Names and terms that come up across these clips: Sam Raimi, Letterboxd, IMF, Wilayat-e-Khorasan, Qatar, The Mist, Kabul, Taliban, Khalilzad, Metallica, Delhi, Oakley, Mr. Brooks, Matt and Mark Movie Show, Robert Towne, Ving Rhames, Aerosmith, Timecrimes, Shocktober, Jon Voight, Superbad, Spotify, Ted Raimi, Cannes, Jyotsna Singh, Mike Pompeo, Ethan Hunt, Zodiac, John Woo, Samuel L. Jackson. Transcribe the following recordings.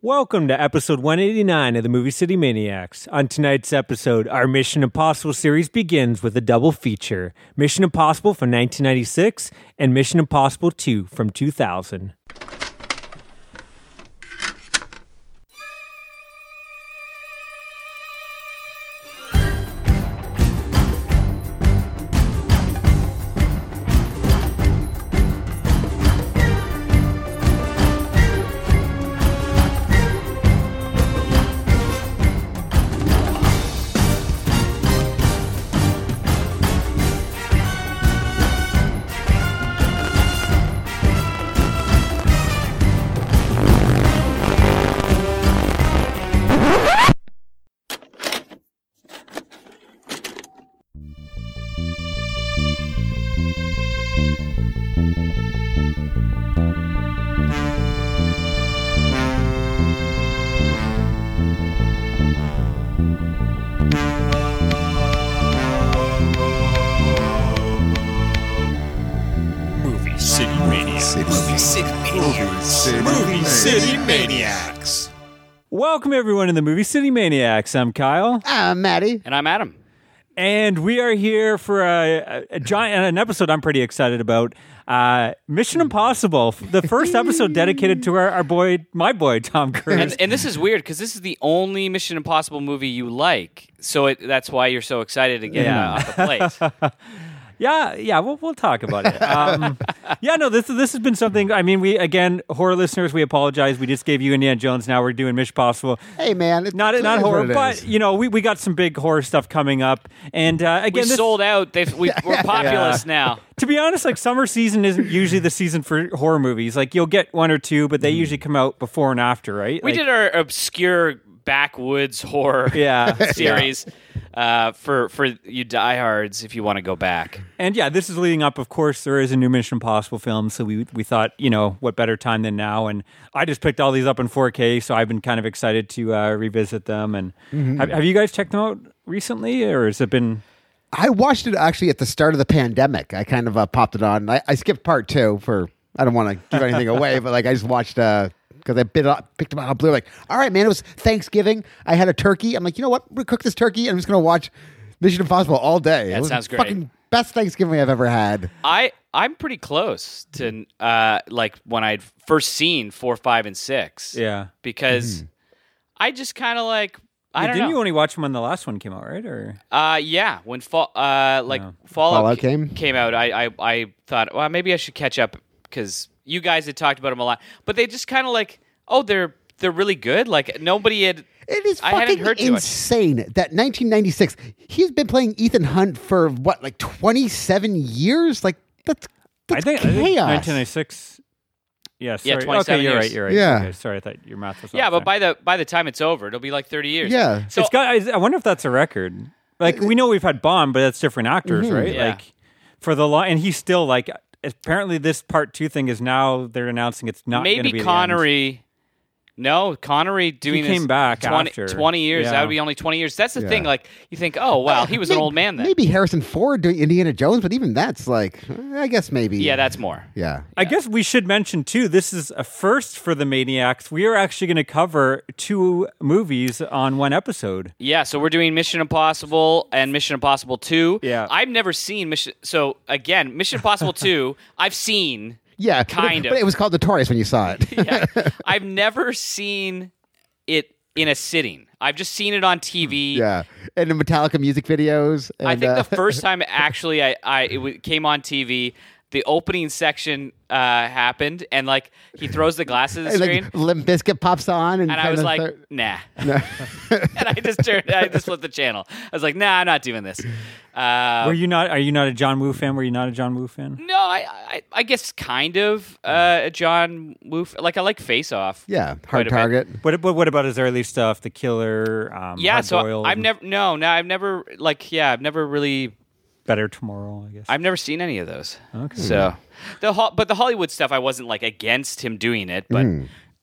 Welcome to episode 189 of the Movie City Maniacs. On tonight's episode, our Mission Impossible series begins with a double feature. Mission Impossible from 1996 and Mission Impossible 2 from 2000. Welcome everyone in the Movie City Maniacs. I'm Kyle. I'm Maddie. And I'm Adam. And we are here for an episode I'm pretty excited about. Mission Impossible, the first episode dedicated to my boy, Tom Cruise. And this is weird because this is the only Mission Impossible movie you like. So that's why you're so excited to get it off the plate. Yeah, we'll talk about it. This has been something. I mean, horror listeners, we apologize. We just gave you Indiana Jones. Now we're doing Mission Impossible. Hey, man, not horror, but you know, we got some big horror stuff coming up. And again, we sold out. We're populous now. To be honest, like summer season isn't usually the season for horror movies. Like you'll get one or two, but they usually come out before and after, right? We did our obscure backwoods horror series. Yeah. For you diehards, if you want to go back. And yeah, this is leading up. Of course, there is a new Mission Impossible film, so we thought, you know, what better time than now? And I just picked all these up in 4K, so I've been kind of excited to revisit them. And have you guys checked them out recently, or has it been? I watched it actually at the start of the pandemic. I kind of popped it on. I skipped part two for I don't want to give anything away, but like I just watched. Because I picked them out of blue, like, all right, man, it was Thanksgiving. I had a turkey. I'm like, you know what? We're going to cook this turkey, and I'm just going to watch Mission Impossible all day. That sounds great. Fucking best Thanksgiving I've ever had. I'm pretty close to, like, when I'd first seen 4, 5, and 6. Yeah. Because I just kind of, like, I don't know. Didn't you only watch them when the last one came out, right? Or when Fallout came out, I thought, well, maybe I should catch up because... You guys had talked about them a lot, but they just kind of like, oh, they're really good. Like nobody had. It is fucking insane that 1996. He's been playing Ethan Hunt for what, like 27 years? Like that's chaos. I think 1996. Yeah, sorry. Yeah, 27 years. You're right. Yeah. Okay, sorry, I thought your math was off. Yeah, but by the time it's over, it'll be like 30 years. Yeah. So I wonder if that's a record. Like we know we've had Bond, but that's different actors, right? Yeah. Like for the law, and he's still like. Apparently, this part two thing is now they're announcing it's not going to be. Maybe Connery. No, Connery doing this. He came back after 20 years. Yeah. That would be only 20 years. That's the thing. Like, you think, oh, wow, he was an old man then. Maybe Harrison Ford doing Indiana Jones, but even that's like, I guess maybe. Yeah, that's more. Yeah. I guess we should mention, too, this is a first for the Maniacs. We are actually going to cover two movies on one episode. Yeah, so we're doing Mission Impossible and Mission Impossible 2. Yeah. I've never seen Mission... So, again, Mission Impossible 2, I've seen... Yeah, kind of. But it was called The Taurus when you saw it. Yeah. I've never seen it in a sitting. I've just seen it on TV. Yeah, and in Metallica music videos. And, I think the first time actually it came on TV, the opening section happened, and like he throws the glass at the screen. Like, Limp Bizkit pops on, and I was like, nah. No. And I just flipped the channel. I was like, nah, I'm not doing this. Are you not a John Woo fan? Were you not a John Woo fan? No, I guess kind of a John Woo fan. Like I like Face Off. Yeah, Hard Target. What about his early stuff, The Killer? Yeah, so I've never really. Better Tomorrow, I guess. I've never seen any of those. Okay. So, but the Hollywood stuff, I wasn't like against him doing it, but.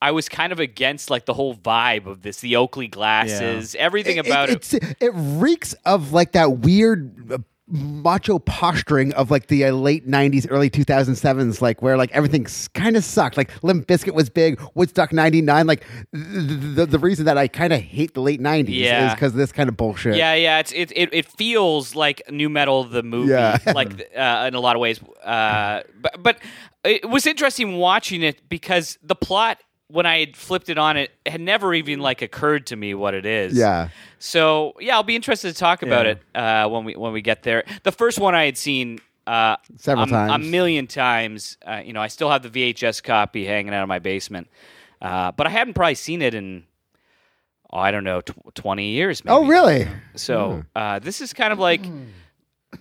I was kind of against like the whole vibe of this, the Oakley glasses, everything about it. It reeks of like that weird macho posturing of like the late 90s, early 2007s, like where like everything kind of sucked. Like Limp Bizkit was big, Woodstock 99. Like the reason that I kind of hate the late 90s is because of this kind of bullshit. Yeah. It feels like nu metal the movie, in a lot of ways. But it was interesting watching it because the plot, when I had flipped it on, it had never even like occurred to me what it is. Yeah. So I'll be interested to talk about it when we get there. The first one I had seen several times, a million times. I still have the VHS copy hanging out of my basement, but I hadn't probably seen it in 20 years. Maybe. Oh, really? So this is kind of like.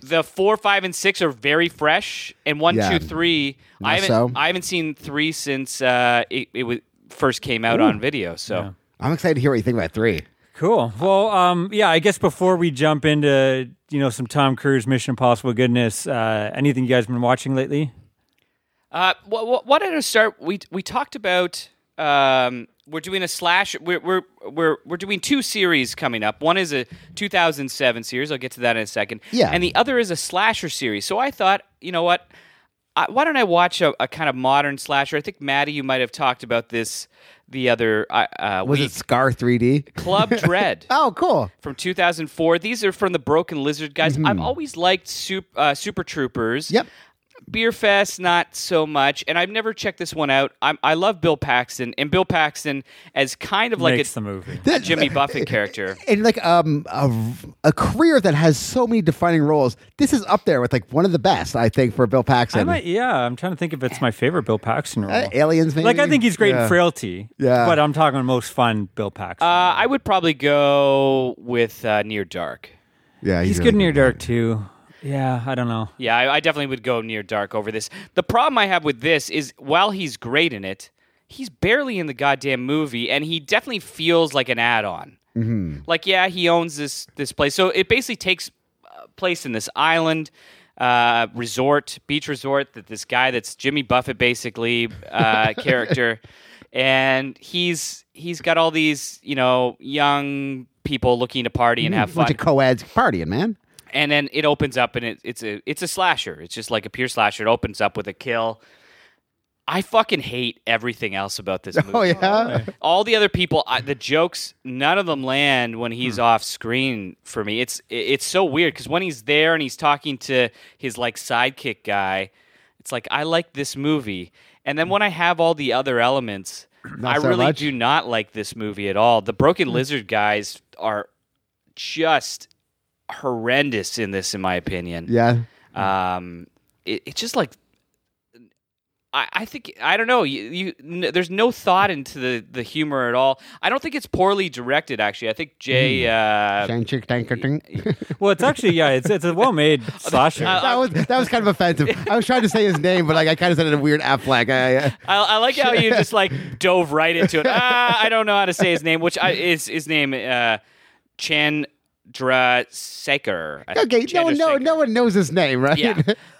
The 4, 5, and 6 are very fresh, and 1, 2, 3. I haven't seen 3 since it first came out on video. So I'm excited to hear what you think about 3. Cool. Well, I guess before we jump into some Tom Cruise Mission Impossible goodness, anything you guys been watching lately? Why don't I start? We talked about. We're doing a slash. We're doing 2 series coming up. One is a 2007 series. I'll get to that in a second. Yeah. And the other is a slasher series. So I thought, you know what? Why don't I watch a kind of modern slasher? I think Maddie, you might have talked about this the other was week. It Scar 3D? Club Dread. Oh, cool. From 2004. These are from the Broken Lizard guys. Mm-hmm. I've always liked Super Troopers. Yep. Beer Fest, not so much, and I've never checked this one out. I love Bill Paxton, and Bill Paxton as kind of like a Jimmy Buffett character, and like a career that has so many defining roles. This is up there with like one of the best, I think, for Bill Paxton. I'm trying to think if it's my favorite Bill Paxton role. Aliens, maybe. Like I think he's great in Frailty, but I'm talking most fun Bill Paxton. I would probably go with Near Dark. Yeah, he's really good in Near Dark too. Yeah, I don't know. Yeah, I definitely would go Near Dark over this. The problem I have with this is while he's great in it, he's barely in the goddamn movie, and he definitely feels like an add-on. Mm-hmm. Like, he owns this place. So it basically takes place in this island beach resort, that this guy that's Jimmy Buffett basically character, and he's got all these young people looking to party and have fun. A bunch of co-eds partying, man. And then it opens up, and it's a slasher. It's just like a pure slasher. It opens up with a kill. I fucking hate everything else about this movie. Oh, yeah? All the other people, the jokes, none of them land when he's off screen for me. It's so weird, because when he's there and he's talking to his like sidekick guy, it's like, I like this movie. And then when I have all the other elements, I really do not like this movie at all. The Broken Lizard guys are just... horrendous in this, in my opinion. Yeah. It's just like I think I don't know. There's no thought into the humor at all. I don't think it's poorly directed. Actually, I think Jay. Well, it's actually it's a well-made slasher. That was kind of offensive. I was trying to say his name, but like I kind of said it in a weird Affleck. I like how you just like dove right into it. I don't know how to say his name, which is his name Chan. Dra Saker. Okay, no one knows his name, right?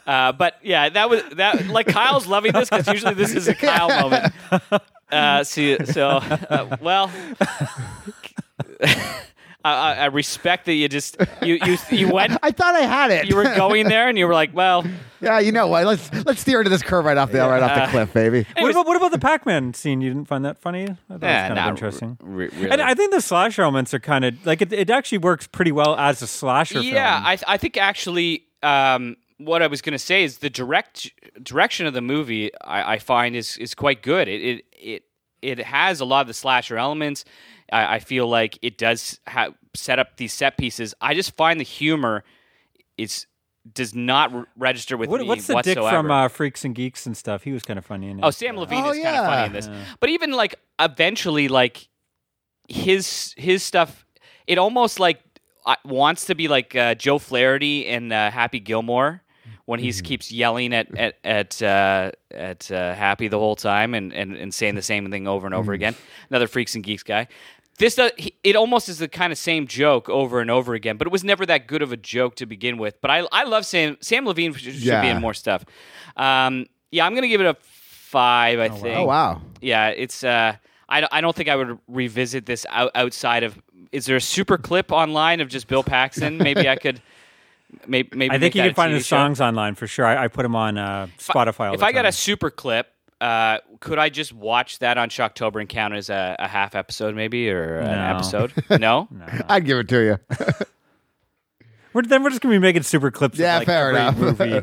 Yeah. But yeah, that was that. Like Kyle's loving this because usually this is a Kyle moment. Well, I respect that you just you went. I thought I had it. You were going there, and you were like, well, yeah, you know what? Let's steer into this curve right off the cliff, baby. What about the Pac-Man scene? You didn't find that funny? I thought it was kind of interesting. Really. And I think the slasher elements are kind of like it actually works pretty well as a slasher film. Yeah, I think actually what I was going to say is the direction of the movie I find is quite good. It has a lot of the slasher elements. I feel like it does set up these set pieces. I just find the humor does not register with me whatsoever. What's the dick from Freaks and Geeks and stuff? He was kind of funny in it. Oh, Sam Levine is kind of funny in this. Yeah. But even like eventually, like his stuff, it almost like wants to be like Joe Flaherty and Happy Gilmore. When he keeps yelling at Happy the whole time and saying the same thing over and over again. Another Freaks and Geeks guy. It almost is the kind of same joke over and over again, but it was never that good of a joke to begin with. But I love Sam Levine should be in more stuff. I'm going to give it a 5, I think. Wow. Oh, wow. Yeah, it's... I don't think I would revisit this outside of... Is there a super clip online of just Bill Paxton? Maybe I could... Maybe I think you can find the songs online for sure. I put them on Spotify. If I got a super clip, could I just watch that on Shocktober and count as a half episode, maybe, or an episode? No? No, I'd give it to you. Then we're just gonna be making super clips. Yeah, of, like, fair enough. Movie.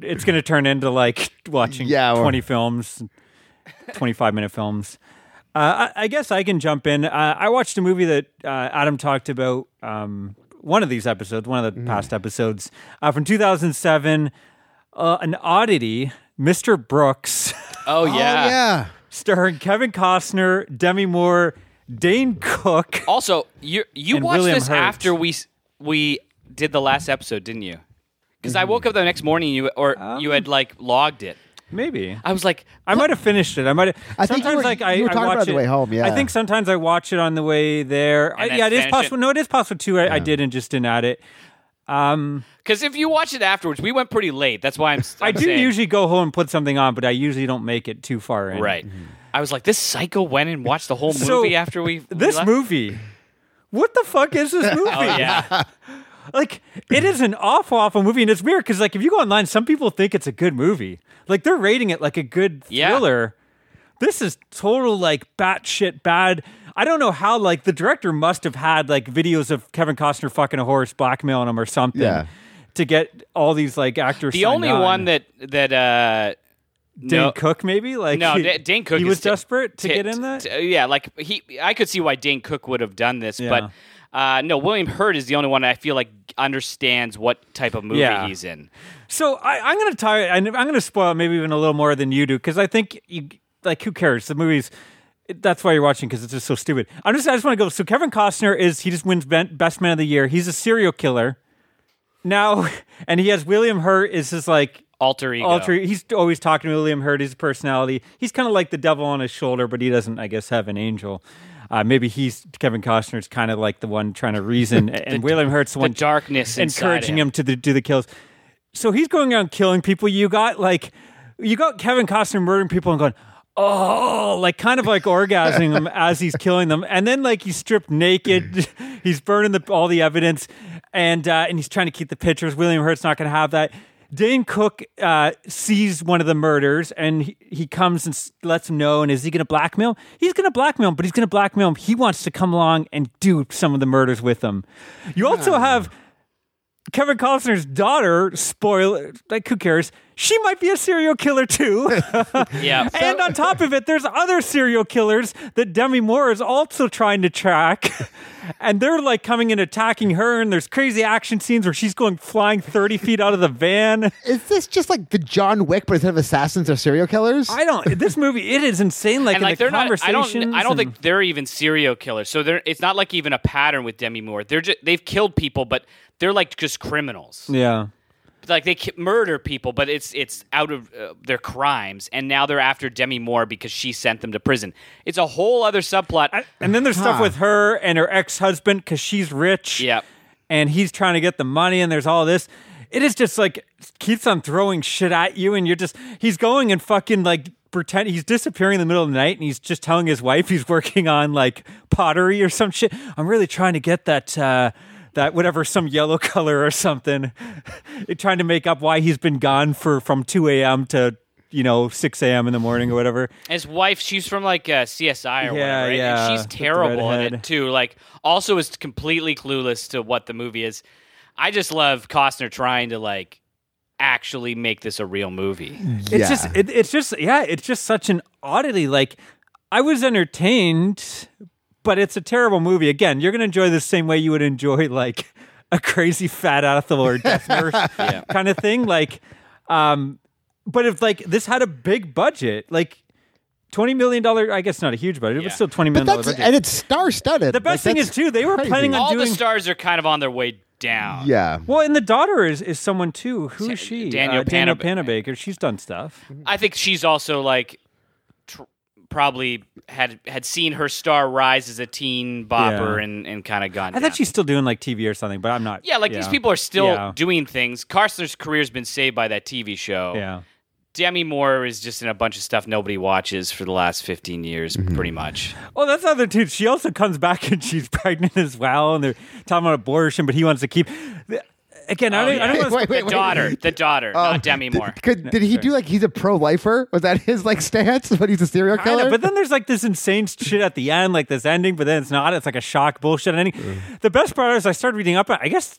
It's gonna turn into like watching 20 films, 25-minute films. I guess I can jump in. I watched a movie that Adam talked about one of the past episodes, from 2007, an oddity, Mr. Brooks. Oh, yeah. Oh, yeah. Starring Kevin Costner, Demi Moore, Dane Cook. Also, you watched William this Hurt. After we did the last episode, didn't you? Because I woke up the next morning, you had like logged it. Maybe. I was like... I might have finished it. I think you were talking about it on the way home, yeah. I think sometimes I watch it on the way there. It is possible. No, it is possible, too. I did and just didn't add it. Because if you watch it afterwards, we went pretty late. That's why I usually go home and put something on, but I usually don't make it too far in. Right. Mm-hmm. I was like, this psycho went and watched the whole movie after we... This movie. What the fuck is this movie? Oh, yeah. Like, it is an awful movie, and it's weird because, like, if you go online, some people think it's a good movie. Like, they're rating it like a good thriller. Yeah. This is total, like, batshit bad. I don't know how, like, the director must have had, like, videos of Kevin Costner fucking a horse, blackmailing him or something to get all these, like, actors. The only one that Dane Cook, maybe? Like, no, Dane Cook. He was desperate to get in that? Yeah, like, I could see why Dane Cook would have done this, but... no, William Hurt is the only one I feel like understands what type of movie he's in. So I'm going to tie. I'm going to spoil maybe even a little more than you do because I think who cares? The movie's that's why you're watching because it's just so stupid. I just want to go. So Kevin Costner just wins Best Man of the Year. He's a serial killer now, and he has William Hurt is his like alter ego. He's always talking to William Hurt. His personality. He's kind of like the devil on his shoulder, but he doesn't, I guess, have an angel. Maybe Kevin Costner's kind of like the one trying to reason, and William Hurt's the one darkness encouraging him to do the kills. So he's going around killing people. You got Kevin Costner murdering people and going, oh, like kind of like orgasming them as he's killing them, and then like he's stripped naked, he's burning all the evidence, and he's trying to keep the pictures. William Hurt's not going to have that. Dane Cook sees one of the murders, and he comes and lets him know, and is he going to blackmail him? He's going to blackmail him, but he's going to blackmail him. He wants to come along and do some of the murders with him. You also have Kevin Costner's daughter, spoiler, like who cares? She might be a serial killer too. Yeah. And on top of it, there's other serial killers that Demi Moore is also trying to track. And they're like coming and attacking her, and there's crazy action scenes where she's going flying 30 feet out of the van. Is this just like the John Wick, but instead of assassins or serial killers? This movie, it is insane. Like, and, like in the conversations. I don't think they're even serial killers. So it's not like even a pattern with Demi Moore. They've killed people, but they're like just criminals. Yeah. Like they murder people, but it's out of their crimes, and now they're after Demi Moore because she sent them to prison. It's a whole other subplot, and then there's stuff with her and her ex-husband because she's rich, and he's trying to get the money, and there's all this. It is just like keeps on throwing shit at you, and he's going and fucking like pretend he's disappearing in the middle of the night, and he's just telling his wife he's working on like pottery or some shit. I'm really trying to get that. That whatever, some yellow color or something, trying to make up why he's been gone from 2 a.m. to 6 a.m. in the morning or whatever. His wife, she's from like CSI or whatever, right? Yeah. And she's terrible at it too. Like, also is completely clueless to what the movie is. I just love Costner trying to like actually make this a real movie. Yeah. It's just such an oddity. Like, I was entertained. But it's a terrible movie. Again, you're going to enjoy this same way you would enjoy like a crazy fat Ethel or Death Nurse kind of thing. Like, but if like this had a big budget, like $20 million, I guess not a huge budget, but still $20 million budget, and it's star-studded. The best thing is too they were planning on doing. All the stars are kind of on their way down. Yeah. Well, and the daughter is someone too. Who is she? Daniel Panabaker. She's done stuff. I think she's also like. Probably had seen her star rise as a teen bopper and kind of gone down. I thought she's still doing like TV or something, but I'm not. Yeah, like these people are still doing things. Costner's career's been saved by that TV show. Yeah. Demi Moore is just in a bunch of stuff nobody watches for the last 15 years, pretty much. Oh, that's the other dude. She also comes back and she's pregnant as well, and they're talking about abortion, but he wants to keep... Again, I don't know, the daughter, not Demi Moore. Did he do he's a pro-lifer? Was that his stance? But he's a serial killer. But then there's this insane shit at the end, this ending. But then it's not. It's a shock bullshit ending. Mm. The best part is I started reading up. I guess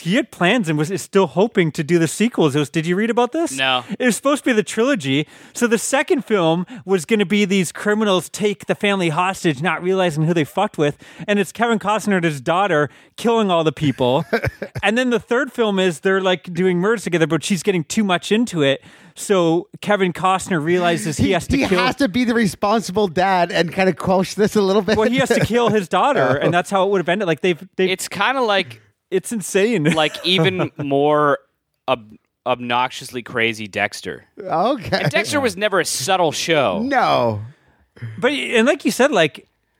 he had plans and was still hoping to do the sequels. Did you read about this? No. It was supposed to be the trilogy. So the second film was going to be these criminals take the family hostage, not realizing who they fucked with, and it's Kevin Costner and his daughter killing all the people. And then the third film is they're doing murders together, but she's getting too much into it. So Kevin Costner realizes he has to be the responsible dad and kind of quash this a little bit. Well, he has to kill his daughter, and that's how it would have ended. It's kind of it's insane. Even more obnoxiously crazy Dexter. Okay, and Dexter was never a subtle show. No, but you said,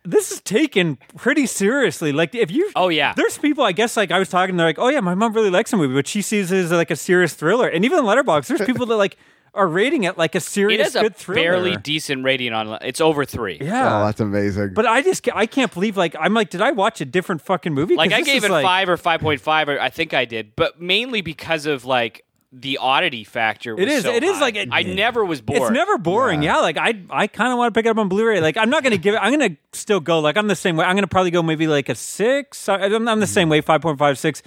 this is taken pretty seriously. If you, oh yeah, there's people. I guess I was talking. They're oh yeah, my mom really likes the movie, but she sees it as a serious thriller. And even Letterboxd, there's people that are rating it a serious good thriller. It is a fairly decent rating on. It's over 3. Yeah, oh, that's amazing. But I can't believe. I'm did I watch a different fucking movie? I gave it 5 or 5.5. I think I did, but mainly because of the oddity factor was I never was bored. It's never boring. Yeah. I kind of want to pick it up on Blu-ray. I'm not going to give it. I'm going to still go. I'm the same way. I'm going to probably go maybe a 6. I'm the same way. 5.56.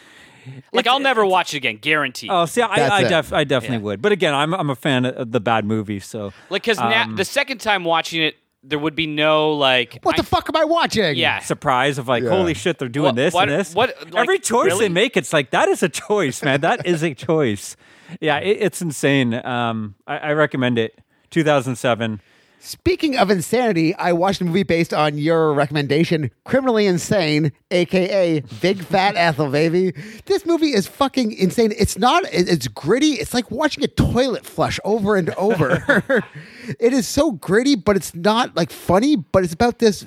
I'll never watch it again, guaranteed. Oh, see, I definitely would. But again, I'm a fan of the bad movie. So because the second time watching it, there would be no what the fuck am I watching? Yeah, surprise of holy shit, they're doing this and this. What every choice they make, it's that is a choice, man. That is a choice. Yeah, it's insane. I recommend it. 2007. Speaking of insanity, I watched a movie based on your recommendation, Criminally Insane, a.k.a. Big Fat Ethel, baby. This movie is fucking insane. It's gritty. It's like watching a toilet flush over and over. It is so gritty, but it's not funny, but it's about this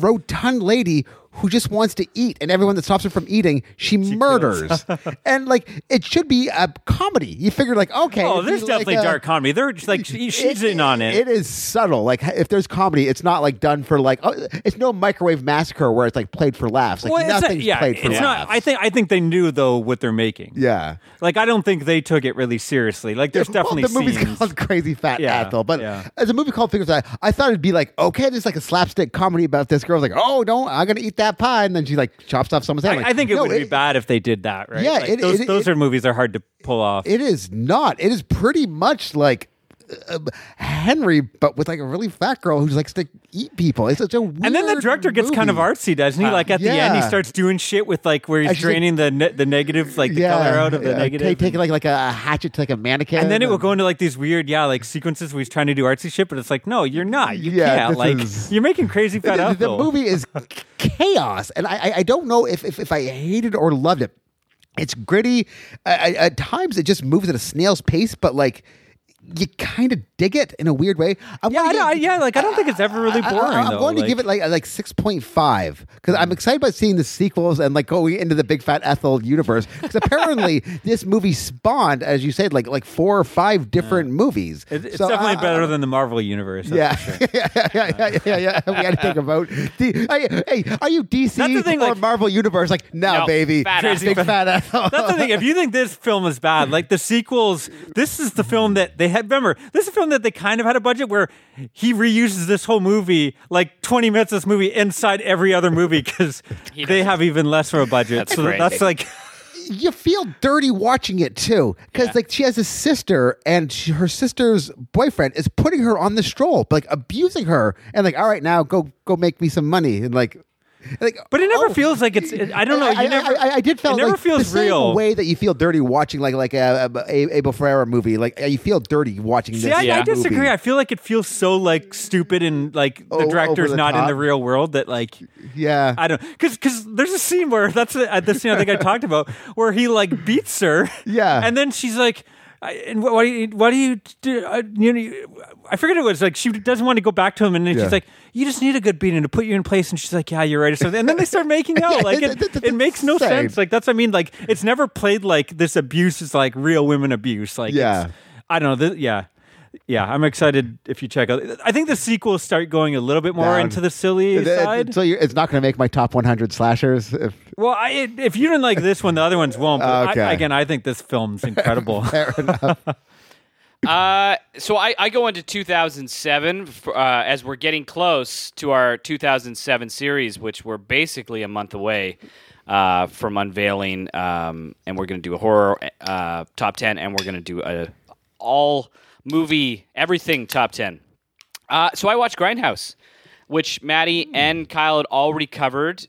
rotund lady who just wants to eat, and everyone that stops her from eating, she murders. And it should be a comedy. You figure okay. Oh, there's definitely dark comedy. They're just she's in on it. It is subtle. If there's comedy, it's not done for it's no Microwave Massacre where it's played for laughs. Nothing's played for laughs. I think they knew though what they're making. Yeah. I don't think they took it really seriously. There's definitely the movie's scenes. Called Crazy Fat Ethel, but as a movie called Figures, I thought it'd be okay, there's a slapstick comedy about this girl. Oh no, I'm gonna eat that pie, and then she chops off someone's head. I think it would be bad if they did that, right? Yeah, those movies are hard to pull off. It is not. It is pretty much Henry, but with a really fat girl who's to eat people. It's such a weird and then the director gets kind of artsy, doesn't he? At the end, he starts doing shit with where he's draining the negative, the color out of the negative. They take a hatchet to a mannequin, and then it will go into these weird sequences where he's trying to do artsy shit, but it's no, you're not. You can't. You're making Crazy Fat Ethel. The movie is chaos, and I don't know if I hated or loved it. It's gritty. At times, it just moves at a snail's pace, but you kind of dig it in a weird way. I don't think it's ever really boring. I'm going to give it 6.5 because I'm excited about seeing the sequels and going into the Big Fat Ethel universe, because apparently this movie spawned, as you said, 4 or 5 different movies. It's definitely better than the Marvel universe. Yeah. Sure. We had to take a vote. Are you DC or Marvel universe? No, baby, Big Fat Ethel. That's the thing. If you think this film is bad, the sequels, this is the film that they had. Remember, this is a film that they kind of had a budget where he reuses this whole movie, 20 minutes of this movie inside every other movie, because they have even less of a budget. You feel dirty watching it too, because she has a sister, and her sister's boyfriend is putting her on the stroll, abusing her, and all right, now go make me some money, and but it never feels it's. I don't know. I did feel it never feels the real. Same way that you feel dirty watching a Abel Ferrara movie. You feel dirty watching this. I disagree. Movie. I feel it feels so stupid and the director's not top. In the real world. That I don't because there's a scene where that's the scene I think I talked about where he beats her. Yeah, and then she's like. And why do you do? I forget it was she doesn't want to go back to him, and then she's like, "You just need a good beating to put you in place." And she's like, "Yeah, you're right," or something. And then they start making out. It makes no sense. That's what I mean. It's never played this abuse is real women abuse. I don't know. Yeah. yeah, I'm excited if you check out. I think the sequels start going a little bit more into the silly side. So it's not going to make my top 100 slashers. If you didn't like this one, the other ones won't. But okay. I think this film's incredible. Fair enough. So I go into 2007 as we're getting close to our 2007 series, which we're basically a month away from unveiling. And we're going to do a horror top 10, and we're going to do a all movie, everything top 10. So I watched Grindhouse, which Maddie and Kyle had already covered.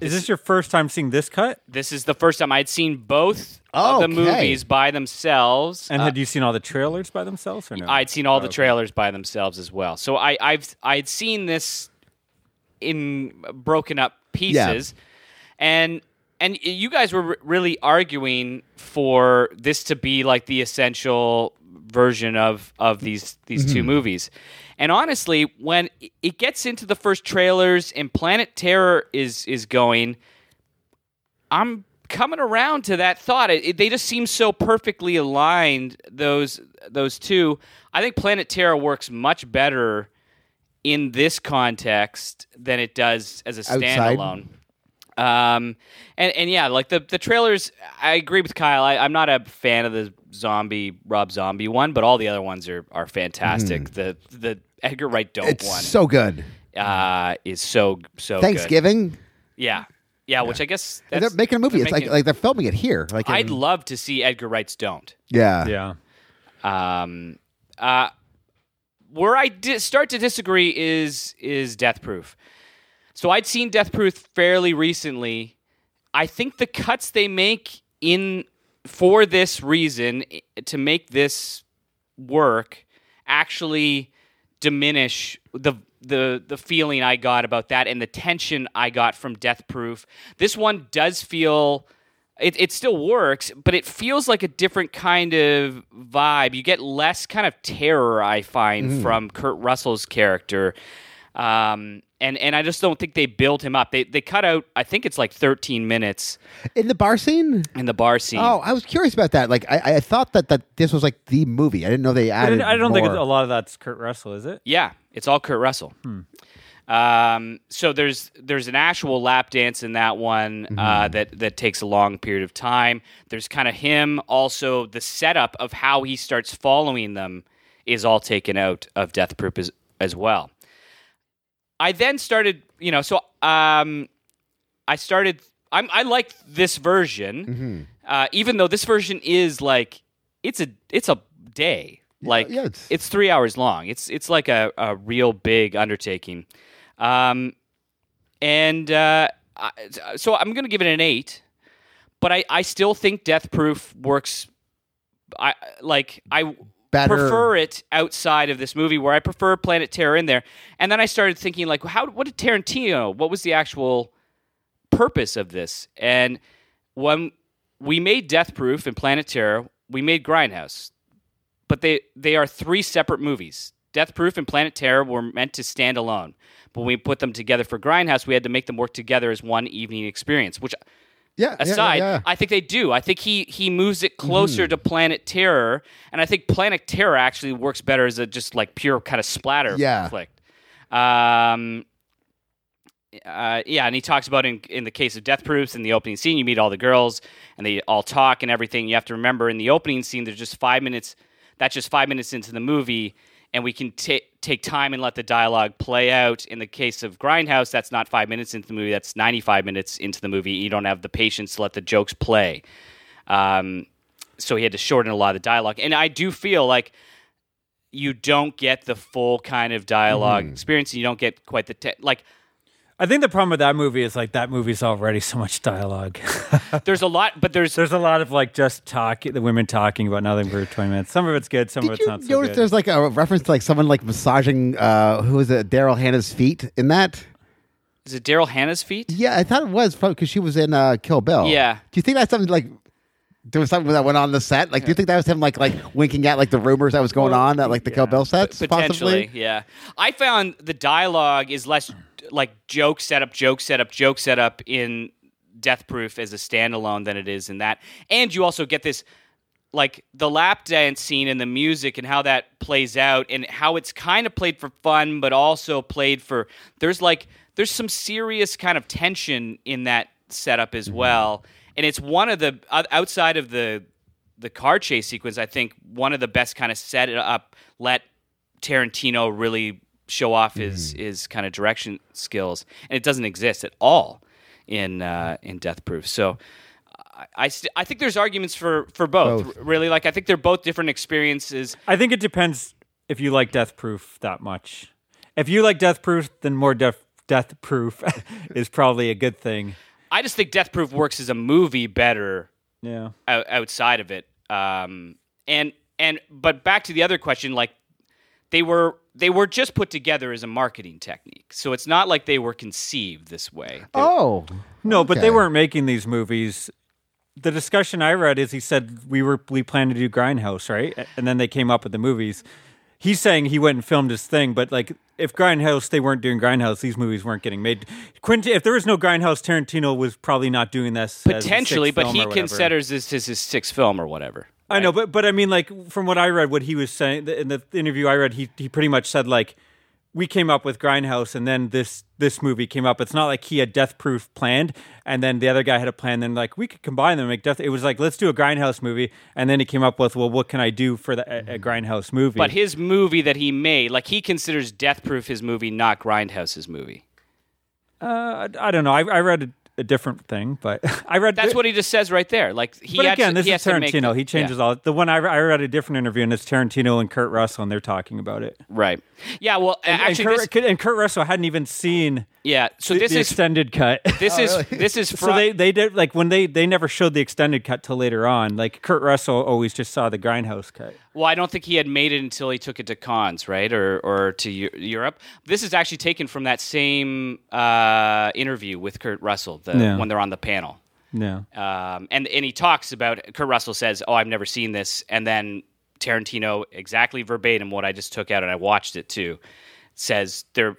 Is this your first time seeing this cut? This is the first time I'd seen both. Of the movies by themselves. And had you seen all the trailers by themselves or no? I'd seen all the trailers by themselves as well. So I'd seen this in broken up pieces. Yeah. And you guys were really arguing for this to be like the essential version of these two movies. And honestly, when it gets into the first trailers and Planet Terror is going, I'm coming around to that thought. They just seem so perfectly aligned, those two. I think Planet Terror works much better in this context than it does as a standalone. And yeah, like the trailers, I agree with Kyle. I'm not a fan of the Rob Zombie one, but all the other ones are fantastic. The Edgar Wright one. It's so good. Is so Thanksgiving? Good. Yeah. Yeah, which I guess that's, they're making a movie. It's like they're filming it here. Like I'd love to see Edgar Wright's Don't. Yeah, yeah. Where I start to disagree is Death Proof. So I'd seen Death Proof fairly recently. I think the cuts they make for this reason to make this work actually diminish the feeling I got about that and the tension I got from Death Proof. This one does feel... It still works, but it feels like a different kind of vibe. You get less kind of terror, I find, from Kurt Russell's character. And I just don't think they build him up. They cut out, I think it's like 13 minutes. In the bar scene? In the bar scene. Oh, I was curious about that. Like, I thought that this was like the movie. I didn't know they added I don't more. Think a lot of that's Kurt Russell, is it? Yeah, it's all Kurt Russell. So there's an actual lap dance in that one that takes a long period of time. There's kind of him. Also, the setup of how he starts following them is all taken out of Death Proof as well. I then started, I liked this version, even though this version is like, it's a day. Like, it's 3 hours long. It's like a real big undertaking. So I'm going to give it an 8, but I still think Death Proof works. Better. Prefer it outside of this movie, where I prefer Planet Terror in there. And then I started thinking, like, what did Tarantino? What was the actual purpose of this? And when we made Death Proof and Planet Terror, we made Grindhouse, but they are three separate movies. Death Proof and Planet Terror were meant to stand alone, but when we put them together for Grindhouse, we had to make them work together as one evening experience. Which, I think they do. I think he moves it closer to Planet Terror, and I think Planet Terror actually works better as a just like pure kind of splatter conflict. And he talks about in the case of Death Proofs, in the opening scene, you meet all the girls, and they all talk and everything. You have to remember, in the opening scene, there's just 5 minutes. That's just 5 minutes into the movie, and we can take time and let the dialogue play out. In the case of Grindhouse, that's not 5 minutes into the movie. That's 95 minutes into the movie. You don't have the patience to let the jokes play. So he had to shorten a lot of the dialogue. And I do feel like you don't get the full kind of dialogue experience. And you don't get quite the... I think the problem with that movie is like that movie's already so much dialogue. There's a lot, but there's a lot of like just talk, the women talking about nothing for 20 minutes. Some of it's good, some of it's not so good. Did you notice there's like a reference to like someone like massaging Daryl Hannah's feet in that? Is it Daryl Hannah's feet? Yeah, I thought it was probably because she was in Kill Bill. Yeah. Do you think that's something like there was something that went on the set? Like, do you think that was him like winking at like the rumors that was going on at like the Kill Bill sets? Potentially, possibly? Yeah. I found the dialogue is less. Like joke setup in Death Proof as a standalone than it is in that. And you also get this like the lap dance scene and the music and how that plays out and how it's kind of played for fun, but also played for, there's some serious kind of tension in that setup as well. And it's one of the, outside of the car chase sequence, I think one of the best kind of set it up, let Tarantino really show off his kind of direction skills. And it doesn't exist at all in Death Proof. So, I think there's arguments for both, really. Like, I think they're both different experiences. I think it depends if you like Death Proof that much. If you like Death Proof, then more Death Proof is probably a good thing. I just think Death Proof works as a movie better outside of it. But back to the other question, like, they were just put together as a marketing technique. So it's not like they were conceived this way. But they weren't making these movies. The discussion I read is he said we planned to do Grindhouse, right? And then they came up with the movies. He's saying he went and filmed his thing, but like if Grindhouse, they weren't doing Grindhouse, these movies weren't getting made. Quentin, if there was no Grindhouse, Tarantino was probably not doing this potentially, but he considers this as his sixth film or whatever. Right? I know, but I mean, like from what I read, what he was saying in the interview I read, he pretty much said like, we came up with Grindhouse, and then this movie came up. It's not like he had Death Proof planned, and then the other guy had a plan. Then like we could combine them, and make Death. It was like let's do a Grindhouse movie, and then he came up with what can I do for a Grindhouse movie? But his movie that he made, like he considers Death Proof his movie, not Grindhouse's movie. I don't know. I read a different thing, but I read that's what he just says right there. Like he, but again, this is Tarantino. He changes all. The one I read a different interview, and it's Tarantino and Kurt Russell, and they're talking about it. Right. Yeah. Well, actually, Kurt Russell hadn't even seen. Yeah. So this is extended cut. This is so they did like when they never showed the extended cut till later on. Like Kurt Russell always just saw the Grindhouse cut. Well, I don't think he had made it until he took it to Cannes, right, or to Europe. This is actually taken from that same interview with Kurt Russell when they're on the panel. Yeah. And he talks about Kurt Russell says, "Oh, I've never seen this," and then Tarantino, exactly verbatim what I just took out and I watched it too, says there are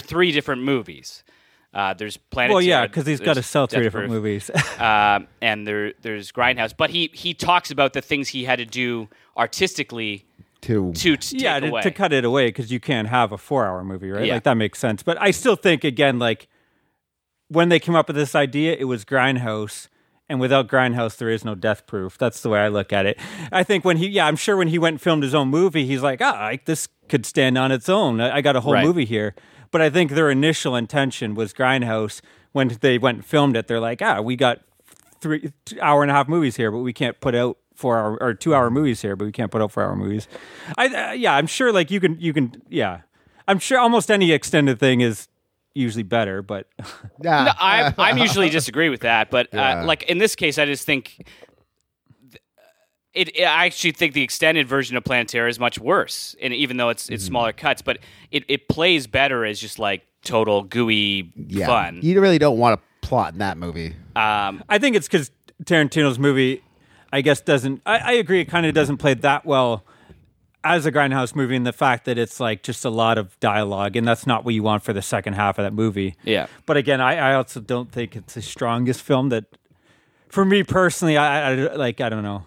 three different movies. There's Planet. Well, yeah, because he's got to sell three different movies. And there's Grindhouse, but he talks about the things he had to do artistically to cut it away because you can't have a 4-hour movie, right? Yeah. Like that makes sense. But I still think again, like when they came up with this idea, it was Grindhouse, and without Grindhouse, there is no Death Proof. That's the way I look at it. I think I'm sure when he went and filmed his own movie, he's like, this could stand on its own. I got a whole movie here. But I think their initial intention was Grindhouse. When they went and filmed it, they're like, we got 3 hour-and-a-half movies here, but we can't put out 4 hour or 2 hour movies here, but we can't put out 4 hour movies. I'm sure like you can. I'm sure almost any extended thing is usually better, but no, I'm usually disagree with that. But like in this case, I just think I actually think the extended version of Planet Terror is much worse, and even though it's smaller cuts, but it plays better as just like total gooey fun. You really don't want to plot in that movie. I think it's because Tarantino's movie, I guess, doesn't. I agree, it kind of doesn't play that well as a Grindhouse movie, and the fact that it's like just a lot of dialogue, and that's not what you want for the second half of that movie. Yeah. But again, I also don't think it's the strongest film. That, for me personally, I don't know.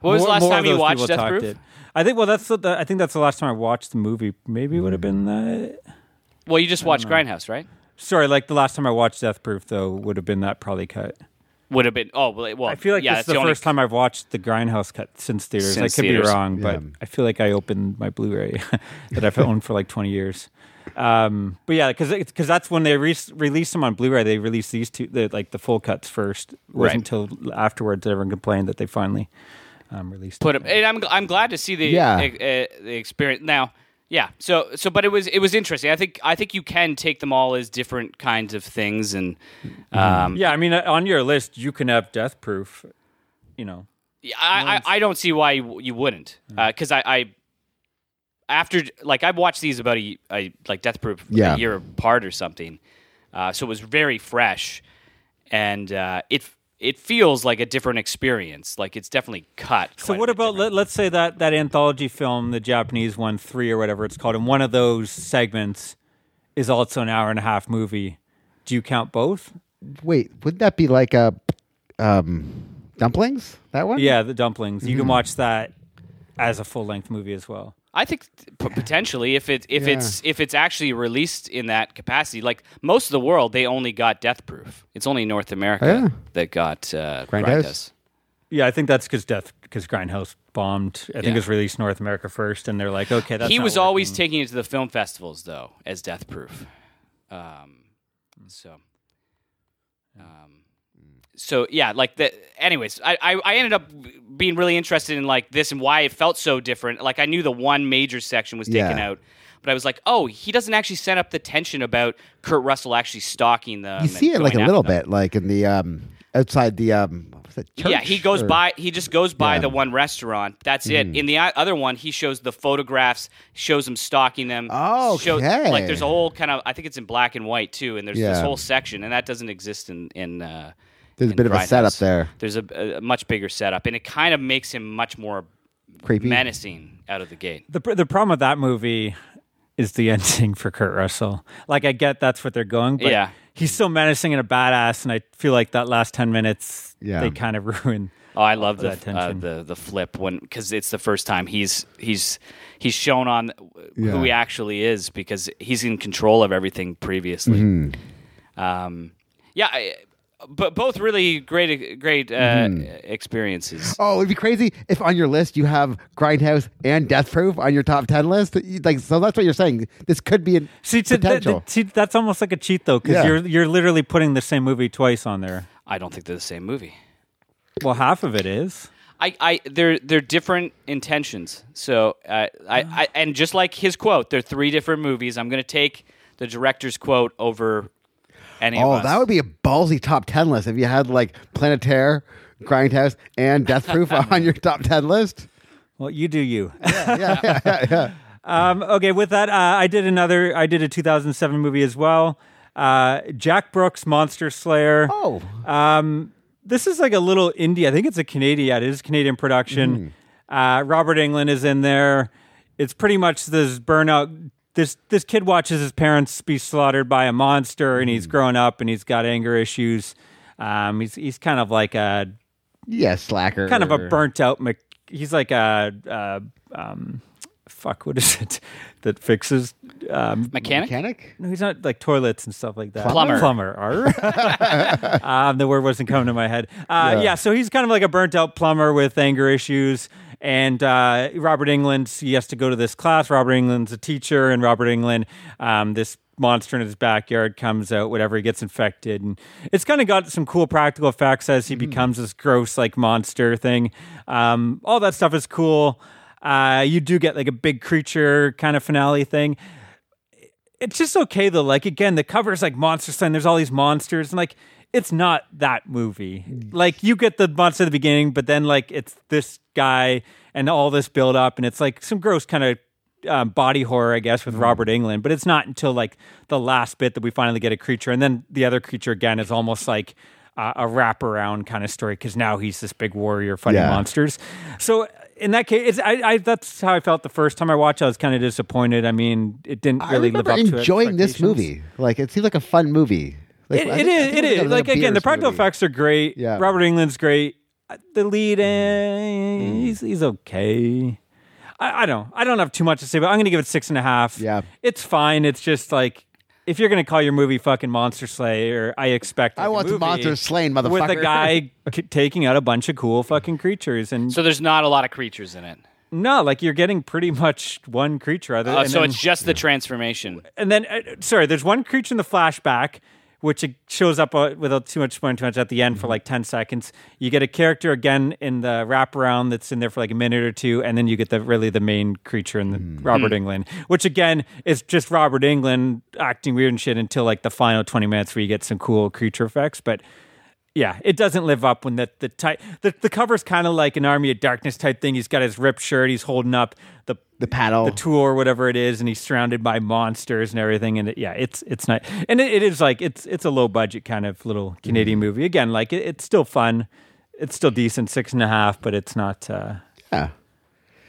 What was the last time you watched Death Proof? I think. Well, I think that's the last time I watched the movie. Maybe it would have been that. Well, you just watched Grindhouse, right? Sorry, like the last time I watched Death Proof, though, would have been that probably cut. Would have been. Oh, well. I feel like this is the first time I've watched the Grindhouse cut since theaters. I could be wrong, but I feel like I opened my Blu-ray that I've owned for like 20 years. But yeah, because that's when they released them on Blu-ray. They released these two, the full cuts first. It wasn't until afterwards that everyone complained that they finally. Released. Put it, and I'm glad to see the experience now. Yeah. So but it was interesting. I think you can take them all as different kinds of things, and yeah. I mean, on your list, you can have Death Proof. You know. Yeah, I don't see why you wouldn't, because I after like I've watched these about like Death Proof a year apart or something, so it was very fresh, and it feels like a different experience. Like it's definitely cut. So what about let's say that anthology film, the Japanese one, 3 or whatever it's called, and one of those segments is also an hour-and-a-half movie. Do you count both? Wait, wouldn't that be like a Dumplings? That one? Yeah, The Dumplings. You can watch that as a full-length movie as well. I think potentially if it's actually released in that capacity, like most of the world, they only got Death Proof. It's only North America that got Grindhouse. Yeah, I think that's because Grindhouse bombed. I think it was released in North America first, and they're like, okay, that's. He was working. Always taking it to the film festivals though as Death Proof, So yeah, like the. Anyways, I ended up being really interested in like this and why it felt so different. Like I knew the one major section was taken out, but I was like, oh, he doesn't actually set up the tension about Kurt Russell actually stalking them. You see it like a little bit, like in the outside the what was it, church. Yeah, he goes by. He just goes by the one restaurant. That's it. In the other one, he shows the photographs, shows him stalking them. Oh, okay. Like there's a whole kind of. I think it's in black and white too, and there's this whole section, and that doesn't exist in There's a bit of a setup there. There's a much bigger setup, and it kind of makes him much more creepy, menacing out of the gate. The problem with that movie is the ending for Kurt Russell. Like, I get that's what they're going, but he's so menacing and a badass, and I feel like that last 10 minutes, they kind of ruin. Oh, I love the flip when because it's the first time he's shown on who he actually is because he's in control of everything previously. Mm-hmm. But both really great experiences. Oh, it'd be crazy if on your list you have Grindhouse and Death Proof on your top 10 list. Like, so that's what you're saying. This could be potential. That's almost like a cheat, though, because you're literally putting the same movie twice on there. I don't think they're the same movie. Well, half of it is. They're different intentions. So and just like his quote, they're three different movies. I'm going to take the director's quote over. That would be a ballsy top 10 list if you had like Planet Terror, Grindhouse, and Death Proof on your top 10 list. Well, you do you. Yeah. Okay, with that, I did a 2007 movie as well. Jack Brooks, Monster Slayer. Oh. This is like a little indie. I think it's a Canadian. Yeah, it is Canadian production. Robert Englund is in there. It's pretty much this burnout. This kid watches his parents be slaughtered by a monster, and he's grown up, and he's got anger issues. He's kind of like a slacker, kind of a burnt out. He's like a what is it that fixes mechanic? No, he's not like toilets and stuff like that. Plumber. The word wasn't coming to my head. So he's kind of like a burnt out plumber with anger issues. And Robert Englund, he has to go to this class. Robert Englund's a teacher, and Robert Englund, this monster in his backyard comes out, whatever, he gets infected. And it's kind of got some cool practical effects as he becomes this gross, like, monster thing. All that stuff is cool. You do get, like, a big creature kind of finale thing. It's just okay, though. Like, again, the cover is, like, Monster Slayer. There's all these monsters. And, like, it's not that movie. Like, you get the monster at the beginning, but then, like, it's this guy and all this build up, and it's like some gross kind of body horror, I guess, with Robert Englund. But it's not until like the last bit that we finally get a creature, and then the other creature again is almost like a wraparound kind of story because now he's this big warrior fighting monsters. So in that case, that's how I felt the first time I watched. I was kind of disappointed. I mean, it didn't really live up to it. Enjoying this movie, like it seemed like a fun movie. Like, it is. Like again, the practical effects are great. Yeah. Robert Englund's great. The lead, he's okay. I don't have too much to say, but I'm going to give it 6.5. Yeah, it's fine. It's just like if you're going to call your movie fucking Monster Slayer, I expect I want the monster slain, motherfucker, with a guy taking out a bunch of cool fucking creatures. And so there's not a lot of creatures in it. No, like you're getting pretty much one creature. It's just the transformation. And then, there's one creature in the flashback, which it shows up without too much at the end for like 10 seconds. You get a character again in the wraparound that's in there for like a minute or two, and then you get the main creature in the Robert Englund, which again is just Robert Englund acting weird and shit until like the final 20 minutes where you get some cool creature effects. But yeah, it doesn't live up when the cover's kind of like an Army of Darkness type thing. He's got his ripped shirt, he's holding up the paddle, the tool or whatever it is, and he's surrounded by monsters and everything. And it's not, and it is like it's a low budget kind of little Canadian movie. Again, like it's still fun, it's still decent. 6.5, but it's not not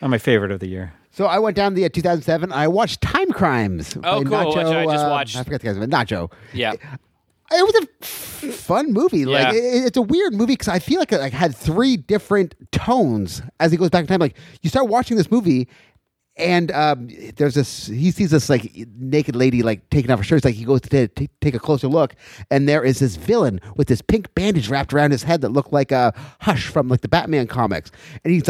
my favorite of the year. So I went down the 2007. I watched Timecrimes. Oh, cool! Nacho, I just watched. I forgot the guy's name. Nacho. Yeah. It was a fun movie. Yeah. Like it's a weird movie because I feel like it had three different tones as it goes back in time. Like you start watching this movie, and there's this. He sees this naked lady taking off her shirt. It's like he goes to take a closer look, and there is this villain with this pink bandage wrapped around his head that looked like a Hush from the Batman comics, and he's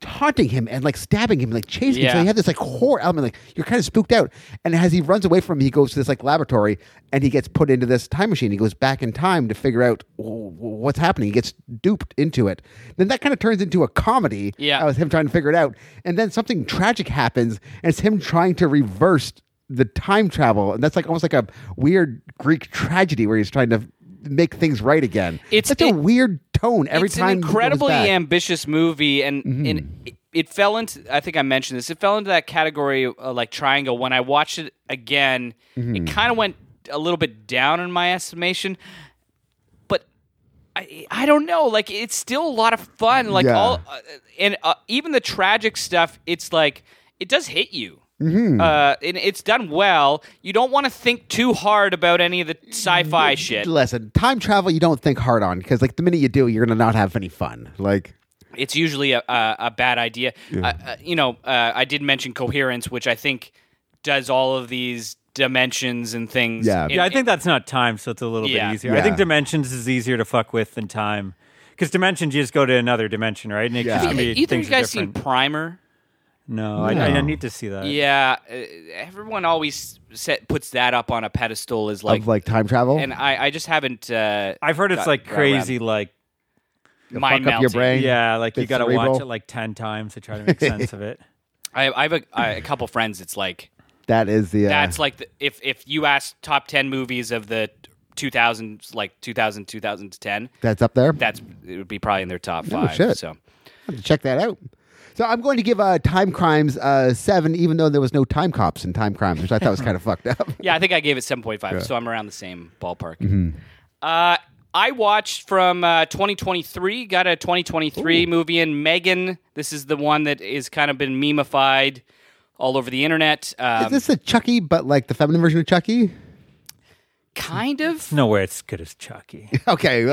taunting him and stabbing him, chasing him. So he had this horror element. You're kind of spooked out. And as he runs away from him, he goes to this laboratory and he gets put into this time machine. He goes back in time to figure out what's happening. He gets duped into it. Then that kind of turns into a comedy. Yeah, with him trying to figure it out. And then something tragic happens, and it's him trying to reverse the time travel. And that's almost a weird Greek tragedy where he's trying to make things right again. It's such a weird tone every time. It's an incredibly ambitious movie, and it fell into, I think I mentioned this, it fell into that category Triangle. When I watched it again, it kind of went a little bit down in my estimation, but I don't know, it's still a lot of fun, even the tragic stuff, it's it does hit you. Mm-hmm. And it's done well. You don't want to think too hard about any of the sci-fi shit. Listen, time travel, you don't think hard on, because the minute you do, you're gonna not have any fun. It's usually a bad idea. Yeah. I did mention Coherence, which I think does all of these dimensions and things. Yeah, I think that's not time, so it's a little bit easier. Yeah. I think dimensions is easier to fuck with than time, because dimensions you just go to another dimension, right? And it can be either things you guys seen Primer? No. I need to see that. Yeah, everyone always puts that up on a pedestal as of time travel, and I just haven't. I've heard it's crazy, mind melting. Your brain, yeah, you got to watch it 10 times to try to make sense of it. I have a couple friends. It's that is the that's if you ask top 10 movies of the 2000s, 2010, that's up there. It would be probably in their top 5. Shit. So I have to check that out. So I'm going to give Timecrimes 7, even though there was no time cops in Timecrimes, which I thought was kind of fucked up. Yeah, I think I gave it 7.5, so I'm around the same ballpark. Mm-hmm. I watched from 2023, got a 2023 movie in, Megan. This is the one that is kind of been meme-ified all over the internet. Is this the Chucky, but the feminine version of Chucky? Kind of. No way it's good as Chucky. Okay.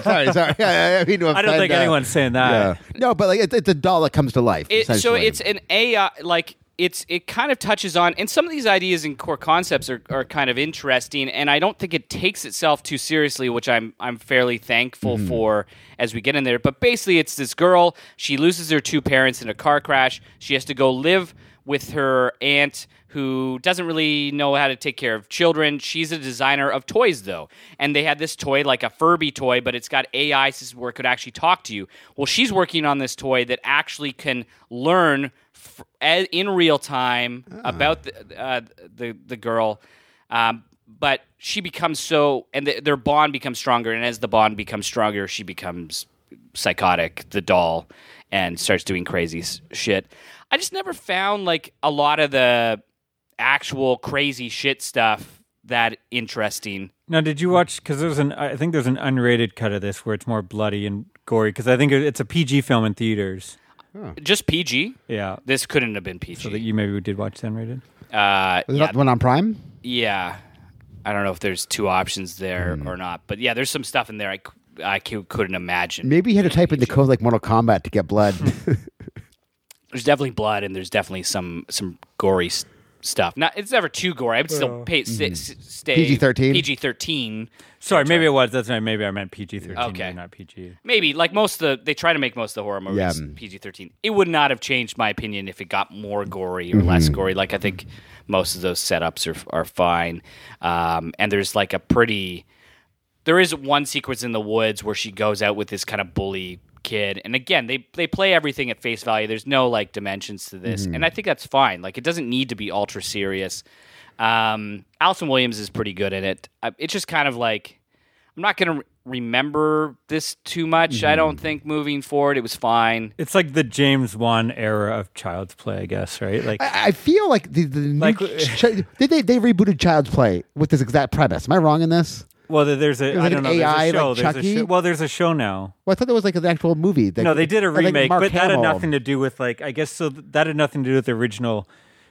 Sorry. I don't think anyone's saying that. Yeah. No, but it's a doll that comes to life. So it's an AI, it kind of touches on, and some of these ideas and core concepts are kind of interesting, and I don't think it takes itself too seriously, which I'm fairly thankful for as we get in there. But basically it's this girl, she loses her two parents in a car crash. She has to go live with her aunt, who doesn't really know how to take care of children. She's a designer of toys, though. And they had this toy, a Furby toy, but it's got AI system where it could actually talk to you. Well, she's working on this toy that actually can learn in real time about the girl. But she becomes their bond becomes stronger. And as the bond becomes stronger, she becomes psychotic, the doll, and starts doing crazy shit. I just never found, a lot of the actual crazy shit stuff that interesting. Now, did you watch, because I think there's an unrated cut of this where it's more bloody and gory, because I think it's a PG film in theaters. Oh. Just PG? Yeah. This couldn't have been PG. So that you maybe did watch the unrated? Was that the one on Prime? Yeah. I don't know if there's two options there or not, but yeah, there's some stuff in there I couldn't imagine. Maybe you had to type in the code Mortal Kombat to get blood. There's definitely blood, and there's definitely some gory stuff. Not, it's never too gory. I would still stay PG-13. PG-13. Sorry, maybe it was. That's right. Maybe I meant PG-13. Okay, not PG. Maybe they try to make most of the horror movies PG-13. It would not have changed my opinion if it got more gory or less gory. I think most of those setups are fine. And there's there is one sequence in the woods where she goes out with this kind of bully kid, and again they play everything at face value. There's no dimensions to this, and I think that's fine. It doesn't need to be ultra serious. Allison Williams is pretty good in it. It's just kind of I'm not gonna remember this too much. I don't think moving forward. It was fine. It's the James Wan era of Child's Play, I guess, right? I feel they rebooted Child's Play with this exact premise. Am I wrong in this? Well, there's a AI show. There's a show now. Well, I thought there was an actual movie. They did a remake, but Hamill. That had nothing to do with the original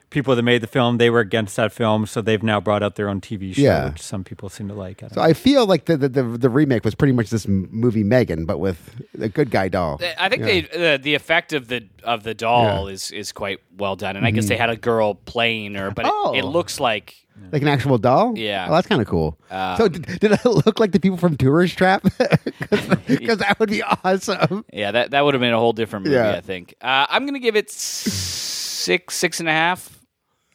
people that made the film, they were against that film, so they've now brought out their own TV show, which some people seem to like. I don't know. I feel like the remake was pretty much this movie Megan, but with a good guy doll. I think the effect of the doll is quite well done, and I guess they had a girl playing her, but it looks like an actual doll. Yeah, oh, that's kind of cool. So did it look like the people from Tourist Trap? Because that would be awesome. Yeah, that would have been a whole different movie. Yeah. I think I'm gonna give it 6.5.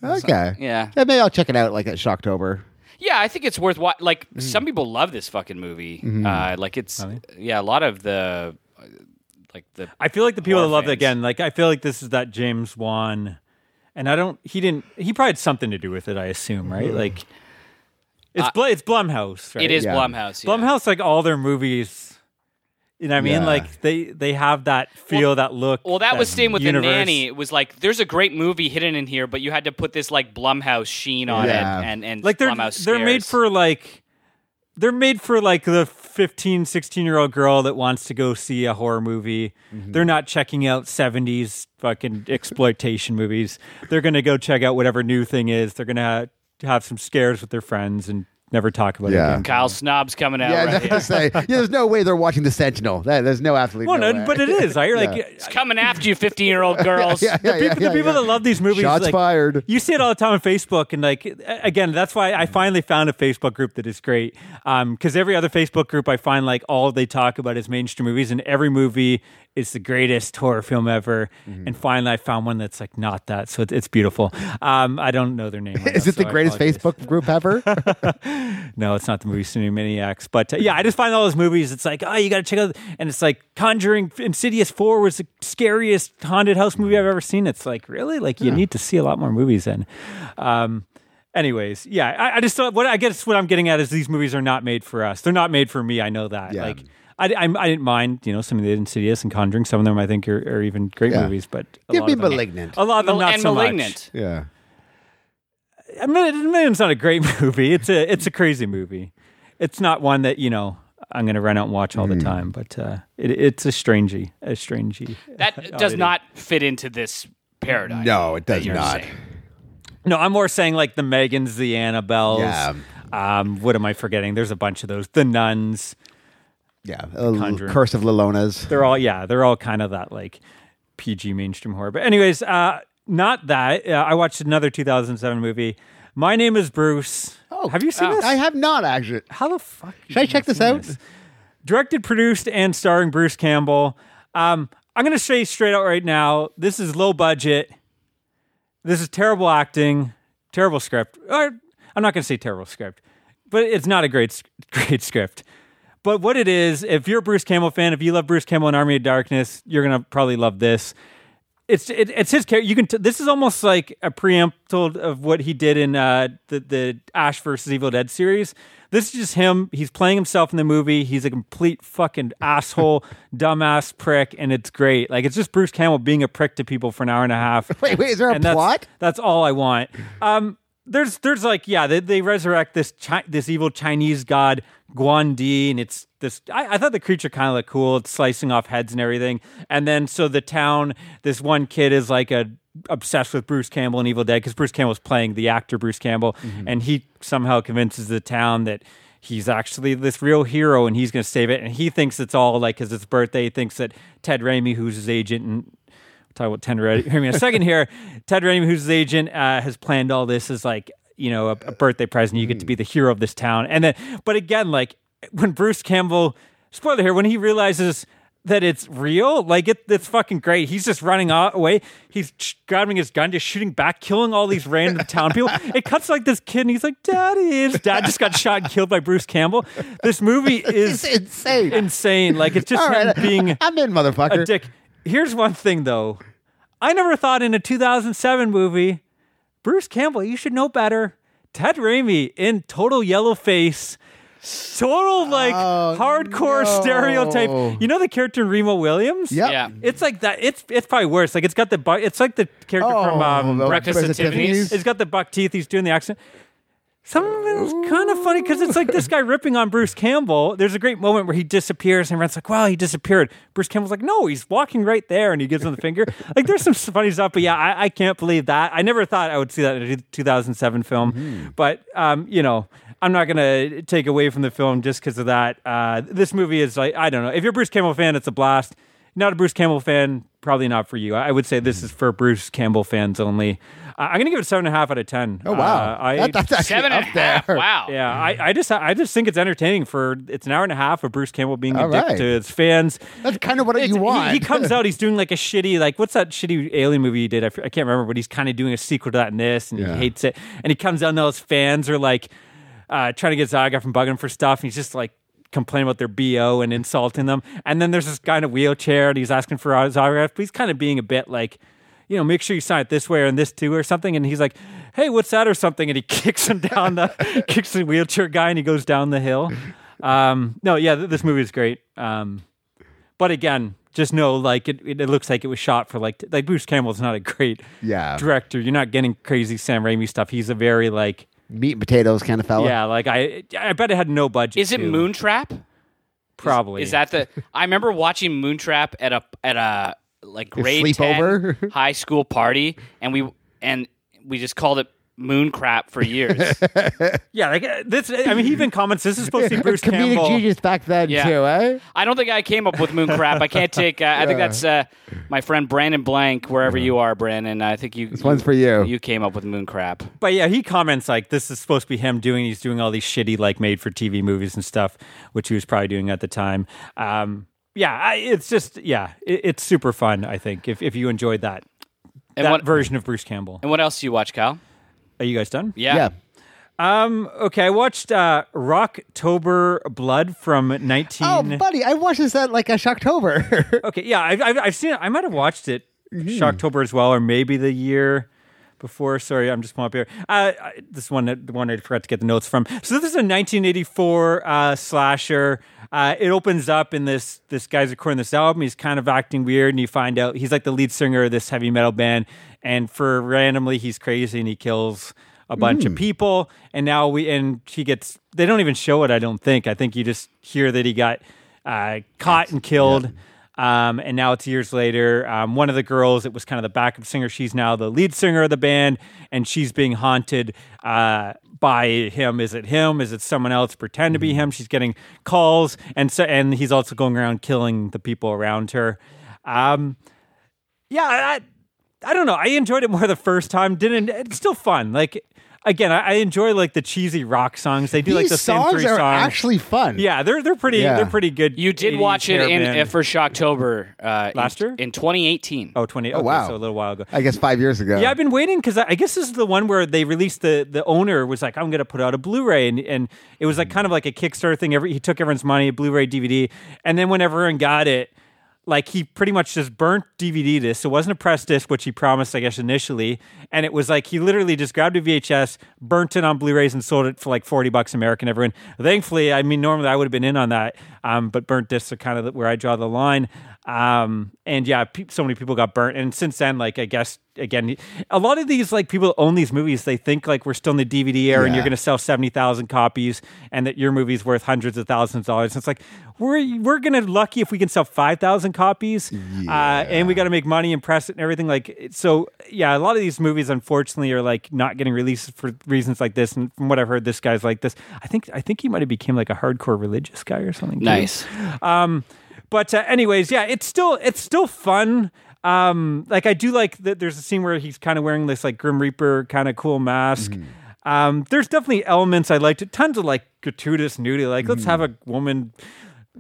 Okay. Yeah, maybe I'll check it out like at Shocktober. Yeah, I think it's worth watching. Like some people love this fucking movie. A lot of the I feel like the people that love it again. Like I feel like this is that James Wan, and he probably had something to do with it. I assume, right? Like it's Blumhouse. Right? It is Blumhouse. Yeah. Blumhouse, like all their movies. You know what I mean? Yeah. Like they have that feel, that look. Well, that was same with The Nanny. It was like there's a great movie hidden in here, but you had to put this like Blumhouse sheen on it, and like they're made for the 15, 16-year-old girl that wants to go see a horror movie. Mm-hmm. They're not checking out 70s fucking exploitation movies. They're gonna go check out whatever new thing is. They're gonna have some scares with their friends and never talk about it again. Kyle Snob's coming out. There's no way they're watching The Sentinel. There's no absolute way. But it is. You're like, it's coming after you, 15-year-old girls. The people that love these movies. Shots fired. You see it all the time on Facebook. And again, that's why I finally found a Facebook group that is great. Because every other Facebook group I find all they talk about is mainstream movies. And every movie is the greatest horror film ever. Mm-hmm. And finally I found one that's not that. So it's beautiful. I don't know their name. Is it the greatest Facebook group ever? No, it's not the movie Studio Maniacs, but I just find all those movies. It's like, oh, you got to check out, and it's like Conjuring, Insidious 4 was the scariest haunted house movie I've ever seen. It's like, really, you need to see a lot more movies then. Anyways, I just thought what I'm getting at is these movies are not made for us. They're not made for me. I know that. Yeah. I didn't mind, some of the Insidious and Conjuring. Some of them I think are even great movies, but Malignant. A lot of them not so Malignant. Much. Yeah. I mean, it's not a great movie. It's a crazy movie. It's not one that I'm going to run out and watch all the time. But it's a strangey, that does not fit into this paradigm. No, it does not. Saying. No, I'm more saying like the Megans, the Annabelles. Yeah. What am I forgetting? There's a bunch of those. The Nuns. Yeah. The Curse of Lilona's. They're all kind of that like PG mainstream horror. But anyways. Not that. I watched another 2007 movie. My Name is Bruce. Oh, have you seen this? I have not, actually. How the fuck? Should I check this out? Directed, produced, and starring Bruce Campbell. I'm going to say straight out right now, this is low budget. This is terrible acting, terrible script. Or, I'm not going to say terrible script, but it's not a great script. But what it is, if you're a Bruce Campbell fan, if you love Bruce Campbell and Army of Darkness, you're going to probably love this. It's his character. You can. This is almost like a preemptive of what he did in the Ash vs. Evil Dead series. This is just him. He's playing himself in the movie. He's a complete fucking asshole, dumbass prick, and it's great. Like it's just Bruce Campbell being a prick to people for an hour and a half. Wait, is there a plot? That's all I want. There's they resurrect this evil Chinese god Guan Di, and it's this. I thought the creature kind of looked cool. It's slicing off heads and everything. And then so the town, this one kid is like obsessed with Bruce Campbell and Evil Dead because Bruce Campbell's playing the actor Bruce Campbell, and he somehow convinces the town that he's actually this real hero and he's going to save it. And he thinks it's all because it's his birthday. He thinks that Ted Raimi, who's his agent, and we'll talk about Ted Raimi in a second here. Ted Raimi, who's his agent, has planned all this as a birthday present. You get to be the hero of this town. And then, but again, like when Bruce Campbell, spoiler here, when he realizes that it's real, like it's fucking great. He's just running away. He's grabbing his gun, just shooting back, killing all these random town people. It cuts like this kid and he's like, Daddy, his dad just got shot and killed by Bruce Campbell. This movie is insane. Like it's just him being motherfucker. A dick. Here's one thing though. I never thought in a 2007 movie, Bruce Campbell, you should know better. Ted Raimi in total yellow face, total hardcore stereotype. You know the character in Remo Williams? Yep. Yeah, it's like that. It's probably worse. Like it's like the character from Breakfast at Tiffany's. It's got the buck teeth. He's doing the accent. Some of it was kind of funny because it's like this guy ripping on Bruce Campbell. There's a great moment where he disappears and Rent's like, wow, he disappeared. Bruce Campbell's like, no, he's walking right there, and he gives him the finger. Like, there's some funny stuff, but yeah, I can't believe that. I never thought I would see that in a 2007 film, but, you know, I'm not going to take away from the film just because of that. This movie is like, I don't know. If you're a Bruce Campbell fan, it's a blast. Not a Bruce Campbell fan, probably not for you. I would say this is for Bruce Campbell fans only. I'm going to give it 7.5 out of 10. Oh, wow. That's 7.5 there. Wow. Yeah, I just think it's entertaining for, it's an hour and a half of Bruce Campbell being a dick to his fans. That's kind of what you want. He comes out, he's doing like a shitty, like, what's that shitty alien movie he did? I can't remember, but he's kind of doing a sequel to that and this, and he hates it. And he comes out and those fans are like trying to get Zaga from bugging him for stuff, and he's just like, complain about their BO and insulting them. And then there's this guy in a wheelchair and he's asking for his autograph, but he's kind of being a bit like, you know, make sure you sign it this way and this too or something. And he's like, hey, what's that or something? And he kicks him down the, kicks the wheelchair guy and he goes down the hill. No, yeah, this movie is great. But again, just know, like, it looks like it was shot for, like Bruce Campbell's not a great director. You're not getting crazy Sam Raimi stuff. He's a very, like, meat and potatoes kind of fella. Yeah, like I bet it had no budget. Is it too. Moontrap? Probably. Is that the? I remember watching Moontrap at a like grade sleepover 10 high school party, and we just called it Mooncrap for years. Yeah, like this. I mean, he even comments this is supposed to be Bruce Campbell. Comedic genius back then too, eh? I don't think I came up with Mooncrap. I can't take. I think that's my friend Brandon Blank, wherever you are, Brandon. I think you. This one's for you. You came up with Mooncrap. But yeah, he comments like this is supposed to be him doing. He's doing all these shitty like made-for-TV movies and stuff, which he was probably doing at the time. It's just it's super fun. I think if you enjoyed that and that version of Bruce Campbell. And what else do you watch, Kyle? Are you guys done? Yeah. Okay, I watched Rocktober Blood from 19... Oh, buddy, I watched this at like a Shocktober. Okay, yeah, I've seen it. I might have watched it Shocktober as well, or maybe the year before. Sorry, I'm just pulling up here. This one, the one I forgot to get the notes from. So this is a 1984 slasher. It opens up in this guy's recording this album. He's kind of acting weird, and you find out he's like the lead singer of this heavy metal band. And randomly, he's crazy and he kills a bunch of people. And now he gets. They don't even show it. I don't think. I think you just hear that he got caught and killed. Yeah. And now it's years later. One of the girls, it was kind of the backup singer. She's now the lead singer of the band, and she's being haunted by him. Is it him? Is it someone else pretend to be him? She's getting calls, and he's also going around killing the people around her. I don't know. I enjoyed it more the first time. It's still fun. Like, again, I enjoy like the cheesy rock songs. They do like the same three songs. These songs are actually fun. Yeah, they're pretty. Yeah. They're pretty good. You did watch it for Shocktober last year in 2018. Oh, 20. Oh, wow. So a little while ago. I guess 5 years ago. Yeah, I've been waiting because I guess this is the one where they released the owner was like, I'm going to put out a Blu-ray, and it was like kind of like a Kickstarter thing. He took everyone's money, Blu-ray, DVD, and then when everyone got it. Like, he pretty much just burnt DVD discs. It wasn't a press disc, which he promised, I guess, initially. And it was like, he literally just grabbed a VHS, burnt it on Blu-rays, and sold it for like $40 American, everyone. Thankfully, I mean, normally I would have been in on that, but burnt discs are kind of where I draw the line. And yeah, so many people got burnt. And since then, like, I guess, again, a lot of these, like, people own these movies. They think, like, we're still in the DVD era and you're going to sell 70,000 copies and that your movie's worth hundreds of thousands of dollars. And it's like, we're going to lucky if we can sell 5,000 copies. Yeah. And we got to make money and press it and everything. Like, so, yeah, a lot of these movies, unfortunately, are, like, not getting released for reasons like this. And from what I've heard, this guy's like this. I think he might have become, like, a hardcore religious guy or something. Nice. But anyways, yeah, it's still fun. Like, I do like that there's a scene where he's kind of wearing this, like, Grim Reaper kind of cool mask. Mm-hmm. There's definitely elements I liked. Tons of, like, gratuitous nudity. Like, let's have a woman...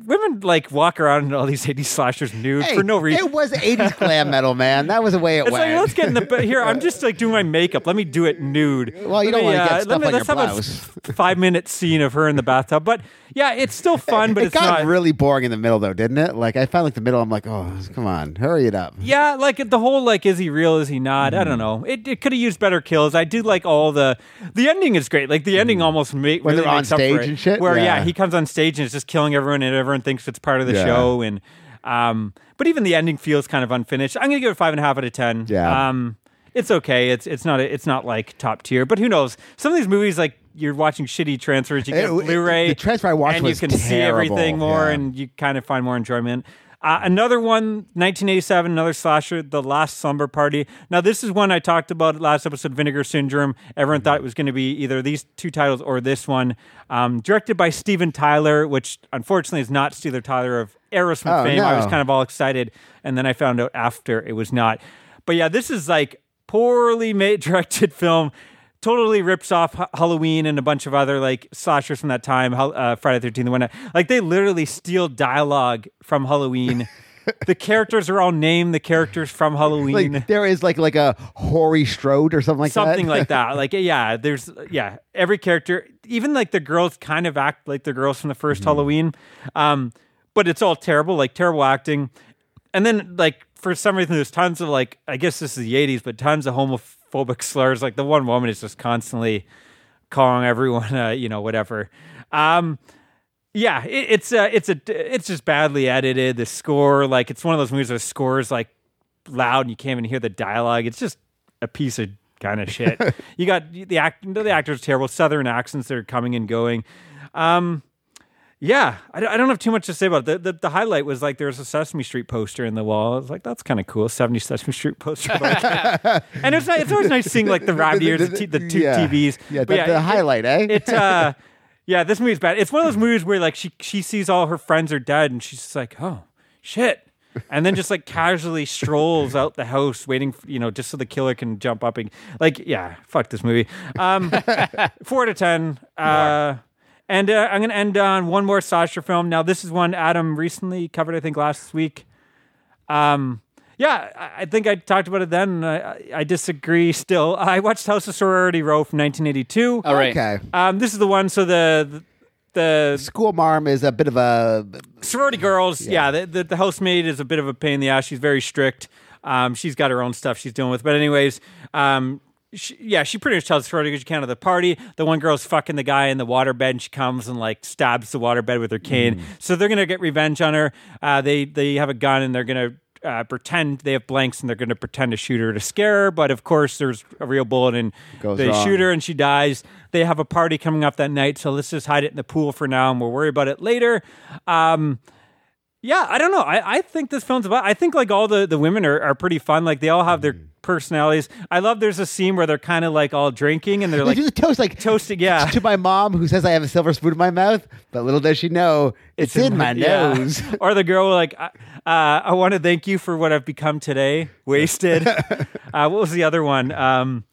Women, like, walk around in all these 80s slashers nude for no reason. It was 80s glam metal, man. That was the way it went. Like, let's get in the... Here, I'm just, like, doing my makeup. Let me do it nude. Well, you don't want to get stuff like your blouse. Let's have a 5-minute scene of her in the bathtub. But, yeah, it's still fun, but it's not... It got really boring in the middle, though, didn't it? Like, I found, like, the middle, I'm like, oh, come on, hurry it up. Yeah, like, the whole, like, is he real, is he not? I don't know. It could have used better kills. I do like all the... The ending is great. Like, the ending almost makes... When really they're on stage and shit? Where, yeah, he comes on stage and is just killing everyone and everyone thinks it's part of the show, and but even the ending feels kind of unfinished. I'm gonna give it 5.5 out of 10. Yeah. it's okay. It's not like top tier, but who knows? Some of these movies, like, you're watching shitty transfers. You get Blu-ray. The transfer I watched was terrible. And you can see everything more, and you kind of find more enjoyment. Another one, 1987, another slasher, The Last Slumber Party. Now, this is one I talked about last episode, Vinegar Syndrome. Everyone thought it was going to be either these two titles or this one. Directed by Steven Tyler, which unfortunately is not Steven Tyler of Aerosmith fame. No. I was kind of all excited, and then I found out after it was not. But yeah, this is like poorly made, directed film. Totally rips off Halloween and a bunch of other like slashers from that time, Friday the 13th, the one. Like, they literally steal dialogue from Halloween. The characters are all named the characters from Halloween. Like, there is like a Horry Strode or something like that. Like, yeah, there's every character, even like the girls kind of act like the girls from the first Halloween, but it's all terrible, like terrible acting. And then like for some reason there's tons of like, I guess this is the 80s, but tons of homophobic slurs. Like, the one woman is just constantly calling everyone, whatever. It's just badly edited. The score, like, it's one of those movies where the score is like loud and you can't even hear the dialogue. It's just a piece of kind of shit. You got the actors are terrible. Southern accents that are coming and going. I don't have too much to say about it. The highlight was like there was a Sesame Street poster in the wall. I was like, that's kind of cool, 70 Sesame Street poster. And it's always nice seeing like the radiators, the two TVs. Yeah, the highlight, eh? This movie's bad. It's one of those movies where like she sees all her friends are dead and she's just like, oh, shit. And then just like casually strolls out the house waiting, just so the killer can jump up and fuck this movie. 4 out of 10. And I'm going to end on one more slasher film. Now, this is one Adam recently covered, I think, last week. I think I talked about it then. I disagree still. I watched House of Sorority Row from 1982. All right. Okay. This is the one. So the school marm is a bit of a... Sorority girls. Yeah. The housemaid is a bit of a pain in the ass. She's very strict. She's got her own stuff she's dealing with. But anyways... She pretty much tells the story because she can't at the party. The one girl's fucking the guy in the waterbed and she comes and like stabs the waterbed with her cane. So they're going to get revenge on her. They have a gun and they're going to pretend they have blanks and they're going to pretend to shoot her to scare her. But of course there's a real bullet and shoot her and she dies. They have a party coming up that night. So let's just hide it in the pool for now and we'll worry about it later. I don't know. I think this film's about... I think, like, all the women are pretty fun. Like, they all have their personalities. I love there's a scene where they're kind of, like, all drinking and they're, like... They do the toast, like... Toasting, yeah. To my mom who says I have a silver spoon in my mouth, but little does she know, it's in my nose. Or the girl, like, I want to thank you for what I've become today. Wasted. What was the other one?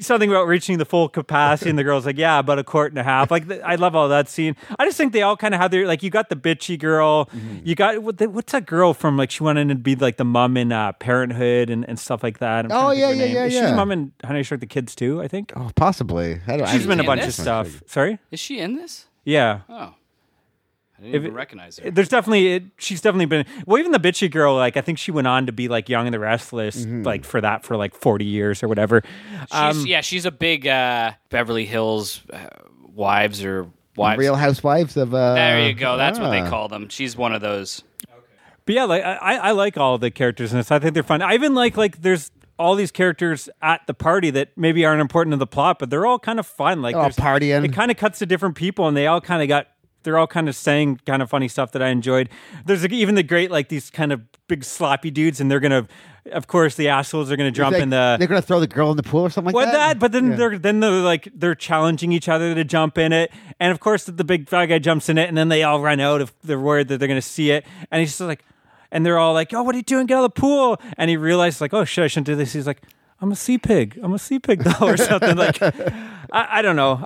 Something about reaching the full capacity, and the girl's like, yeah, about a quart and a half. Like, I love all that scene. I just think they all kind of have their, like, you got the bitchy girl. You got, what's that girl from, like, she went in and be, like, the mom in Parenthood and stuff like that. I'm trying to think of her name. Is she the mom in Honey, Shrunk the Kids, too, I think? Oh, possibly. She's been in a bunch of stuff. Sorry? Is she in this? Yeah. Oh. I didn't even recognize her. She's definitely been, well, even the bitchy girl, like, I think she went on to be, like, Young and the Restless, like, for 40 years or whatever. She's a big Beverly Hills wives or wives. Real Housewives of... there you go. That's what they call them. She's one of those. Okay. But, yeah, like, I like all the characters in this. I think they're fun. I even like, there's all these characters at the party that maybe aren't important to the plot, but they're all kind of fun. Like, all partying. It kind of cuts to different people, and they all kind of got... They're all kind of saying kind of funny stuff that I enjoyed. There's even the great, like, these kind of big sloppy dudes, and they're going to, of course, the assholes are going to jump in the... They're going to throw the girl in the pool or something like that? But then they're like, they're challenging each other to jump in it. And, of course, the big fat guy jumps in it, and then they all run out of the word that they're going to see it. And he's just like... And they're all like, oh, what are you doing? Get out of the pool. And he realized, like, oh, shit, I shouldn't do this. He's like... I'm a sea pig, though, or something. Like, I don't know.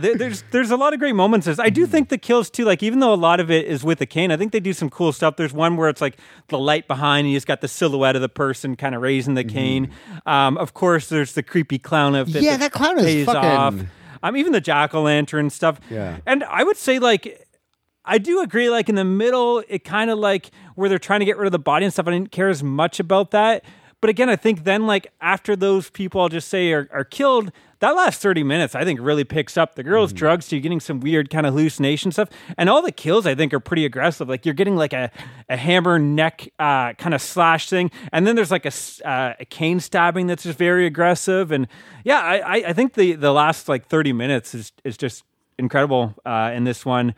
There's a lot of great moments. I do think the kills, too, like, even though a lot of it is with a cane, I think they do some cool stuff. There's one where it's, like, the light behind, and you just got the silhouette of the person kind of raising the cane. Of course, there's the creepy clown outfit. Yeah, that clown is fucking... Off. Even the jack-o'-lantern stuff. Yeah. And I would say, like... I do agree, like, in the middle, it kind of, like, where they're trying to get rid of the body and stuff, I didn't care as much about that. But again, I think then, like, after those people, I'll just say, are killed, That last 30 minutes, I think, really picks up. The girl's drugs, so you're getting some weird kind of hallucination stuff. And all the kills, I think, are pretty aggressive. Like, you're getting like a hammer neck kind of slash thing. And then there's like a cane stabbing that's just very aggressive. And yeah, I think the last like 30 minutes is just incredible in this one.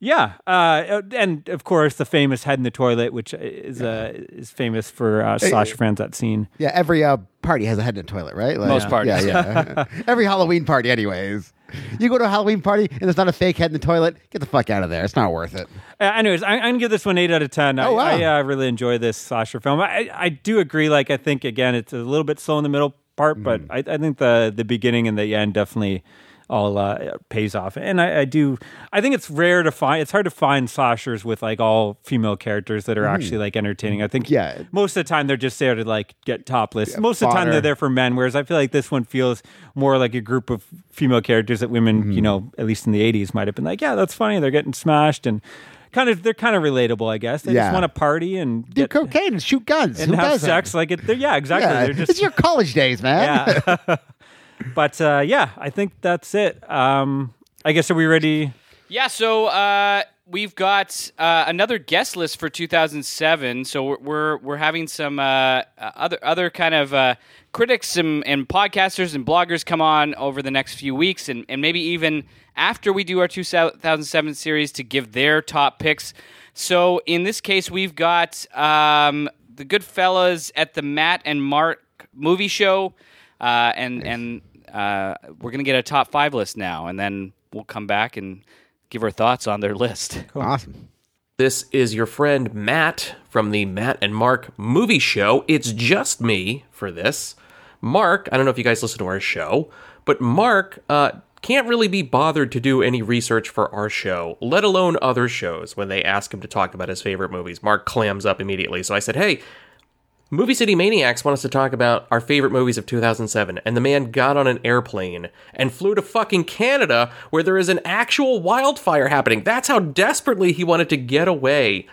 Yeah, and of course the famous head in the toilet, which is famous for slasher fans, that scene. Yeah, every party has a head in the toilet, right? Like, most parties. Yeah. Every Halloween party, anyways. You go to a Halloween party and there's not a fake head in the toilet, get the fuck out of there. It's not worth it. Anyways, I'm going to give this one 8 out of 10. Oh, wow. I really enjoy this slasher film. I do agree, like, I think, again, it's a little bit slow in the middle part, but I think the beginning and the end definitely all pays off. And I think it's rare to find, it's hard to find slashers with like all female characters that are actually like entertaining. I think most of the time they're just there to like get topless. Most of the time they're there for men, whereas I feel like this one feels more like a group of female characters that women, you know, at least in the 80s might have been like, yeah, that's funny. They're getting smashed and they're kind of relatable, I guess. They just want to party and do cocaine and shoot guns and have sex. Like it, yeah, exactly. Yeah. They're just, it's your college days, man. Yeah. But yeah, I think that's it. I guess, are we ready? Yeah, so we've got another guest list for 2007. So we're having some other kind of critics and podcasters and bloggers come on over the next few weeks, and maybe even after we do our 2007 series to give their top picks. So in this case, we've got the good fellas at the Matt and Mark Movie Show. And we're going to get a top 5 list now, and then we'll come back and give our thoughts on their list. Cool. Awesome. This is your friend Matt from the Matt and Mark Movie Show. It's just me for this. Mark, I don't know if you guys listen to our show, but Mark can't really be bothered to do any research for our show, let alone other shows. When they ask him to talk about his favorite movies, Mark clams up immediately. So I said, hey, Movie City Maniacs want us to talk about our favorite movies of 2007, and the man got on an airplane and flew to fucking Canada where there is an actual wildfire happening. That's how desperately he wanted to get away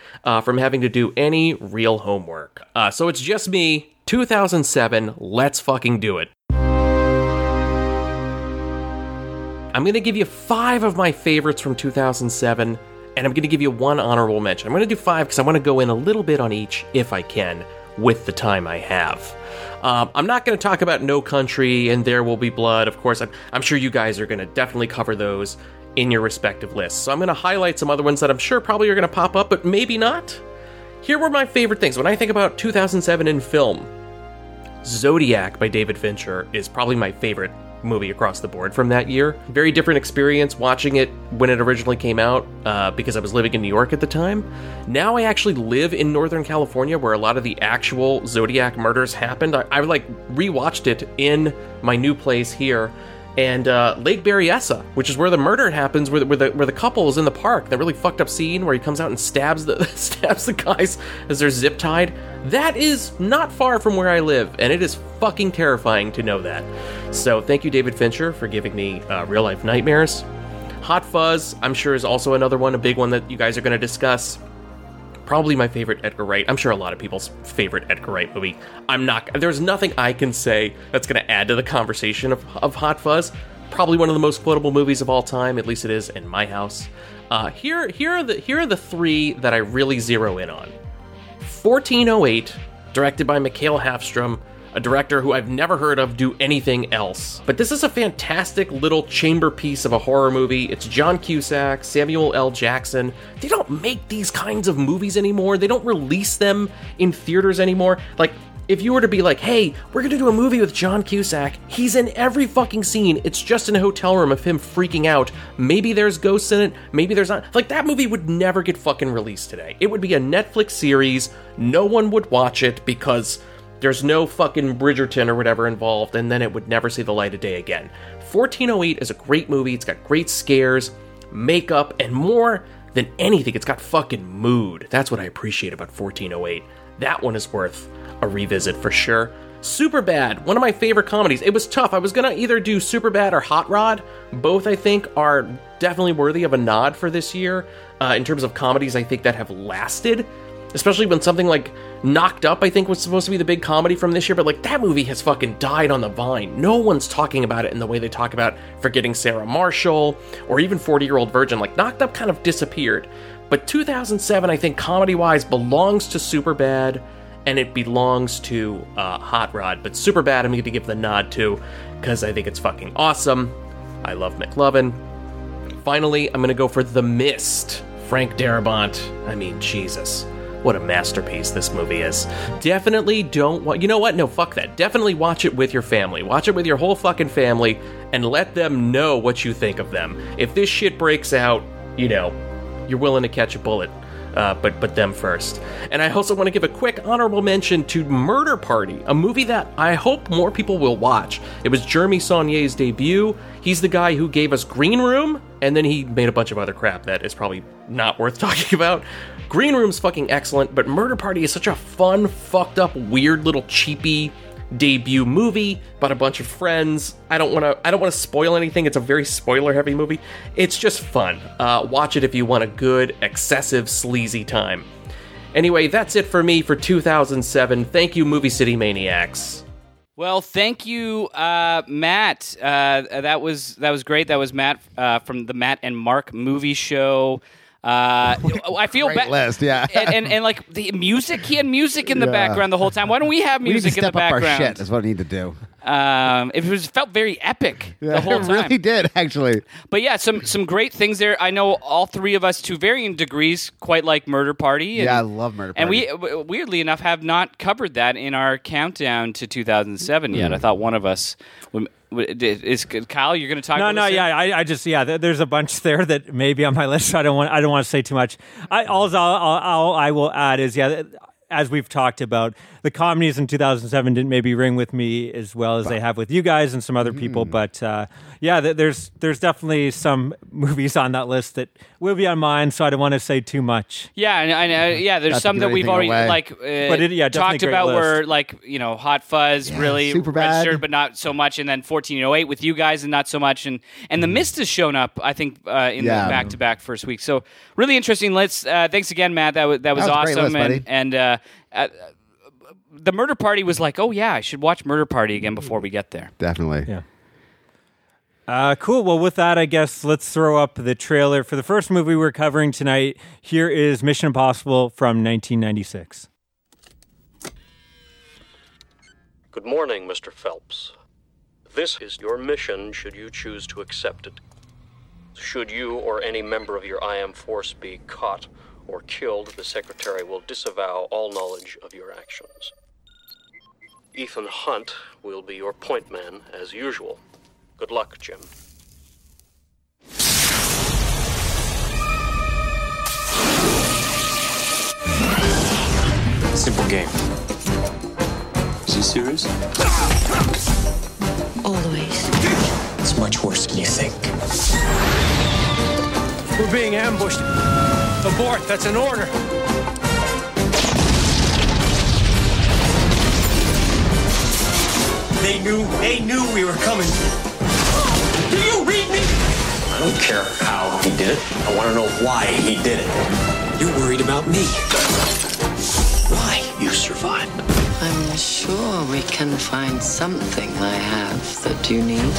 from having to do any real homework. So it's just me, 2007, let's fucking do it. I'm going to give you 5 of my favorites from 2007, and I'm going to give you 1 honorable mention. I'm going to do 5 because I want to go in a little bit on each if I can, with the time I have. I'm not going to talk about No Country and There Will Be Blood. Of course, I'm sure you guys are going to definitely cover those in your respective lists. So I'm going to highlight some other ones that I'm sure probably are going to pop up, but maybe not. Here were my favorite things. When I think about 2007 in film, Zodiac by David Fincher is probably my favorite movie across the board from that year. Very different experience watching it when it originally came out because I was living in New York at the time. Now I actually live in Northern California where a lot of the actual Zodiac murders happened. I like rewatched it in my new place here, and Lake Berryessa, which is where the murder happens, where the couple is in the park. That really fucked up scene where he comes out and stabs the guys as they're zip tied. That is not far from where I live, and it is fucking terrifying to know that. So thank you, David Fincher, for giving me real life nightmares. Hot Fuzz, I'm sure, is also another one, a big one that you guys are going to discuss. Probably my favorite Edgar Wright. I'm sure a lot of people's favorite Edgar Wright movie. There's nothing I can say that's going to add to the conversation of Hot Fuzz. Probably one of the most quotable movies of all time, at least it is in my house. Here are the 3 that I really zero in on. 1408, directed by Mikael Hafström, a director who I've never heard of do anything else. But this is a fantastic little chamber piece of a horror movie. It's John Cusack, Samuel L. Jackson. They don't make these kinds of movies anymore. They don't release them in theaters anymore. Like, if you were to be like, hey, we're going to do a movie with John Cusack, he's in every fucking scene. It's just in a hotel room of him freaking out. Maybe there's ghosts in it. Maybe there's not. Like, that movie would never get fucking released today. It would be a Netflix series. No one would watch it because there's no fucking Bridgerton or whatever involved, and then it would never see the light of day again. 1408 is a great movie. It's got great scares, makeup, and more than anything, it's got fucking mood. That's what I appreciate about 1408. That one is worth a revisit for sure. Superbad, one of my favorite comedies. It was tough. I was going to either do Superbad or Hot Rod. Both, I think, are definitely worthy of a nod for this year. In terms of comedies, I think that have lasted. especially when something like Knocked Up, I think, was supposed to be the big comedy from this year, but like that movie has fucking died on the vine. No one's talking about it in the way they talk about Forgetting Sarah Marshall or even 40-Year-Old Virgin. Like Knocked Up kind of disappeared, but 2007, I think comedy-wise, belongs to Superbad, and it belongs to Hot Rod. But Superbad, I'm going to give the nod to because I think it's fucking awesome. I love McLovin. Finally, I'm going to go for The Mist. Frank Darabont. I mean, Jesus. What a masterpiece this movie is. Definitely don't want... You know what? No, fuck that. Definitely watch it with your family. Watch it with your whole fucking family and let them know what you think of them. If this shit breaks out, you know, you're willing to catch a bullet. But them first. And I also want to give a quick honorable mention to Murder Party, a movie that I hope more people will watch. It was Jeremy Saulnier's debut. He's the guy who gave us Green Room, and then he made a bunch of other crap that is probably not worth talking about. Green Room's fucking excellent, but Murder Party is such a fun, fucked up, weird little cheapy debut movie about a bunch of friends. I don't want to spoil anything. It's a very spoiler heavy movie. It's just fun. Watch it if you want a good, excessive, sleazy time. Anyway, that's it for me for 2007. Thank you, Movie City Maniacs. Well, thank you, Matt. That was great. That was Matt from the Matt and Mark Movie Show. I feel bad. Yeah, and like the music, he had music in the background the whole time. Why don't we have music in the background? We need to step up our shit. That's what we need to do. It felt very epic the whole time. It really did, actually. But yeah, some great things there. I know all three of us, to varying degrees, quite like Murder Party. And, yeah, I love Murder Party. And we, weirdly enough, have not covered that in our countdown to 2007 yet. I thought one of us... Is Kyle? You're going to talk? No. Yeah, I just there's a bunch there that maybe on my list. I don't want to say too much. All I will add is as we've talked about, the comedies in 2007 didn't maybe ring with me as well as they have with you guys and some other people. But there's definitely some movies on that list that will be on mine. So I don't want to say too much. Yeah, and there's not some that we've already talked about. List. Where like Hot Fuzz really registered, but not so much. And then 1408 with you guys, and not so much. And The Mist has shown up, I think, in the back-to-back first week. So really interesting list. Thanks again, Matt. That was awesome. List, the Murder Party was like, oh yeah, I should watch Murder Party again before we get there. Definitely. Yeah. Cool. Well, with that, I guess let's throw up the trailer for the first movie we're covering tonight. Here is Mission Impossible from 1996. Good morning, Mr. Phelps. This is your mission should you choose to accept it. Should you or any member of your IM force be caught or killed, the Secretary will disavow all knowledge of your actions. Ethan Hunt will be your point man, as usual. Good luck, Jim. Simple game. Is he serious? Always. It's much worse than you think. We're being ambushed. Abort, that's an order. They knew we were coming. Do you read me? I don't care how he did it. I want to know why he did it. You're worried about me. Why you survived. I'm sure we can find something I have that you need.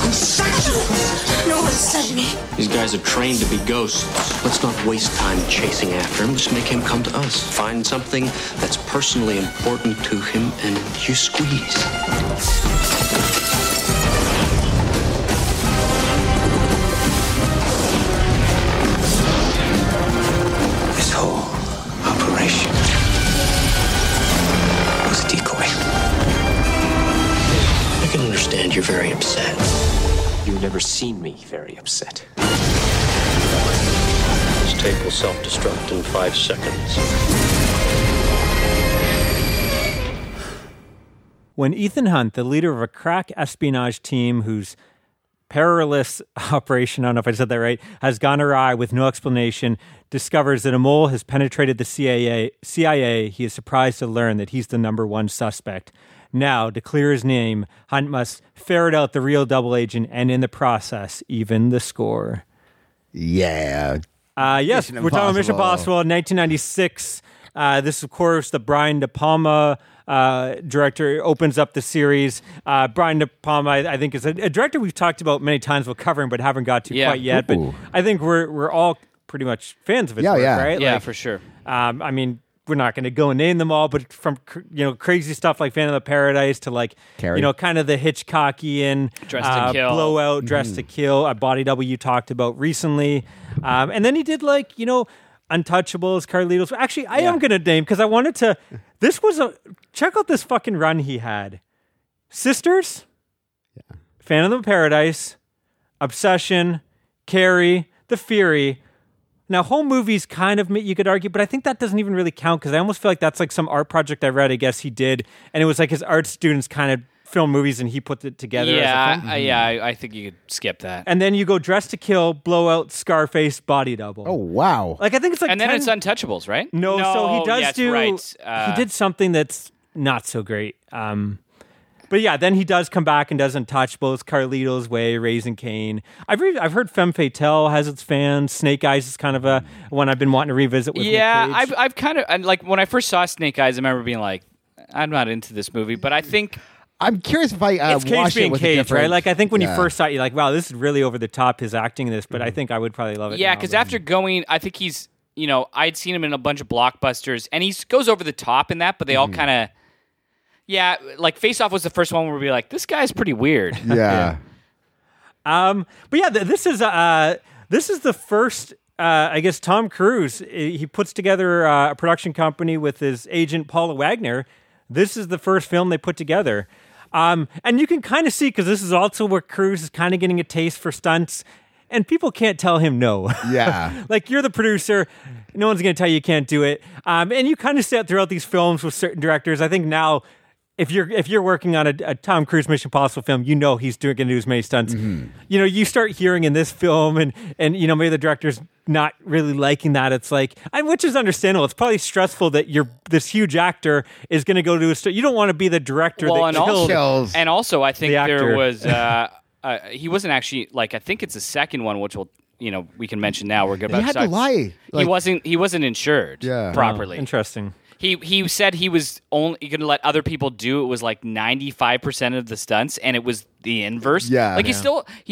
I'm psycho! No one sent me. These guys are trained to be ghosts. Let's not waste time chasing after him. Just make him come to us. Find something that's personally important to him and you squeeze. This whole operation was a decoy. I can understand you're very upset. You've never seen me very upset. This tape will self-destruct in 5 seconds. When Ethan Hunt, the leader of a crack espionage team whose perilous operation, I don't know if I said that right, has gone awry with no explanation, discovers that a mole has penetrated the CIA, he is surprised to learn that he's the #1 suspect. Now, to clear his name, Hunt must ferret out the real double agent and, in the process, even the score. Yeah. Yes, we're talking about Mission Impossible 1996. This, of course, the Brian De Palma director opens up the series. Brian De Palma, I think, is a director we've talked about many times, we're covering, but haven't got to quite yet. Ooh. But I think we're all pretty much fans of his work, right? Yeah, like, for sure. I mean, we're not going to go and name them all, but from crazy stuff like Phantom of Paradise to like Carrie. Kind of the Hitchcockian Blowout, Dress to Kill, a Body Double you talked about recently, and then he did like Untouchables, Carlitos. Actually, I am going to name because I wanted to. This was a check out this fucking run he had. Sisters, Phantom of Paradise, Obsession, Carrie, The Fury. Now, home movies kind of, you could argue, but I think that doesn't even really count because I almost feel like that's like some art project I read, I guess he did, and it was like his art students kind of film movies and he put it together. Yeah, I think you could skip that. And then you go Dress to Kill, Blowout, Scarface, Body Double. Oh, wow. Like, I think it's like and then it's Untouchables, right? No, so he does right. He did something that's not so great. But yeah, then he does come back and does Untouchables, Carlito's Way, Raising Cain. I've heard Femme Fatale has its fans. Snake Eyes is kind of a one I've been wanting to revisit with. Yeah, I've kind of like when I first saw Snake Eyes, I remember being like, I'm not into this movie, but I think I'm curious if I it's Cage being Cage, right? Like I think when you first saw it, you're like, wow, this is really over the top. His acting in this, but I think I would probably love it. Yeah, because after going, I think he's I'd seen him in a bunch of blockbusters, and he goes over the top in that, but they all kind of. Yeah, like Face Off was the first one where we were like, this guy's pretty weird. Yeah. But yeah, this is the first, I guess, Tom Cruise. He puts together a production company with his agent, Paula Wagner. This is the first film they put together. And you can kind of see, because this is also where Cruise is kind of getting a taste for stunts. And people can't tell him no. Yeah. Like, you're the producer. No one's going to tell you you can't do it. And you kind of see that throughout these films with certain directors. I think now, if you're working on a Tom Cruise Mission Impossible film, he's going to do as many stunts. Mm-hmm. You start hearing in this film, and maybe the director's not really liking that. It's like, which is understandable. It's probably stressful that this huge actor is going to go to a stunt. You don't want to be the director that kills. And also, I think there was... he wasn't actually like I think it's the second one, which we can mention now. We're good about. He had to lie. Like, he wasn't insured properly. Oh, interesting. He said he was only going to let other people do. It was like 95% of the stunts, and it was the inverse. Yeah, like he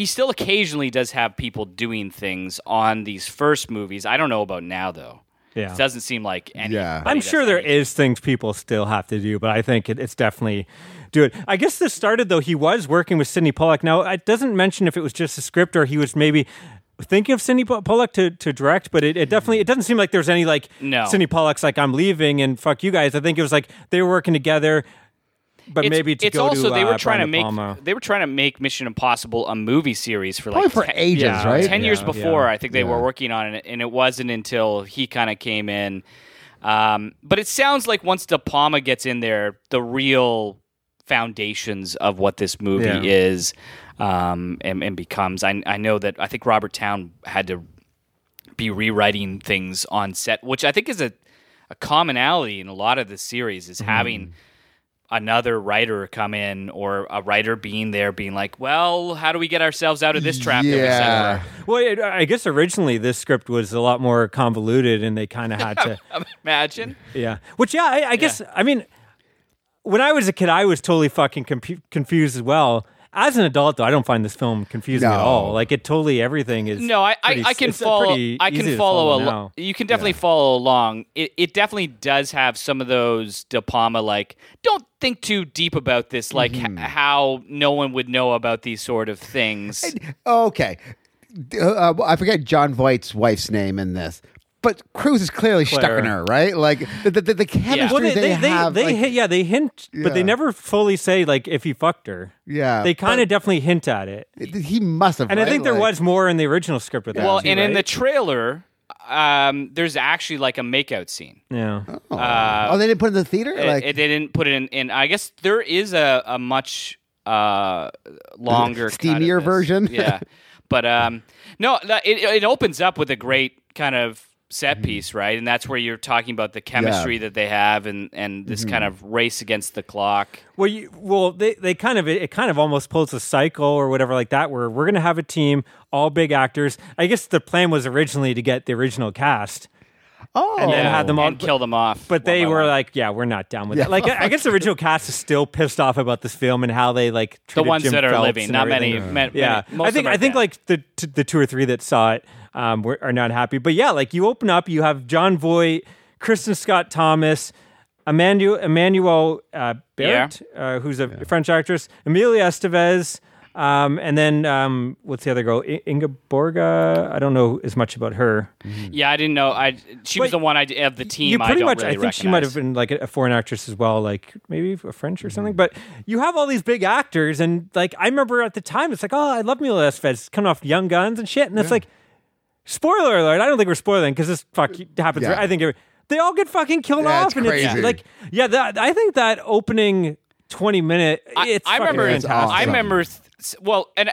still occasionally does have people doing things on these first movies. I don't know about now though. Yeah. It doesn't seem like any. Yeah. I'm sure there is things people still have to do, but I think it's definitely. Do it. I guess this started, though, he was working with Sidney Pollack. Now, it doesn't mention if it was just a script or he was maybe thinking of Sidney Pollack to direct, but it definitely, it doesn't seem like there's any, Sidney Pollack's like, I'm leaving and fuck you guys. I think it was like they were working together, but they were trying to make Mission Impossible a movie series for like... Probably for ages, right? 10 years before, I think they were working on it, and it wasn't until he kind of came in. But it sounds like once De Palma gets in there, the real... foundations of what this movie is and becomes. I know that I think Robert Towne had to be rewriting things on set, which I think is a commonality in a lot of the series is having another writer come in or a writer being there being like, well, how do we get ourselves out of this trap? Yeah. That we set? Well, I guess originally this script was a lot more convoluted and they kind of had to... Imagine. Yeah. Which, I guess, I mean... When I was a kid, I was totally fucking confused as well. As an adult, though, I don't find this film confusing at all. Like, it totally everything is. No, I can follow along. You can definitely follow along. It definitely does have some of those De Palma like. Don't think too deep about this. Like how no one would know about these sort of things. Okay, I forget Jon Voight's wife's name in this. But Cruise is clearly stuck in her, right? Like the chemistry well, they have. They hint, but they never fully say like if he fucked her. Yeah, they kind of definitely hint at it. He must have. And I think there was more in the original script with that. Well, and in the trailer, there's actually like a makeout scene. Yeah. Oh, they didn't put it in the theater. They didn't put it in. And I guess there is a much longer, steamier version. Yeah, but no, it opens up with a great kind of. set piece, right? And that's where you're talking about the chemistry that they have, and this kind of race against the clock. Well, they kind of almost pulls a cycle or whatever like that, where we're going to have a team, all big actors. I guess the plan was originally to get the original cast. Oh, and then had them all and kill them off. But they were like, "Yeah, we're not down with that." Like, I guess the original cast is still pissed off about this film and how they like treated the ones Jim that are Phelps living. Not many, I think like the two or three that saw it are not happy. But yeah, like you open up, you have Jon Voight, Kristen Scott Thomas, Emmanuel Barrett, who's a French actress, Emilio Estevez. And then, what's the other girl? Ingeborga? I don't know as much about her. Yeah, I didn't know. She was the one of the team. I think she might have been like a foreign actress as well, like maybe a French or something. But you have all these big actors, and like I remember at the time, it's like, oh, I love Mila Estevez coming off Young Guns and shit. And it's like, spoiler alert! I don't think we're spoiling because this happens. Yeah. Right? I think they all get fucking killed off, and crazy. It's like, I think that opening 20-minute. I remember. Well, and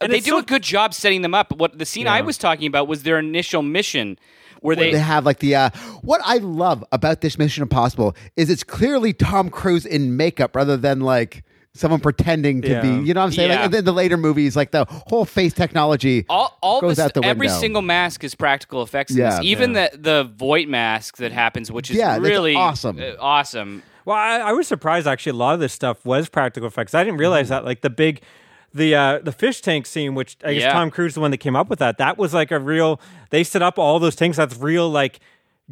they do a good job setting them up. What the scene I was talking about was their initial mission, where they have like the what I love about this Mission Impossible is it's clearly Tom Cruise in makeup rather than like someone pretending to be. You know what I'm saying? Like, and then the later movies, like the whole face technology, all goes out the window. Every single mask is practical effects. In this. Even the Voight mask that happens, which is really awesome. Well, I was surprised actually. A lot of this stuff was practical effects. I didn't realize that. Like the fish tank scene, which I guess Tom Cruise is the one that came up with that. That was like a real. They set up all those tanks. That's real, like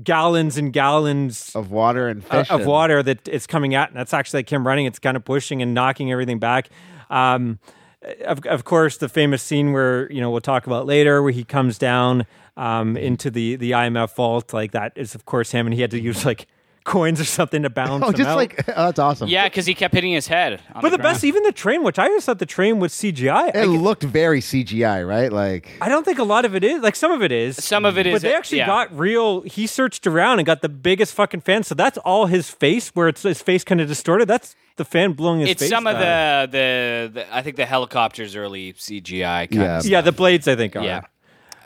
gallons and gallons of water and fish of water that it's coming at, and that's actually like him running. It's kind of pushing and knocking everything back. Of course, the famous scene where we'll talk about later, where he comes down into the IMF vault. Like that is of course him, and he had to use like coins or something to balance them out. That's awesome. Yeah, because he kept hitting his head. But the best, even the train, which I always thought the train was CGI. It looked very CGI, right? Like I don't think a lot of it is. Like some of it is. Some of it is. But they actually got real. He searched around and got the biggest fucking fan. So that's all his face, where it's his face kind of distorted. That's the fan blowing his face. It's some of the I think the helicopters early CGI. Kind of stuff. The blades I think are.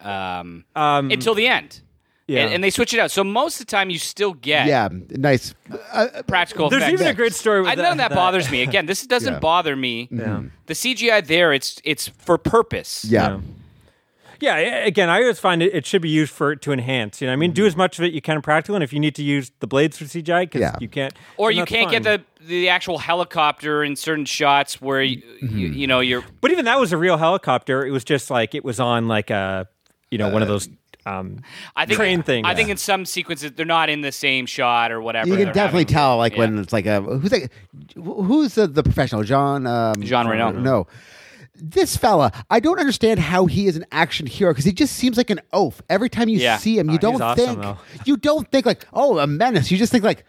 Yeah. Until the end. Yeah. And they switch it out. So most of the time you still get nice practical effects. There's even a great story with that. I know that bothers me. Again, this doesn't bother me. No. The CGI there, it's for purpose. Yeah. Yeah, again, I always find it should be used to enhance. You know, I mean, do as much of it you can practical, and if you need to use the blades for CGI, because you can't, or you can't get the actual helicopter in certain shots where you're. But even that was a real helicopter. It was just like it was on like a one of those. I think train thing. I think in some sequences they're not in the same shot or whatever. You can definitely tell, like when it's like who's the professional John Reno. No, this fella. I don't understand how he is an action hero because he just seems like an oaf. Every time you see him, you don't think like a menace. You just think like.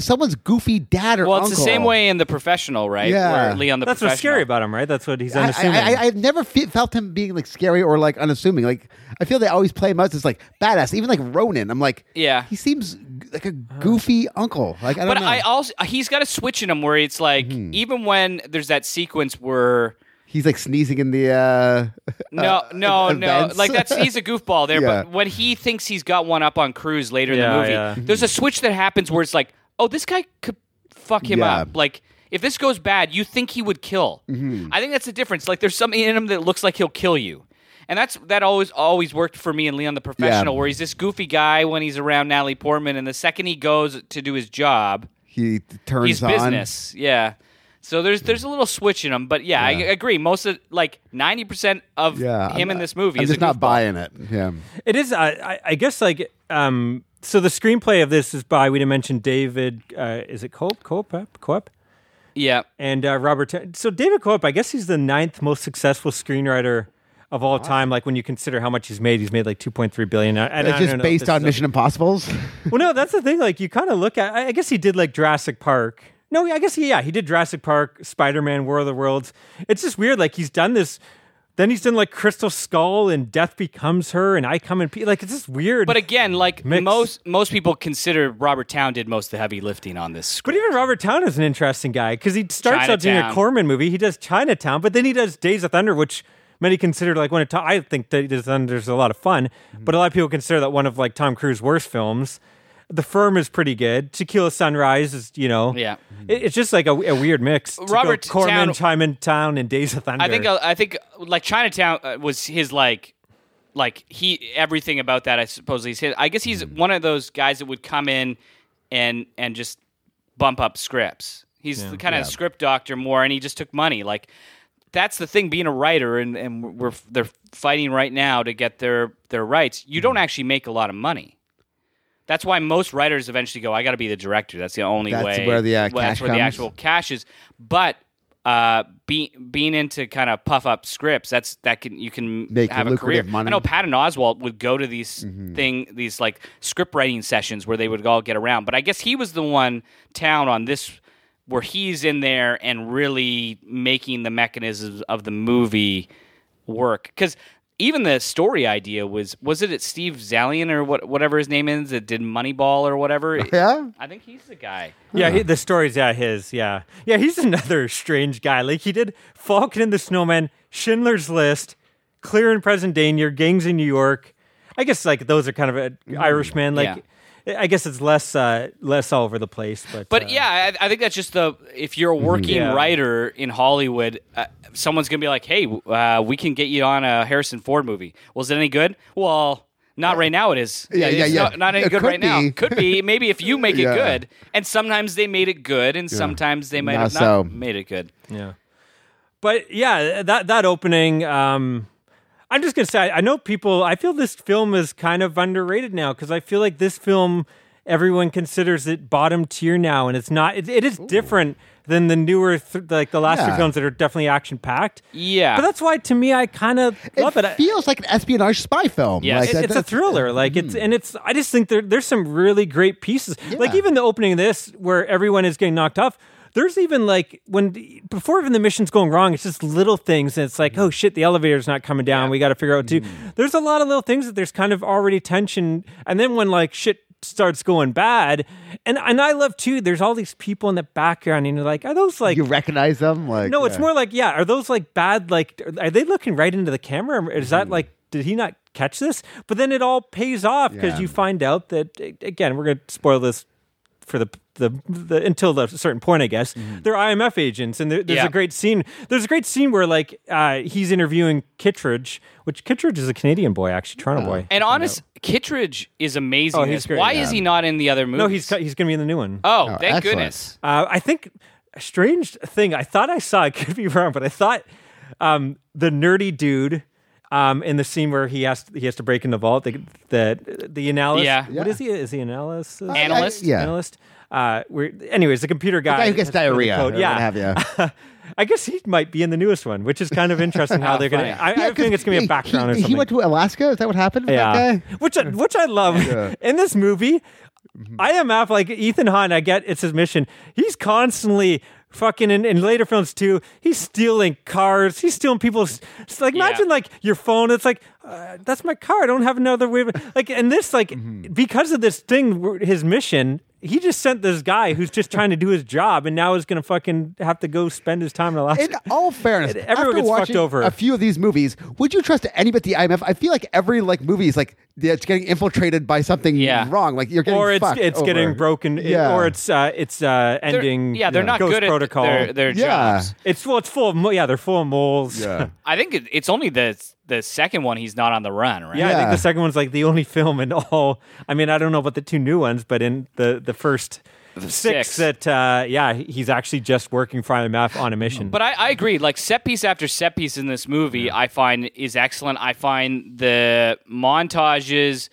Someone's goofy dad or uncle. It's the same way in The Professional, right? Yeah. Where Leon, that's what's scary about him, right? That's what he's unassuming. I've never felt him being like scary or like unassuming. Like I feel they always play him out as like badass. Even like Ronin, I'm like, he seems like a goofy uncle. Like I don't know. I also he's got a switch in him where it's like even when there's that sequence where. He's like sneezing in the no. Like he's a goofball there. But when he thinks he's got one up on Cruise later in the movie, there's a switch that happens where it's like, oh, this guy could fuck him up. Like if this goes bad, you think he would kill. I think that's the difference. Like there's something in him that looks like he'll kill you, and that always worked for me and Leon the Professional, where he's this goofy guy when he's around Natalie Portman, and the second he goes to do his job, he turns. He's business. So there's a little switch in him, but I agree. Most of like 90% of him in this movie, I'm is just not buying it. Yeah, it is. I guess like so the screenplay of this is by we didn't mention David. Is it Cope? Yeah, and Robert. So David Cope, I guess he's the 9th most successful screenwriter of all time. Like when you consider how much he's made like $2.3 billion. It's just based on Mission Impossibles. Well, no, that's the thing. Like you kind of look at. I guess he did like Jurassic Park. No, I guess he did Jurassic Park, Spider-Man, War of the Worlds. It's just weird. Like he's done this, then he's done like Crystal Skull and Death Becomes Her and I Come in Peace. Like it's just weird. But again, like mix. Most people consider Robert Towne did most of the heavy lifting on this. But even Robert Towne is an interesting guy because he starts out doing a Corman movie. He does Chinatown, but then he does Days of Thunder, which many consider like one of Tom, I think that Death Under's a lot of fun, but a lot of people consider that one of like Tom Cruise's worst films. The Firm is pretty good. Tequila Sunrise is, you know, yeah. It's just like a weird mix. Robert Corman, Chinatown, and Days of Thunder. I think like Chinatown was his like he everything about that. I suppose he's his. I guess he's one of those guys that would come in and just bump up scripts. He's the kind of script doctor more, and he just took money. Like that's the thing, being a writer, and they're fighting right now to get their rights. You don't actually make a lot of money. That's why most writers eventually go, I got to be the director. That's the only way. That's where the cash comes. The actual cash is. But being into kind of puff up scripts, you can make have a career. Money. I know Patton Oswalt would go to these these like script writing sessions where they would all get around. But I guess he was the one Towne on this where he's in there and really making the mechanisms of the movie work because. Even the story idea was it Steve Zalian or whatever his name is that did Moneyball or whatever? Yeah, I think he's the guy. Yeah, the story's his. Yeah, he's another strange guy. Like he did Falcon and the Snowman, Schindler's List, Clear and Present Danger, Gangs in New York. I guess like those are kind of Irishman. Like I guess it's less all over the place. But yeah, I think that's just if you're a working writer in Hollywood. Someone's going to be like, hey, we can get you on a Harrison Ford movie. Well, is it any good? Well, not right now it is. Yeah. Not any good right now. Could be. Maybe if you make it good. And sometimes they made it good, and sometimes they might not made it good. Yeah. But, yeah, that opening, I'm just going to say, I know people, I feel this film is kind of underrated now because I feel like this film, everyone considers it bottom tier now, and it's not. It is different than the newer, like the last two films that are definitely action-packed. Yeah. But that's why, to me, I kind of love it. It feels like an espionage spy film. Yeah, like it's a thriller. I just think there's some really great pieces. Yeah. Like, even the opening of this, where everyone is getting knocked off, there's even, like, before even the mission's going wrong, it's just little things, and it's like, oh, shit, the elevator's not coming down. Yeah. We got to figure out, too. There's a lot of little things that there's kind of already tension, and then when, like, shit starts going bad, and I love too. There's all these people in the background, and you're like, are those like you recognize them? Like no, it's more like are those like bad? Like are they looking right into the camera? Is that like did he not catch this? But then it all pays off because you find out that again we're gonna spoil this for the until a certain point I guess they're IMF agents, and there's a great scene. There's a great scene where like he's interviewing Kittredge, which Kittredge is a Canadian boy actually, Toronto boy. And honest. Kittredge is amazing. Oh, why is he not in the other movies? No, he's going to be in the new one. Oh, thank goodness. I think a strange thing. I thought I saw, I could be wrong, but I thought the nerdy dude in the scene where he has to break in the vault, the analyst. Yeah. What is he? Is he an analyst? Analyst? Yeah. Analyst. Anyways, the computer guy. The guy who gets diarrhea. Code. Yeah. I guess he might be in the newest one, which is kind of interesting how they're going to... I think it's going to be a background or something. He went to Alaska? Is that what happened to that guy? Which I love. Yeah. In this movie, IMF, like Ethan Hunt, I get it's his mission. He's constantly... fucking in later films too, he's stealing cars. He's stealing people's like imagine like your phone. It's like that's my car. I don't have another way. Like and this like because of this thing, his mission. He just sent this guy who's just trying to do his job, and now is going to fucking have to go spend his time in Alaska. In all fairness, everyone gets fucked over. A few of these movies, would you trust anybody at the IMF? I feel like every like movie is like it's getting infiltrated by something wrong. Like you're getting or it's over. Getting broken, or it's ending. They're, they're not good protocol. At their jobs. It's full of they're full of moles. Yeah. I think it's only the second one he's not on the run, right? Yeah, I think the second one's like the only film in all. I mean, I don't know about the two new ones, but in the first six that he's actually just working for IMF on a mission. But I agree, like set piece after set piece in this movie, I find is excellent. I find the montages,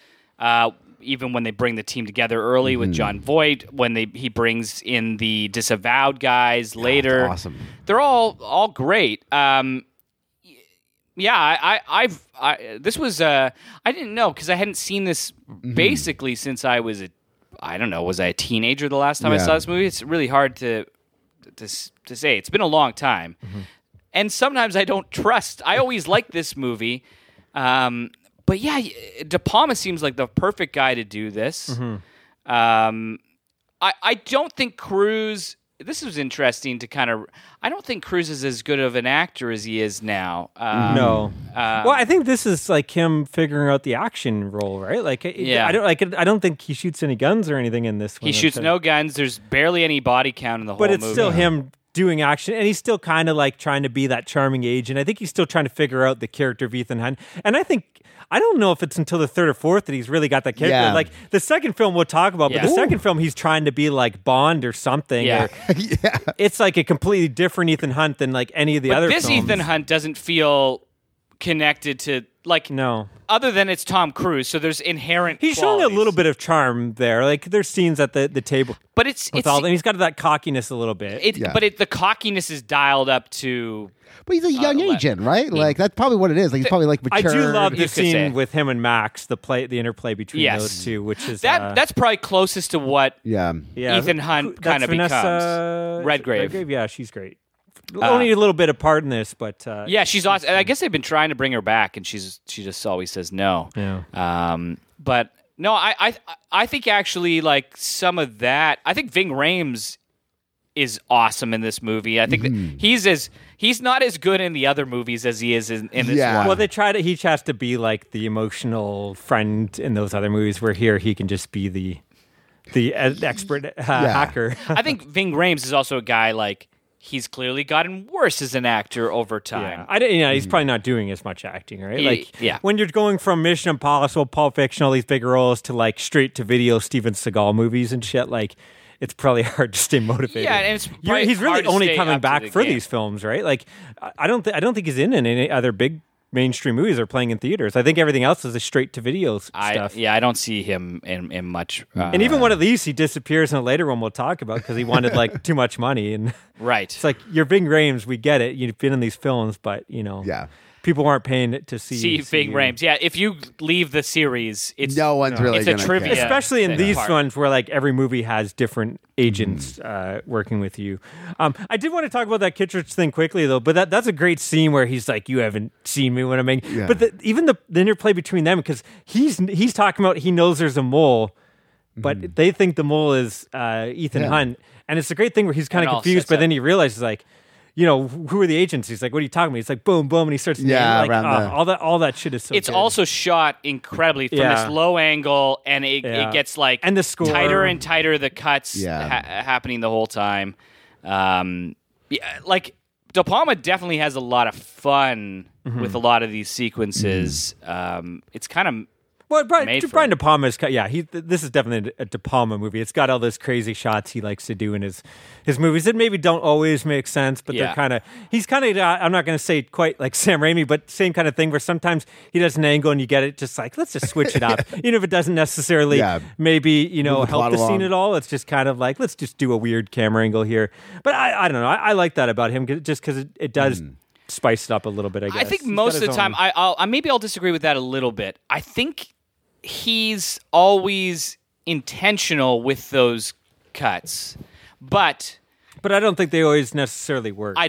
even when they bring the team together early with Jon Voight, when he brings in the disavowed guys later, that's awesome. They're all great. Yeah, this was I didn't know because I hadn't seen this basically since I was was I a teenager the last time I saw this movie? It's really hard to say. It's been a long time, and sometimes I don't trust. I always like this movie, but yeah, De Palma seems like the perfect guy to do this. I don't think Cruise this was interesting to kind of. I don't think Cruise is as good of an actor as he is now. Well, I think this is like him figuring out the action role, right? Like, yeah. I don't think he shoots any guns or anything in this one. He shoots no guns. There's barely any body count in the whole movie. But it's still him doing action, and he's still kind of like trying to be that charming agent. I think he's still trying to figure out the character of Ethan Hunt. And I don't know if it's until the third or fourth that he's really got that character. Yeah. Like the second film we'll talk about, but the second film he's trying to be like Bond or something. Yeah. Or, It's like a completely different Ethan Hunt than like any of the other films. This Ethan Hunt doesn't feel connected to like no other than it's Tom Cruise. So there's inherent qualities. Showing a little bit of charm there. Like there's scenes at the table, but and he's got that cockiness a little bit. The cockiness is dialed up to. But he's a young agent, right? Like that's probably what it is. Like he's probably like mature. I do love the scene with him and Max, the interplay between those two, which is that's probably closest to what Ethan Hunt kind of becomes. Redgrave, yeah, she's great. Only a little bit apart in this, but she's awesome. I guess they've been trying to bring her back, and she just always says no. Yeah. But no, I think actually like some of that. I think Ving Rhames is awesome in this movie. I think that he's not as good in the other movies as he is in this one. Well, he has to be like the emotional friend in those other movies, where here he can just be the expert hacker. I think Ving Rhames is also a guy like. He's clearly gotten worse as an actor over time. Yeah. He's probably not doing as much acting, right? When you're going from Mission Impossible, Pulp Fiction, all these big roles to like straight to video Steven Seagal movies and shit, like it's probably hard to stay motivated. Yeah, and he's really only coming back for these films, right? Like I don't think he's in any other big mainstream movies are playing in theaters. I think everything else is a straight-to-video stuff. I don't see him in much. And even one of these, he disappears in a later one we'll talk about because he wanted, like, too much money. And right. It's like, you're Ving Rhames, we get it. You've been in these films, but, you know. Yeah. People aren't paying it to see Ving Rhames. Yeah, if you leave the series, it's no one's really. It's a trivia, especially in these ones where like every movie has different agents working with you. I did want to talk about that Kittredge thing quickly though, but that's a great scene where he's like, "You haven't seen me when I'm angry." Yeah. But the interplay between them because he's talking about he knows there's a mole, but they think the mole is Ethan Hunt, and it's a great thing where he's kind of confused, but then he realizes like. You know, who are the agents? He's like, what are you talking about? He's like, boom, boom, and he starts naming, like, all that shit is so it's good. Also shot incredibly from this low angle, and it gets, like, and the score. Tighter and tighter, the cuts happening the whole time. Like, De Palma definitely has a lot of fun with a lot of these sequences. It's kind of... Well, Brian De Palma is, this is definitely a De Palma movie. It's got all those crazy shots he likes to do in his movies that maybe don't always make sense, but they're kind of, he's kind of, I'm not going to say quite like Sam Raimi, but same kind of thing where sometimes he does an angle and you get it just like, let's just switch it up. Even if it doesn't necessarily maybe, you know, help the scene at all, it's just kind of like, let's just do a weird camera angle here. But I don't know. I like that about him just because it does... Spiced up a little bit, I guess. I think most of the time, I'll disagree with that a little bit. I think he's always intentional with those cuts, but I don't think they always necessarily work. That's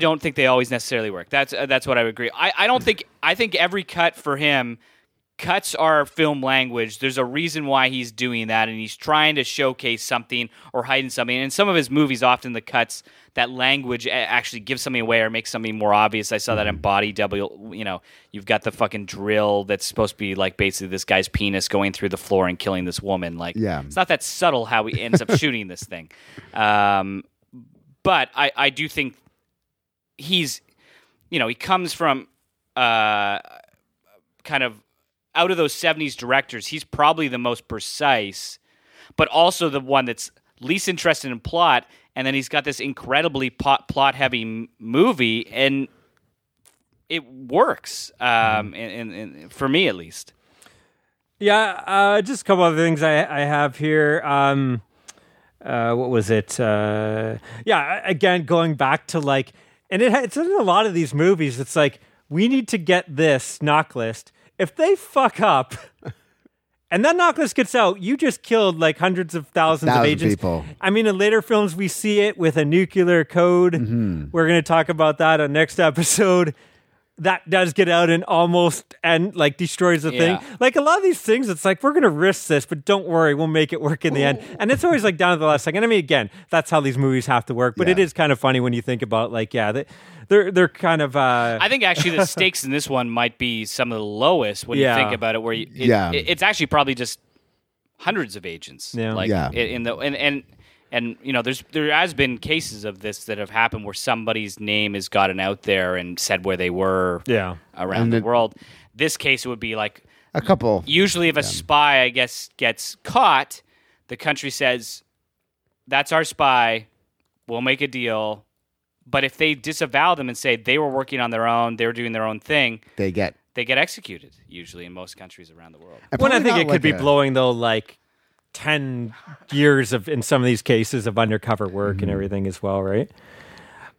what I would agree. I don't think. I think every cut for him, cuts are film language. There's a reason why he's doing that, and he's trying to showcase something or hide something. And in some of his movies, often the cuts. That language actually gives something away or makes something more obvious. I saw that in Body Double. You know, you've got the fucking drill that's supposed to be like basically this guy's penis going through the floor and killing this woman. Like, it's not that subtle how he ends up shooting this thing. But I do think he's, you know, he comes from kind of out of those 70s directors. He's probably the most precise, but also the one that's least interested in plot. And then he's got this incredibly plot-heavy movie, and it works, in for me at least. Yeah, just a couple other things I have here. What was it? Again, going back to like... And it's in a lot of these movies, it's like, we need to get this knock list. If they fuck up... And that knock list gets out. You just killed like hundreds of thousands of agents. People. I mean, in later films, we see it with a nuclear code. We're going to talk about that on next episode. that does get out and almost and like destroys the thing. Like a lot of these things, it's like, we're going to risk this, but don't worry, we'll make it work in the end. And it's always like down to the last second. I mean, again, that's how these movies have to work, but it is kind of funny when you think about like, they're kind of, I think actually the stakes in this one might be some of the lowest when you think about it, where it's actually probably just hundreds of agents. And you know, there has been cases of this that have happened where somebody's name has gotten out there and said where they were around the world. This case would be like a couple. Usually, if a spy, I guess, gets caught, the country says, "That's our spy. We'll make a deal." But if they disavow them and say they were working on their own, they were doing their own thing, they get executed. Usually, in most countries around the world. When I think it could be blowing though, like 10 years of, in some of these cases, of undercover work and everything as well, right?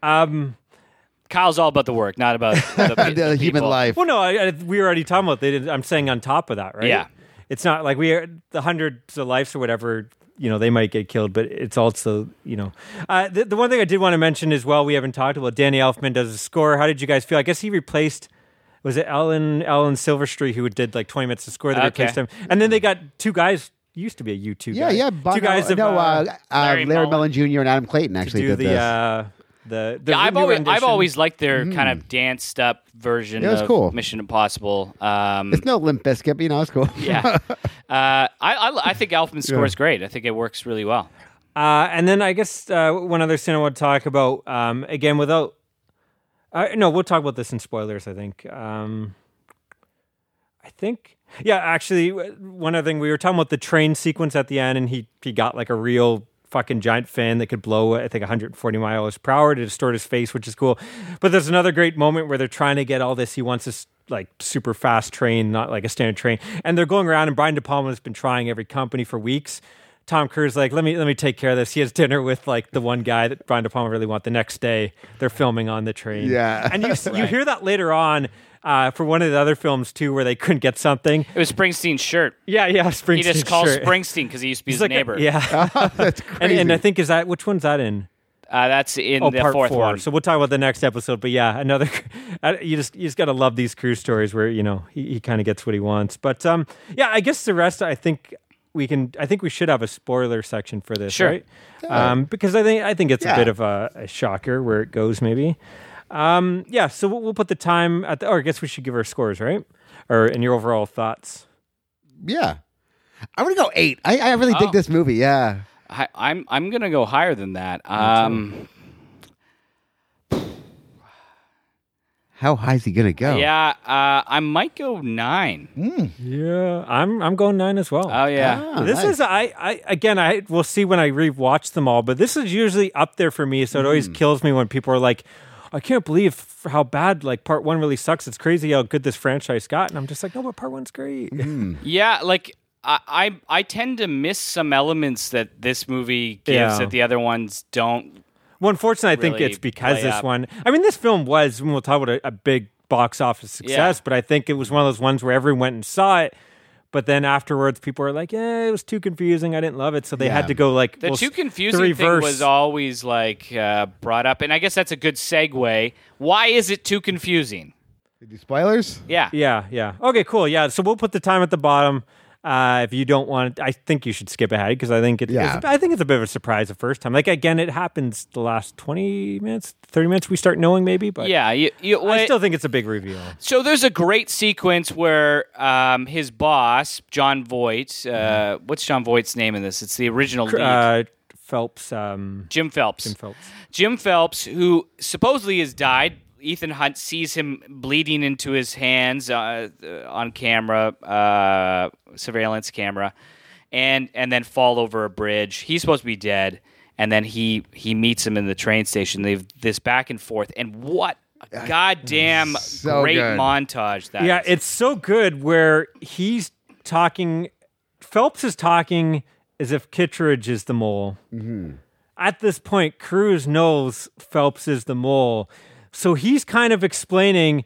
Kyle's all about the work, not about the human life. Well, no, we were already talking about it. I'm saying on top of that, right? Yeah. It's not like the hundreds of lives or whatever, you know, they might get killed, but it's also, you know. The one thing I did want to mention as well, we haven't talked about, Danny Elfman does the score. How did you guys feel? I guess he replaced... Was it Alan Silverstreet who did like 20 minutes of score that replaced him? And then they got two guys... used to be a U2 guy. Two guys of Larry Mullen Jr. and Adam Clayton actually did this. I've always liked their kind of danced up version of cool. Mission Impossible. It's no Limp Bizkit, but you know, it's cool. I think Elfman's score is great. I think it works really well. And then I guess one other thing I want to talk about, again, without... no, we'll talk about this in spoilers, I think. Actually, one other thing, we were talking about the train sequence at the end, and he got like a real fucking giant fan that could blow, I think, 140 miles per hour to distort his face, which is cool. But there's another great moment where they're trying to get all this. He wants this like super fast train, not like a standard train. And they're going around, and Brian De Palma has been trying every company for weeks. Tom Cruise like, let me take care of this. He has dinner with like the one guy that Brian De Palma really want the next day. They're filming on the train. Yeah. And you hear that later on. For one of the other films, too, where they couldn't get something. It was Springsteen's shirt. Yeah, Springsteen's shirt. He just called Springsteen because he used to be his neighbor. That's crazy. And I think, which one's that in? That's in the fourth one. So we'll talk about the next episode. But yeah, another, you just got to love these Cruise stories where, you know, he kind of gets what he wants. But I guess the rest, I think we should have a spoiler section for this, right? Because I think it's a bit of a shocker where it goes, maybe. So we'll put the time at I guess we should give our scores, right? Or in your overall thoughts. Yeah. I'm going to go 8. I really dig this movie. Yeah. I'm going to go higher than that. How high is he going to go? Yeah. I might go 9. Yeah. I'm going 9 as well. Oh yeah. This is, I will see when I rewatch them all, but this is usually up there for me. So it always kills me when people are like, I can't believe how bad like part 1 really sucks. It's crazy how good this franchise got. And I'm just like, no, but part 1's great. Yeah, like I tend to miss some elements that this movie gives that the other ones don't. Well, unfortunately, really I think it's because this one. I mean, this film was, we'll talk about a big box office success, but I think it was one of those ones where everyone went and saw it. But then afterwards, people were like, it was too confusing. I didn't love it. So they had to go like... The too confusing thing was always like brought up. And I guess that's a good segue. Why is it too confusing? Did you spoilers? Yeah. Okay, cool. Yeah, so we'll put the time at the bottom. If you don't want... I think you should skip ahead because I think it's a bit of a surprise the first time. Like, again, it happens the last 20 minutes, 30 minutes we start knowing maybe. But yeah, I still think it's a big reveal. So there's a great sequence where his boss, Jon Voight... what's Jon Voight's name in this? It's the original lead. Phelps. Jim Phelps. Jim Phelps, who supposedly has died. Ethan Hunt sees him bleeding into his hands on camera, surveillance camera, and then fall over a bridge. He's supposed to be dead, and then he meets him in the train station. They've this back and forth, and what a goddamn great montage that is. Yeah, it's so good where he's talking, Phelps is talking as if Kittredge is the mole. Mm-hmm. At this point, Cruise knows Phelps is the mole. So he's kind of explaining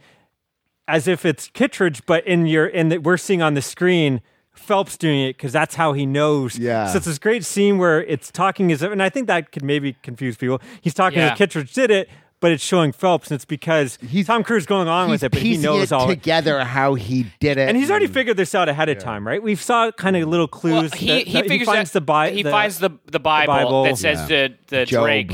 as if it's Kittredge, but we're seeing on the screen Phelps doing it because that's how he knows. Yeah. So it's this great scene where it's talking as if, and I think that could maybe confuse people. He's talking as if Kittredge did it, but it's showing Phelps, and it's because Tom Cruise going along with it, but he knows all together how he did it, and he's already figured this out ahead of time, right? We've saw kind of little clues. Well, he finds the Bible that says the Drake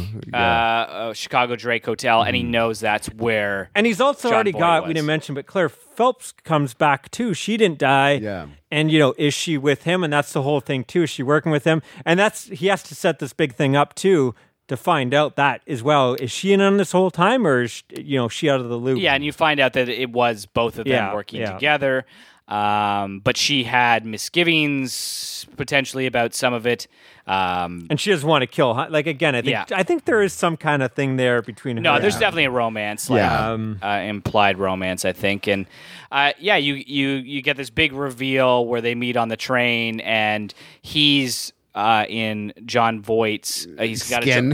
Chicago Drake Hotel, and he knows that's where. And he's also Jon already Voight got was. We didn't mention, but Claire Phelps comes back too. She didn't die. Yeah. And, you know, is she with him? And that's the whole thing, too. Is she working with him? And that's he has to set this big thing up, too, to find out that as well. Is she in on this whole time, or is, you know, she out of the loop? Yeah, and you find out that it was both of them working together. But she had misgivings, potentially, about some of it. And she doesn't want to kill. Like, again, I think there is some kind of thing there between her. No, there's definitely a romance, implied romance, I think. And, you get this big reveal where they meet on the train, and he's... in Jon Voight's, he's got skin,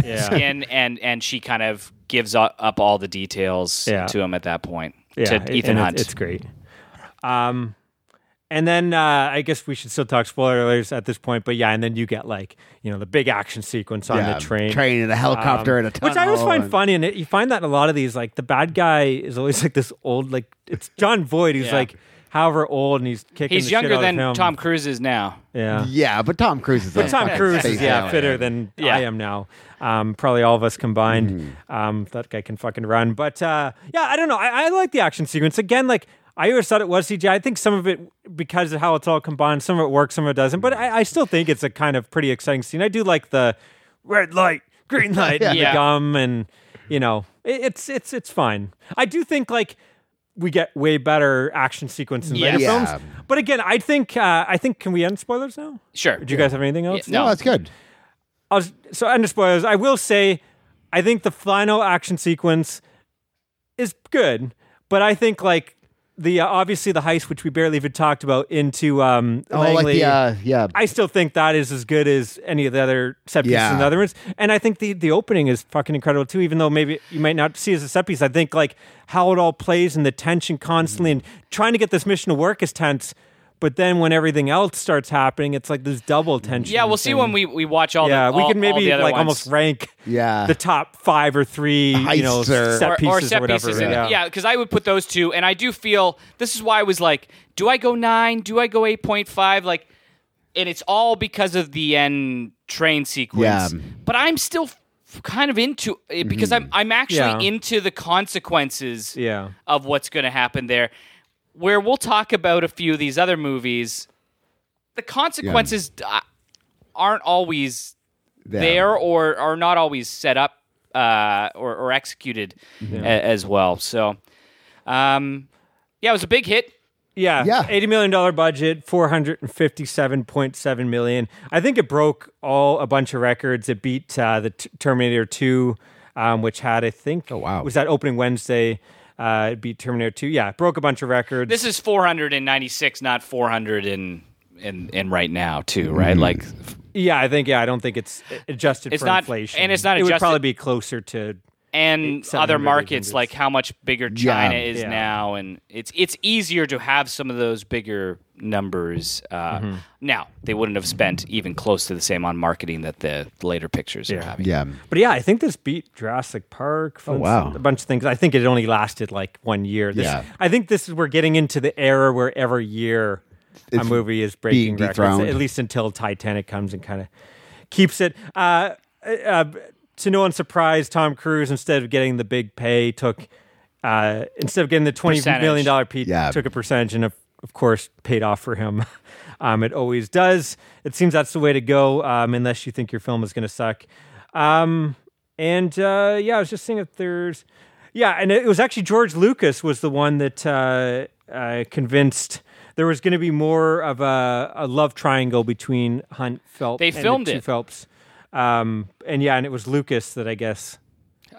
and she kind of gives up all the details to him at that point. Yeah, to Ethan Hunt, it's great. And then I guess we should still talk spoilers at this point, but and then you get the big action sequence on the train and a helicopter and a tunnel, which I always find funny, and you find that in a lot of these, like the bad guy is always like this old, like it's Jon Voight who's like. However old, and he's kicking. He's younger than Tom Cruise is now. Yeah, but Tom Cruise is. But Tom Cruise is fitter than I am now. Probably all of us combined. Mm-hmm. That guy can fucking run. But I don't know. I like the action sequence again. Like I always thought it was CGI. I think some of it because of how it's all combined. Some of it works, some of it doesn't. But I still think it's a kind of pretty exciting scene. I do like the red light, green light, and the gum, and you know, it's fine. I do think like. We get way better action sequence in later films. But again, I think can we end spoilers now? Sure. Do you guys have anything else? Yeah, no, that's good. So end of spoilers. I will say, I think the final action sequence is good, but I think like the obviously the heist, which we barely even talked about, into Langley. I still think that is as good as any of the other set pieces in the other ones. And I think the opening is fucking incredible too, even though maybe you might not see it as a set piece. I think like how it all plays and the tension constantly and trying to get this mission to work is tense. But then when everything else starts happening, it's like this double tension. Yeah, we'll see when we watch all the we can maybe like ones. Almost rank the top 5 or 3 heists set pieces or whatever. Pieces because I would put those two, and I do feel this is why I was like, do I go 9? Do I go 8.5? Like, and it's all because of the end train sequence. Yeah. But I'm still kind of into it because I'm actually into the consequences of what's going to happen there. Where we'll talk about a few of these other movies, the consequences aren't always there or are not always set up or executed as well. So, it was a big hit. Yeah, $80 million budget, $457.7 million. I think it broke a bunch of records. It beat the Terminator 2, which had, I think, was that opening Wednesday. It'd be Terminator 2. Yeah, it broke a bunch of records. This is 496, not 400 in right now too, right? Like, I think I don't think it's adjusted for inflation, and it's not. It would probably be closer to and other markets like how much bigger China is now, and it's easier to have some of those bigger numbers. Now they wouldn't have spent even close to the same on marketing that the later pictures are having. Yeah, but I think this beat Jurassic Park. A bunch of things. I think it only lasted like 1 year. I think this is we're getting into the era where every year a movie is breaking records, at least until Titanic comes and kind of keeps it. To no one's surprise, Tom Cruise instead of getting the $20 million took a percentage and of course, paid off for him. It always does. It seems that's the way to go, unless you think your film is going to suck. I was just seeing if there's... Yeah, and it was actually George Lucas was the one that convinced there was going to be more of a love triangle between Hunt, Phelps, and the two Phelps. And it was Lucas that I guess...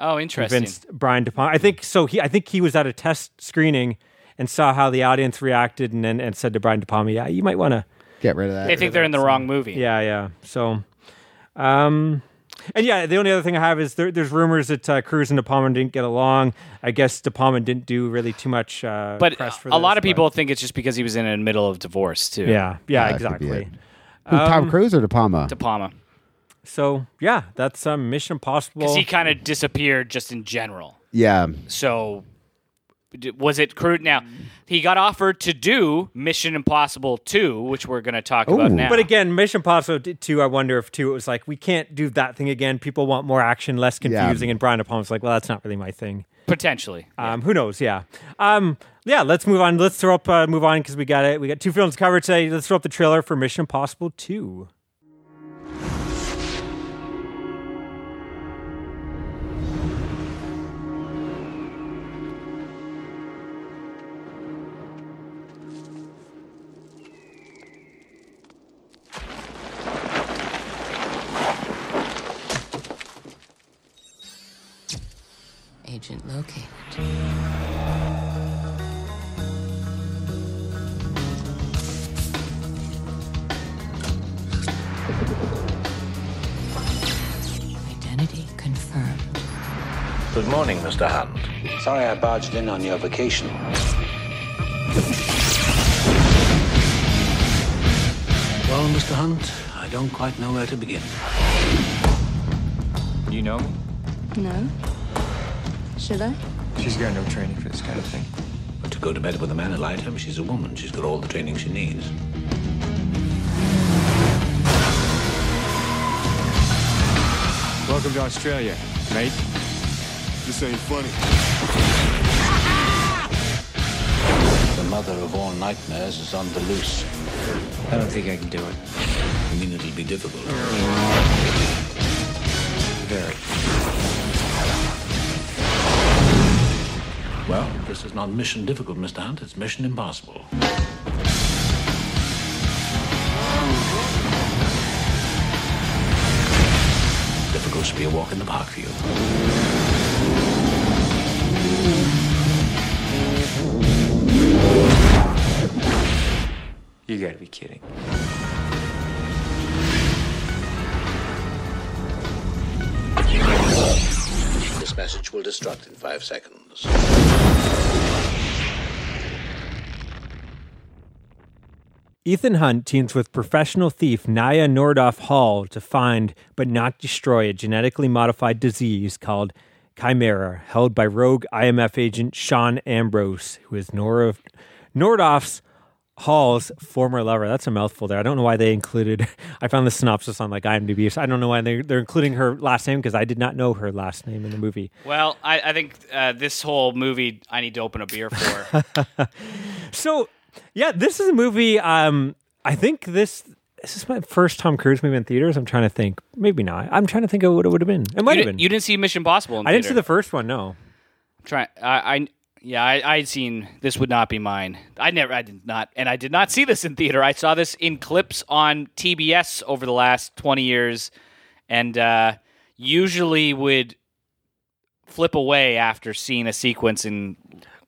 Oh, interesting. ...convinced Brian De Palma. I think so. I think he was at a test screening... and saw how the audience reacted and said to Brian De Palma, you might want to... get rid of that. They think they're in the wrong movie. Yeah. So, the only other thing I have is there's rumors that Cruise and De Palma didn't get along. I guess De Palma didn't do really too much press for this. But a lot of people think it's just because he was in the middle of divorce, too. Yeah, exactly. Tom Cruise or De Palma? De Palma. So, that's Mission Impossible. Because he kind of disappeared just in general. Yeah. So was it crude? Now, he got offered to do Mission Impossible 2, which we're going to talk about now. But again, Mission Impossible 2, I wonder if 2, it was like, we can't do that thing again. People want more action, less confusing. Yeah. And Brian De Palma's like, well, that's not really my thing. Potentially. Yeah. Who knows? Yeah. Yeah, let's move on. Let's throw up, move on, because we got two films covered today. Let's throw up the trailer for Mission Impossible 2. Agent located. Identity confirmed. Good morning, Mr. Hunt. Sorry I barged in on your vacation. Well, Mr. Hunt, I don't quite know where to begin. You know me? No. Should I? She's got no training for this kind of thing. But to go to bed with a man who lied to him, she's a woman. She's got all the training she needs. Welcome to Australia, mate. This ain't funny. The mother of all nightmares is on the loose. I don't think I can do it. I mean, it'll be difficult. Very. Well, this is not mission difficult, Mr. Hunt. It's mission impossible. Difficult should be a walk in the park for you. You gotta be kidding. This message will destruct in 5 seconds. Ethan Hunt teams with professional thief Naya Nordhoff-Hall to find but not destroy a genetically modified disease called Chimera, held by rogue IMF agent Sean Ambrose, who is Nordhoff-Hall's former lover. That's a mouthful there. I don't know why they included... I found the synopsis on like IMDb, so I don't know why they're including her last name, because I did not know her last name in the movie. Well, I think this whole movie I need to open a beer for. So... yeah, this is a movie, I think this is my first Tom Cruise movie in theaters. I'm trying to think. Maybe not. I'm trying to think of what it would have been. It might have been. You didn't see Mission Impossible in theater. I didn't see the first one, no. I'd seen, this would not be mine. I did not see this in theater. I saw this in clips on TBS over the last 20 years, and usually would flip away after seeing a sequence in...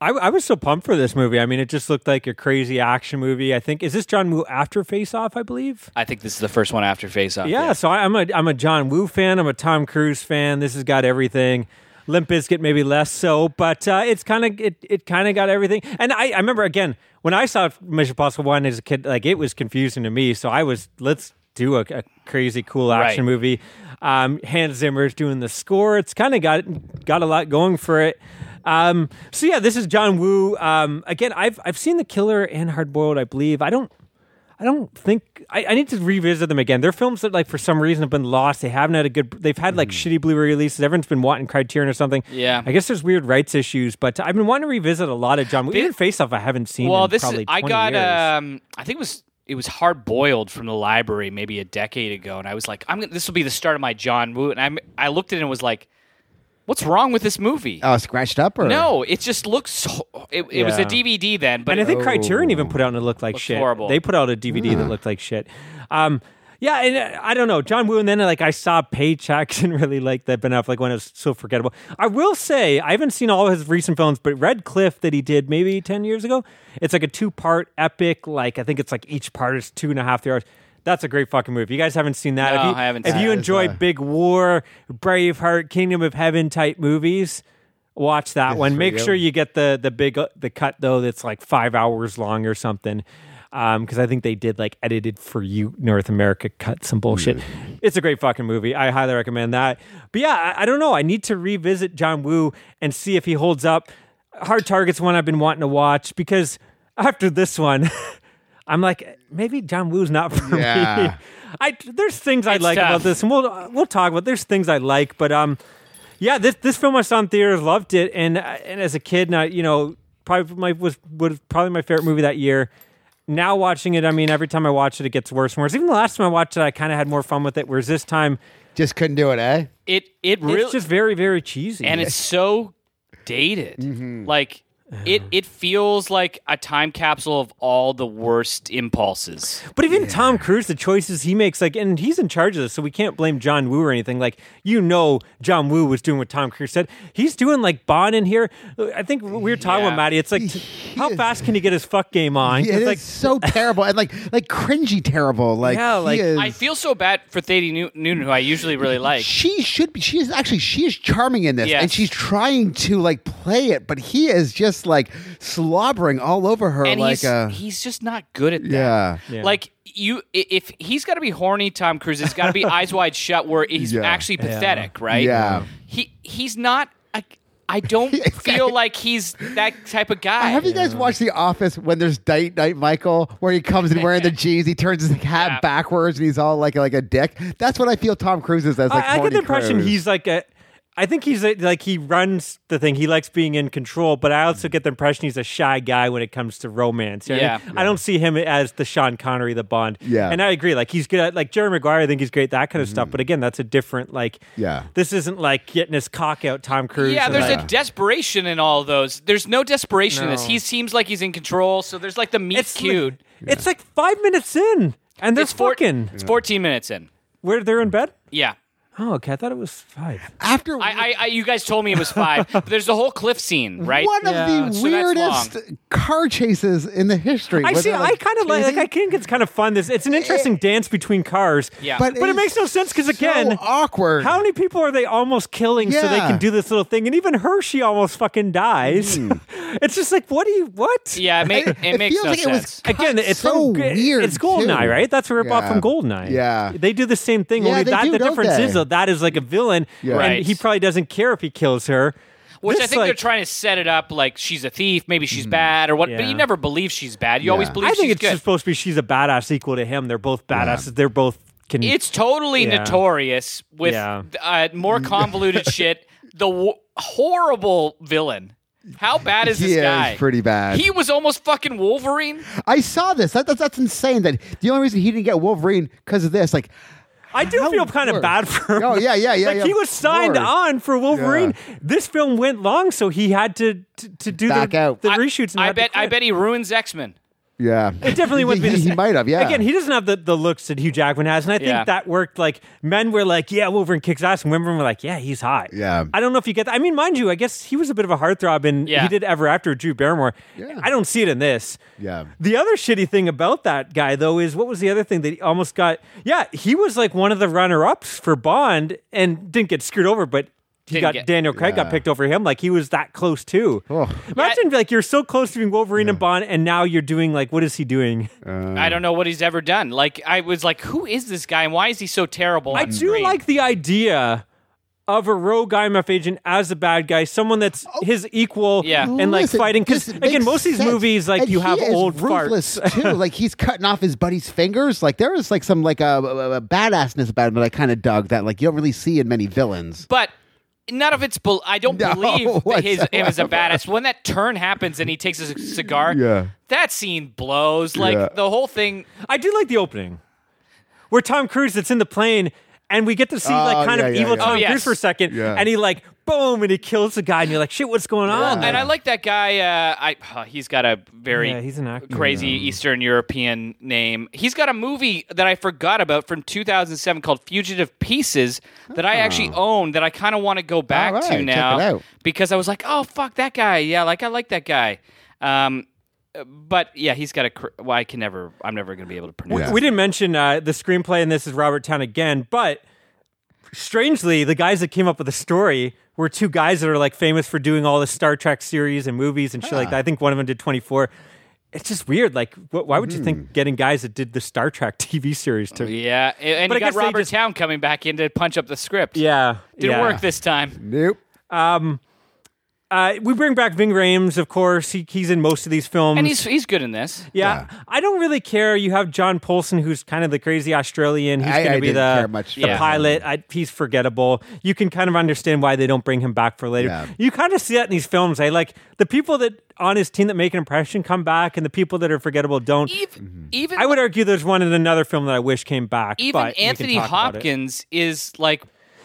I was so pumped for this movie. I mean, it just looked like a crazy action movie. I think, is this John Woo after Face Off, I believe? I think this is the first one after Face Off. Yeah, so I'm a John Woo fan. I'm a Tom Cruise fan. This has got everything. Limp Bizkit maybe less so, but it kind of got everything. And I remember, again, when I saw Mission Impossible 1 as a kid, like, it was confusing to me. So let's do a crazy cool action movie. Hans Zimmer's doing the score. It's kind of got a lot going for it. So yeah, this is John Woo. Again, I've seen The Killer and Hard Boiled, I believe. I need to revisit them again. They're films that, like, for some reason have been lost. They haven't had they've had like shitty Blu-ray releases. Everyone's been wanting Criterion or something. Yeah. I guess there's weird rights issues, but I've been wanting to revisit a lot of John Woo. Even Face Off I haven't seen in probably 20 years. I think it was Hard Boiled from the library maybe a decade ago, and I was like, this will be the start of my John Woo, and I looked at it and was like, what's wrong with this movie? Oh, scratched up? Or? No, it just looks... It was a DVD then, but... And I think Criterion even put out and it looked like shit. Horrible. They put out a DVD that looked like shit. Yeah, and I don't know. John Woo, and then I saw Paychecks and really liked that Ben Affleck one. It was so forgettable. I will say, I haven't seen all his recent films, but Red Cliff that he did maybe 10 years ago, it's like a two-part epic. Like, I think it's like each part is 2.5, 3 hours. That's a great fucking movie. You guys haven't seen that. No, I haven't seen that. If you enjoy big war, Braveheart, Kingdom of Heaven type movies, watch that one. Make sure you get the cut, though, that's like 5 hours long or something. because I think they did like edited for you North America cut some bullshit. Mm. It's a great fucking movie. I highly recommend that. But yeah, I don't know. I need to revisit John Woo and see if he holds up. Hard Target's one I've been wanting to watch, because after this one, I'm like, maybe John Woo's not for me. There's things I like about this, and we'll talk about. There's things I like, but yeah, this film I saw in theaters, loved it, and as a kid, and I, you know, was probably my favorite movie that year. Now watching it, I mean, every time I watch it, it gets worse and worse. Even the last time I watched it, I kind of had more fun with it. Whereas this time, just couldn't do it, eh? It really, it's just very, very cheesy, and it's so dated, mm-hmm. like. It feels like a time capsule of all the worst impulses. But even Tom Cruise, the choices he makes, like, and he's in charge of this, so we can't blame John Woo or anything. Like, you know, John Woo was doing what Tom Cruise said. He's doing like Bond in here. I think we were talking about Maddie. It's like, how fast can he get his fuck game on? It's like so terrible and like cringy terrible. Like, yeah, like I feel so bad for Thandie Newton, who I usually really like. She should be. She is charming in this, and she's trying to like play it, but he is just. Like slobbering all over her, and like he's just not good at that. Yeah. Like if he's got to be horny, Tom Cruise has got to be eyes wide shut, where he's actually pathetic, right? Yeah, he's not. I don't feel like he's that type of guy. Have you guys watched The Office when there's date night, Michael, where he comes in wearing the jeans, he turns his hat backwards, and he's all like a dick? That's what I feel Tom Cruise is. As like I get the impression he's like a. I think he's like he runs the thing. He likes being in control, but I also get the impression he's a shy guy when it comes to romance. You know what I mean? I don't see him as the Sean Connery, the Bond. Yeah. And I agree. Like he's good at like Jerry Maguire. I think he's great at that kind of stuff. But again, that's a different like. Yeah. This isn't like getting his cock out, Tom Cruise. Yeah. There's a desperation in all those. There's no desperation in this. He seems like he's in control. So there's like the meet cute. It's like 5 minutes in, and they're fucking. It's 14 minutes in. Where they're in bed. Yeah. Oh, okay. I thought it was 5. After you guys told me it was 5. But there's the whole cliff scene, right? One of the weirdest car chases in the history. I see. Like, I kind of like. I think it's kind of fun. It's an interesting dance between cars. Yeah, but it makes no sense because again, so awkward. How many people are they almost killing so they can do this little thing? And even her, she almost fucking dies. Mm. It's just like, what? Yeah, it makes no sense. It was again, it's so weird. It's Goldeneye, right? That's where it bought from Goldeneye. Yeah, they do the same thing. Yeah, the difference is. That is like a villain, and he probably doesn't care if he kills her. Which I think they're trying to set it up like she's a thief, maybe she's bad or what, but you never believe she's bad. You always believe she's good. I think it's just supposed to be she's a badass equal to him. They're both badasses. Yeah. They're both... It's totally notorious with more convoluted shit. The horrible villain. How bad is this guy? He's pretty bad. He was almost fucking Wolverine. I saw this. That's insane. That the only reason he didn't get Wolverine because of this, like... I do feel kind of bad for him. Oh, yeah. Like, he was signed on for Wolverine. Yeah. This film went long, so he had to do the reshoots. I bet he ruins X-Men. Yeah. It definitely would be the same. He might have, Again, he doesn't have the looks that Hugh Jackman has, and I think that worked. Like, men were like, Wolverine kicks ass, and women were like, he's hot. Yeah. I don't know if you get that. I mean, mind you, I guess he was a bit of a heartthrob, and he did Ever After Drew Barrymore. Yeah. I don't see it in this. Yeah. The other shitty thing about that guy, though, is what was the other thing that he almost got? Yeah, he was like one of the runner-ups for Bond and didn't get screwed over, but... Daniel Craig got picked over him. Like, he was that close, too. Oh. Imagine, like, you're so close to being Wolverine and Bond, and now you're doing, like, what is he doing? I don't know what he's ever done. Like, I was like, who is this guy, and why is he so terrible on screen? I do like the idea of a rogue IMF agent as a bad guy, someone that's his equal and, like, fighting. Because, again, most of these movies, like, and you have old farts. Too. Like, he's cutting off his buddy's fingers. Like, there is, like, some, like, a badassness about him that I kind of dug that, like, you don't really see in many villains. But... None of it's... I don't believe that him as a badass. When that turn happens and he takes a cigar, that scene blows. Like, the whole thing... I do like the opening. Where Tom Cruise that's in the plane, and we get to see, like, kind of evil Tom Cruise for a second, and he, like, boom, and he kills the guy, and you're like, shit, what's going on? And I like that guy. He's got a very he's an actor, crazy Eastern European name. He's got a movie that I forgot about from 2007 called Fugitive Pieces that I actually own that I kind of want to go back to now because I was like, oh, fuck that guy. Yeah, like I like that guy. But yeah, he's got a. I'm never going to be able to pronounce it. We didn't mention the screenplay, and this is Robert Towne again, but strangely, the guys that came up with the story were two guys that are like famous for doing all the Star Trek series and movies and shit like that. I think one of them did 24. It's just weird. Like, why would you think getting guys that did the Star Trek TV series to... Yeah, and but you got Robert Towne coming back in to punch up the script. Yeah. Didn't work this time. Nope. We bring back Ving Rhames, of course. He's in most of these films. And he's good in this. Yeah. I don't really care. You have John Polson, who's kind of the crazy Australian. He's going to be the pilot. He's forgettable. You can kind of understand why they don't bring him back for later. Yeah. You kind of see that in these films. Like, the people that on his team that make an impression come back, and the people that are forgettable don't. Even I would argue there's one in another film that I wish came back. Even Anthony Hopkins is like...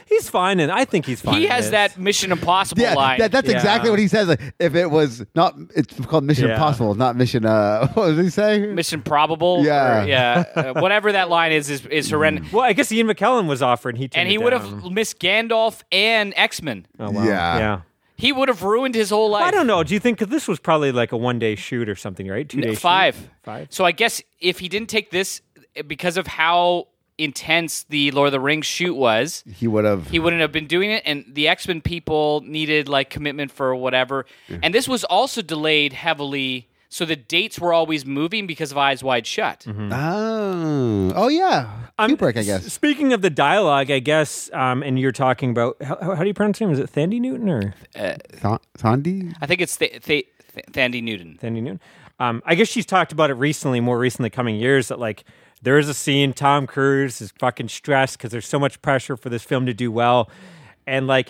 He's fine, and I think he's fine. He has that Mission Impossible line. That's exactly what he says. Like, if it was not, it's called Mission Impossible, not Mission. What was he saying? Mission Probable. Yeah, whatever that line is horrendous. Well, I guess Ian McKellen was offered, and he would have missed Gandalf and X-Men. Oh wow! Yeah. He would have ruined his whole life. I don't know. Do you think this was probably like a one-day shoot or something, right? 2 days. Five. So I guess if he didn't take this because of how intense the Lord of the Rings shoot was, he wouldn't have been doing it, and the X-Men people needed like commitment for whatever. Yeah. And this was also delayed heavily, so the dates were always moving because of Eyes Wide Shut. Mm-hmm. Oh yeah, Kubrick, I guess. Speaking of the dialogue, I guess, and you're talking about how do you pronounce him? Is it Thandie Newton or Thandie? I think it's Thandie Newton. Thandie Newton. I guess she's talked about it recently, more recently, coming years that like. There is a scene, Tom Cruise is fucking stressed because there's so much pressure for this film to do well. And I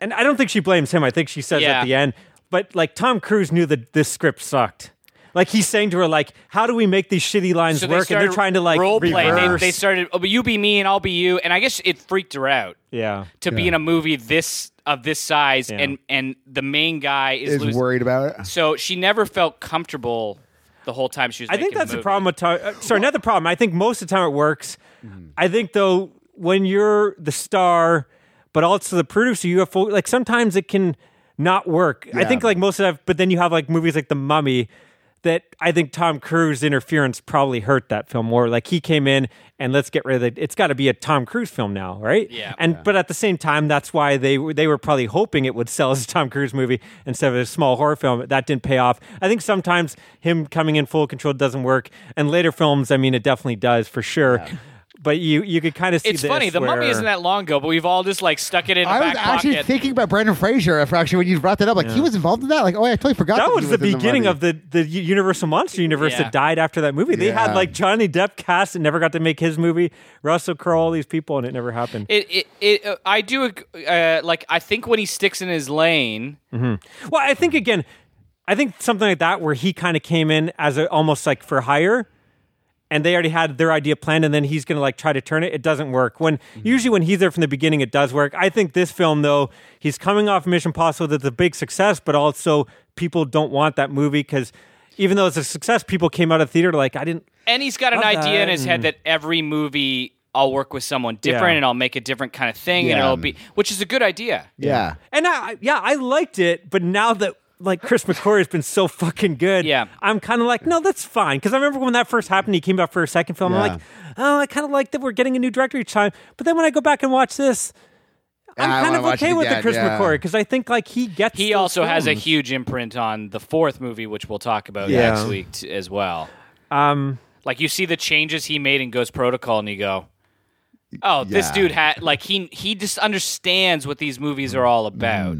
don't think she blames him. I think she says at the end, but like Tom Cruise knew that this script sucked. Like he's saying to her, like, how do we make these shitty lines work? And they're trying to like role play. They started, oh, you be me and I'll be you. And I guess it freaked her out. Yeah. To be in a movie this size and the main guy is worried about it. So she never felt comfortable the whole time she was making the movie. I think that's the problem with not the problem. I think most of the time it works. Mm-hmm. I think, though, when you're the star, but also the producer, you have full... Like, sometimes it can not work. Yeah. I think, like, most of the time... But then you have, like, movies like The Mummy that I think Tom Cruise interference probably hurt that film more. Like, he came in and let's get rid of it. It's got to be a Tom Cruise film now, right? Yeah. But at the same time, that's why they were probably hoping it would sell as a Tom Cruise movie instead of a small horror film. That didn't pay off. I think sometimes him coming in full control doesn't work. And later films, I mean, it definitely does for sure. Yeah. But you could kind of see. It's funny. The Mummy isn't that long ago, but we've all just like stuck it in. I was actually thinking about Brendan Fraser. Actually, when you brought that up, like he was involved in that. Like, oh, I totally forgot. That was the beginning of the Universal Monster Universe that died after that movie. They had like Johnny Depp cast and never got to make his movie. Russell Crowe, all these people, and it never happened. I do like. I think when he sticks in his lane. Mm-hmm. Well, I think something like that where he kind of came in as almost like for hire. And they already had their idea planned, and then he's going to like try to turn it. It doesn't work. Usually when he's there from the beginning, it does work. I think this film, though, he's coming off Mission Impossible that's a big success, but also people don't want that movie because even though it's a success, people came out of the theater like I didn't. And he's got an idea in his head that every movie I'll work with someone different and I'll make a different kind of thing, and it'll be, which is a good idea. Yeah, and I liked it, but now that. Like, Chris McQuarrie has been so fucking good. Yeah. I'm kind of like, no, that's fine. Because I remember when that first happened, he came out for a second film. I'm like, oh, I kind of like that we're getting a new director each time. But then when I go back and watch this, I'm kind of okay with the Chris McQuarrie. Because I think, like, he gets He also films. Has a huge imprint on the fourth movie, which we'll talk about next week as well. Like, you see the changes he made in Ghost Protocol, and you go... Oh, this dude had... Like, he just understands what these movies are all about.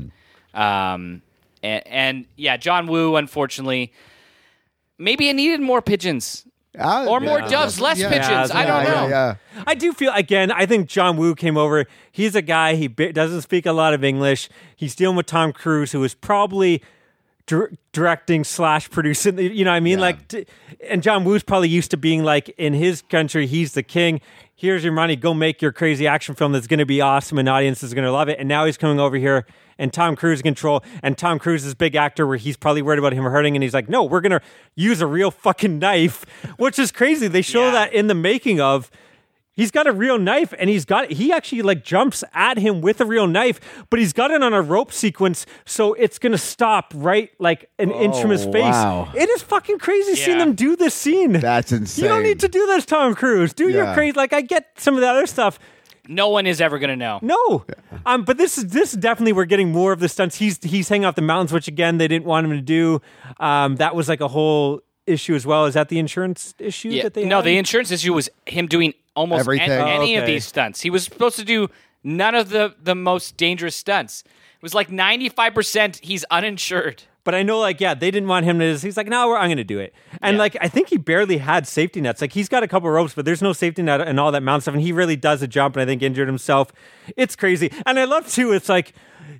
And John Woo, unfortunately, maybe it needed more pigeons or more doves, less pigeons. I don't know. Yeah. I do feel, again, I think John Woo came over. He's a guy, he doesn't speak a lot of English. He's dealing with Tom Cruise, who is probably directing / producing. You know what I mean? Yeah. And John Woo's probably used to being like, in his country, he's the king. Here's your money. Go make your crazy action film that's going to be awesome and audience is going to love it. And now he's coming over here and Tom Cruise control. And Tom Cruise is a big actor where he's probably worried about him hurting. And he's like, no, we're going to use a real fucking knife, which is crazy. They show that in the making of. He's got a real knife and he actually like jumps at him with a real knife, but he's got it on a rope sequence. So it's going to stop right like an inch from his face. Wow. It is fucking crazy seeing them do this scene. That's insane. You don't need to do this, Tom Cruise. Do your crazy. Like I get some of the other stuff. No one is ever going to know. No. But this is definitely, we're getting more of the stunts. He's hanging off the mountains, which again, they didn't want him to do. That was like a whole issue as well. Is that the insurance issue that they had? No, the insurance issue was him doing almost any of these stunts. He was supposed to do none of the most dangerous stunts. It was like 95% he's uninsured. But I know, like, they didn't want him to just, he's like, no, I'm going to do it. And, like, I think he barely had safety nets. Like, he's got a couple ropes, but there's no safety net and all that mountain stuff. And he really does a jump and I think injured himself. It's crazy. And I love, too, it's like,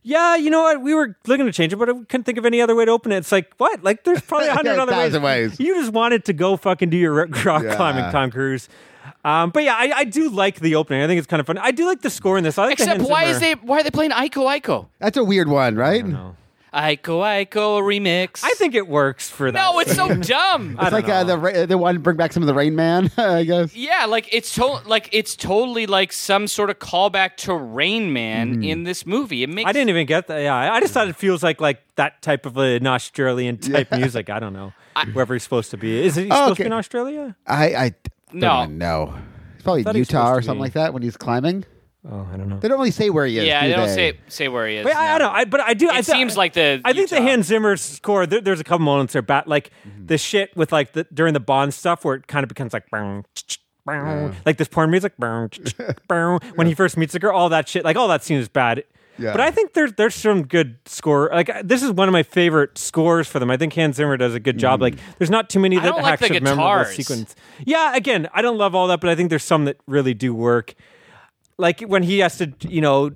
yeah, you know what? We were looking to change it, but I couldn't think of any other way to open it. It's like, what? Like, there's probably 100 other ways. You just wanted to go fucking do your rock climbing, Tom Cruise. But yeah, I do like the opening. I think it's kind of fun. I do like the score in this. I like why are they playing Ico Ico? That's a weird one, right? I don't know. Ico Ico remix. I think it works for that. No, it's so dumb. It's like they wanted to bring back some of the Rain Man, I guess. Yeah, like it's totally like some sort of callback to Rain Man in this movie. I didn't even get that. Yeah, I just thought it feels like that type of an Australian type music. I don't know wherever he's supposed to be. Is he supposed to be in Australia? I don't know. It's probably Utah or something like that when he's climbing. Oh, I don't know. They don't really say where he is. Yeah, they don't say where he is. But no. I don't know. But I do. I think the Hans Zimmer score. There's a couple moments there, like the shit with like during the Bond stuff where it kind of becomes like. Like this porn music, when he first meets the girl, all that shit, like all that scene is bad. Yeah. But I think there's some good score. Like this is one of my favorite scores for them. I think Hans Zimmer does a good job. Like there's not too many that actually memorable sequence. Yeah, again, I don't love all that, but I think there's some that really do work. Like when he has to, you know,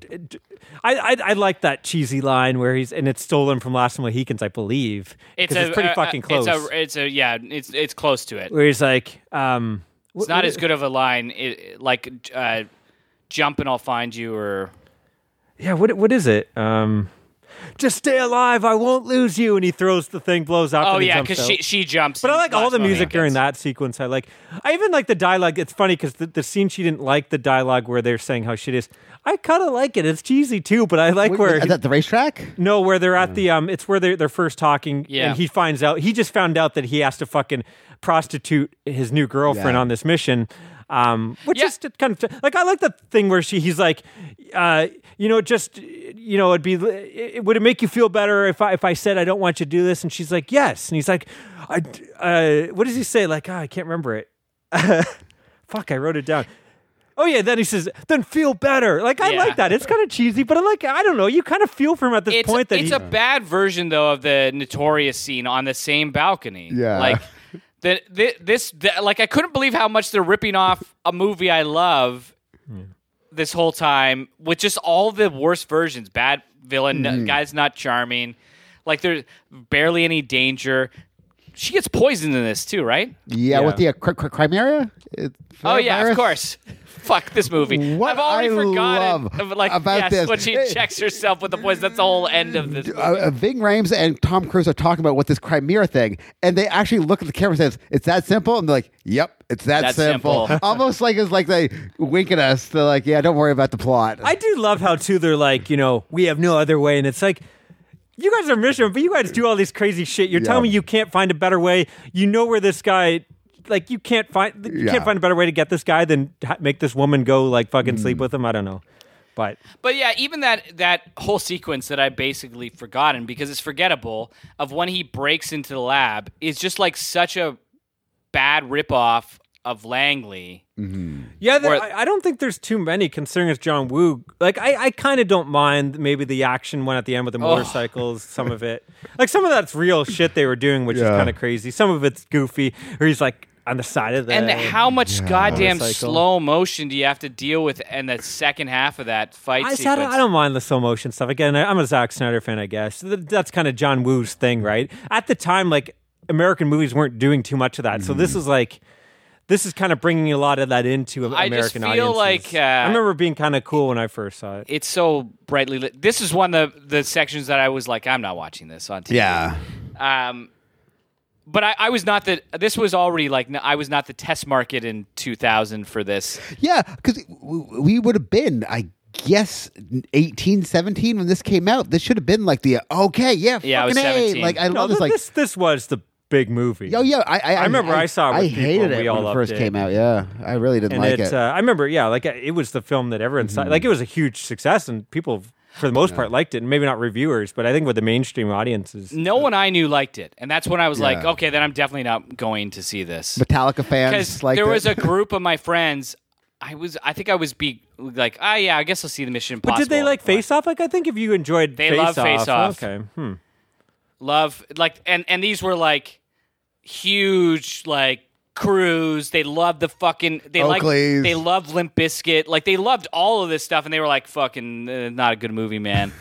I like that cheesy line where he's, and it's stolen from Last of the Mohicans, I believe. It's pretty fucking close. It's close to it. Where he's like, it's not as good of a line, jump and I'll find you, or. Yeah, what is it? Just stay alive, I won't lose you. And he throws the thing, blows up. Oh, and yeah, because she jumps. But I like all the music during that sequence. I even like the dialogue. It's funny because the scene she didn't like, the dialogue where they're saying how shit is. I kind of like it. It's cheesy too, but I like where. Is that the racetrack? No, where they're at the. It's where they're first talking. Yeah. And he finds out. He just found out that he has to fucking prostitute his new girlfriend on this mission. Which is kind of like, I like the thing where he's like, would it make you feel better if I said I don't want you to do this? And she's like, yes. And he's like, what does he say? Like, I can't remember it. Fuck, I wrote it down. Oh yeah, then he says, then feel better. Like I like that. It's kind of cheesy, but I don't know. You kind of feel for him at this point that it's a bad version though of the Notorious scene on the same balcony. Yeah, like. I couldn't believe how much they're ripping off a movie I love this whole time with just all the worst versions. Bad villain, guy's not charming. Like, there's barely any danger. She gets poisoned in this, too, right? Yeah, with the Crimea? Of course. Fuck this movie. What I've already forgotten about this. When she injects herself with the poison, that's the whole end of this movie. Ving Rhames and Tom Cruise are talking about this Crimea thing, and they actually look at the camera and says, it's that simple? And they're like, yep, it's that simple. Almost like it's like they wink at us. They're like, yeah, don't worry about the plot. I do love how, too, they're like, you know, we have no other way. And it's like, you guys are missionary, but you guys do all this crazy shit. You're telling me you can't find a better way. You know where this guy... Like, you can't find a better way to get this guy than make this woman go, like, fucking sleep with him. I don't know. But yeah, even that whole sequence that I basically forgotten because it's forgettable of when he breaks into the lab is just, like, such a bad ripoff of Langley. Mm-hmm. Yeah, I don't think there's too many considering it's John Woo. Like, I kind of don't mind maybe the action one at the end with the motorcycles, some of it. Like, some of that's real shit they were doing, which is kind of crazy. Some of it's goofy, where he's like, on the side of that. And how much goddamn slow motion do you have to deal with in the second half of that fight sequence? I don't mind the slow motion stuff. Again, I'm a Zack Snyder fan, I guess. That's kind of John Woo's thing, right? At the time, like, American movies weren't doing too much of that. Mm-hmm. So this is like... This is kind of bringing a lot of that into American audiences. I just feel like... I remember being kind of cool when I first saw it. It's so brightly lit. This is one of the sections that I was like, I'm not watching this on TV. Yeah. But I was not the... This was already like... I was not the test market in 2000 for this. Yeah, because we would have been... Yes, 18, 17, when this came out. This should have been like the... I was 17. Like, I love this. Like, this was the... big movie. Oh yeah, I remember I saw it with people. I hated it when it first came out. Yeah, I really didn't like it. I remember, yeah, like it was the film that everyone saw. Like it was a huge success, and people for the most part, liked it. And maybe not reviewers, but I think with the mainstream audiences. No one I knew liked it. And that's when I was like, okay, then I'm definitely not going to see this. Metallica fans liked it. There was a group of my friends. I think I was like, oh, yeah, I guess I'll see the Mission Impossible. But did they like Face Off? Like, I think if you enjoyed Face Off. They love Face Off. Okay. Love, like, and these were like huge, like, Cruise. They loved the fucking, they loved Limp Bizkit. Like, they loved all of this stuff, and they were like, fucking, not a good movie, man.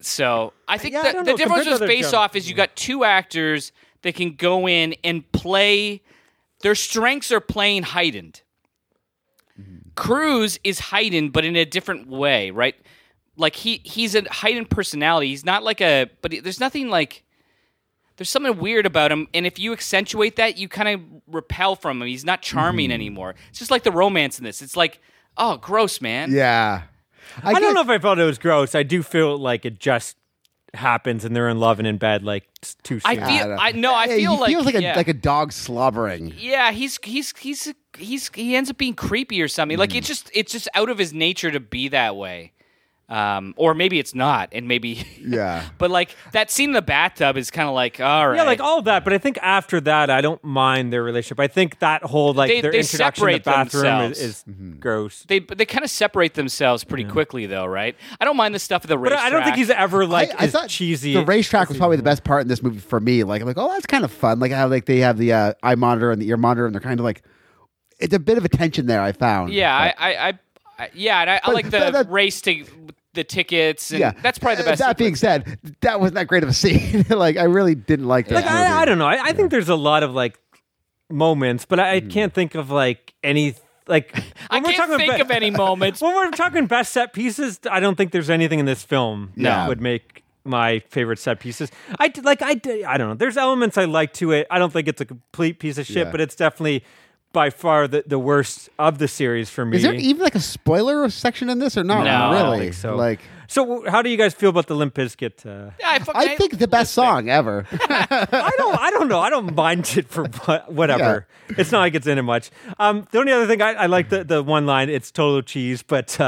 So I think the difference with Face Off is you got two actors that can go in and play. Their strengths are playing heightened. Cruise is heightened, but in a different way, right? Like, he's a heightened personality. He's not like a, but there's nothing like, there's something weird about him, and if you accentuate that, you kind of repel from him. He's not charming anymore. It's just like the romance in this. It's like, oh, gross, man. Yeah. I don't know if I felt it was gross. I do feel like it just happens, and they're in love and in bed, like, too soon. I feel like... He feels like a dog slobbering. Yeah, he ends up being creepy or something. Like, it's just out of his nature to be that way. Or maybe it's not, and maybe but like that scene in the bathtub is kind of like, all right, like all that. But I think after that, I don't mind their relationship. I think that whole like their introduction to the bathroom is gross. They kind of separate themselves pretty quickly, though, right? I don't mind the stuff of the racetrack. But I don't think he's ever like cheesy. The racetrack was probably the best part in this movie for me. Like, I'm like, oh, that's kind of fun. Like how like they have the eye monitor and the ear monitor, and they're kind of like, it's a bit of a tension there. I found. Yeah, but, I like the race to. The tickets, and that's probably the best. That being said, that wasn't that great of a scene. Like, I really didn't like that. Like, I don't know. I think there's a lot of like moments, but I can't think of like any like. I can't think of any moments. When we're talking best set pieces, I don't think there's anything in this film that would make my favorite set pieces. I don't know. There's elements I like to it. I don't think it's a complete piece of shit, but it's definitely. By far the worst of the series for me. Is there even like a spoiler section in this or not? No, really. I don't think so. Like, so how do you guys feel about the Limp Bizkit? I think the best song ever. I don't know. I don't mind it for whatever. Yeah. It's not like it's in it much. The only other thing I like the one line. It's total cheese, but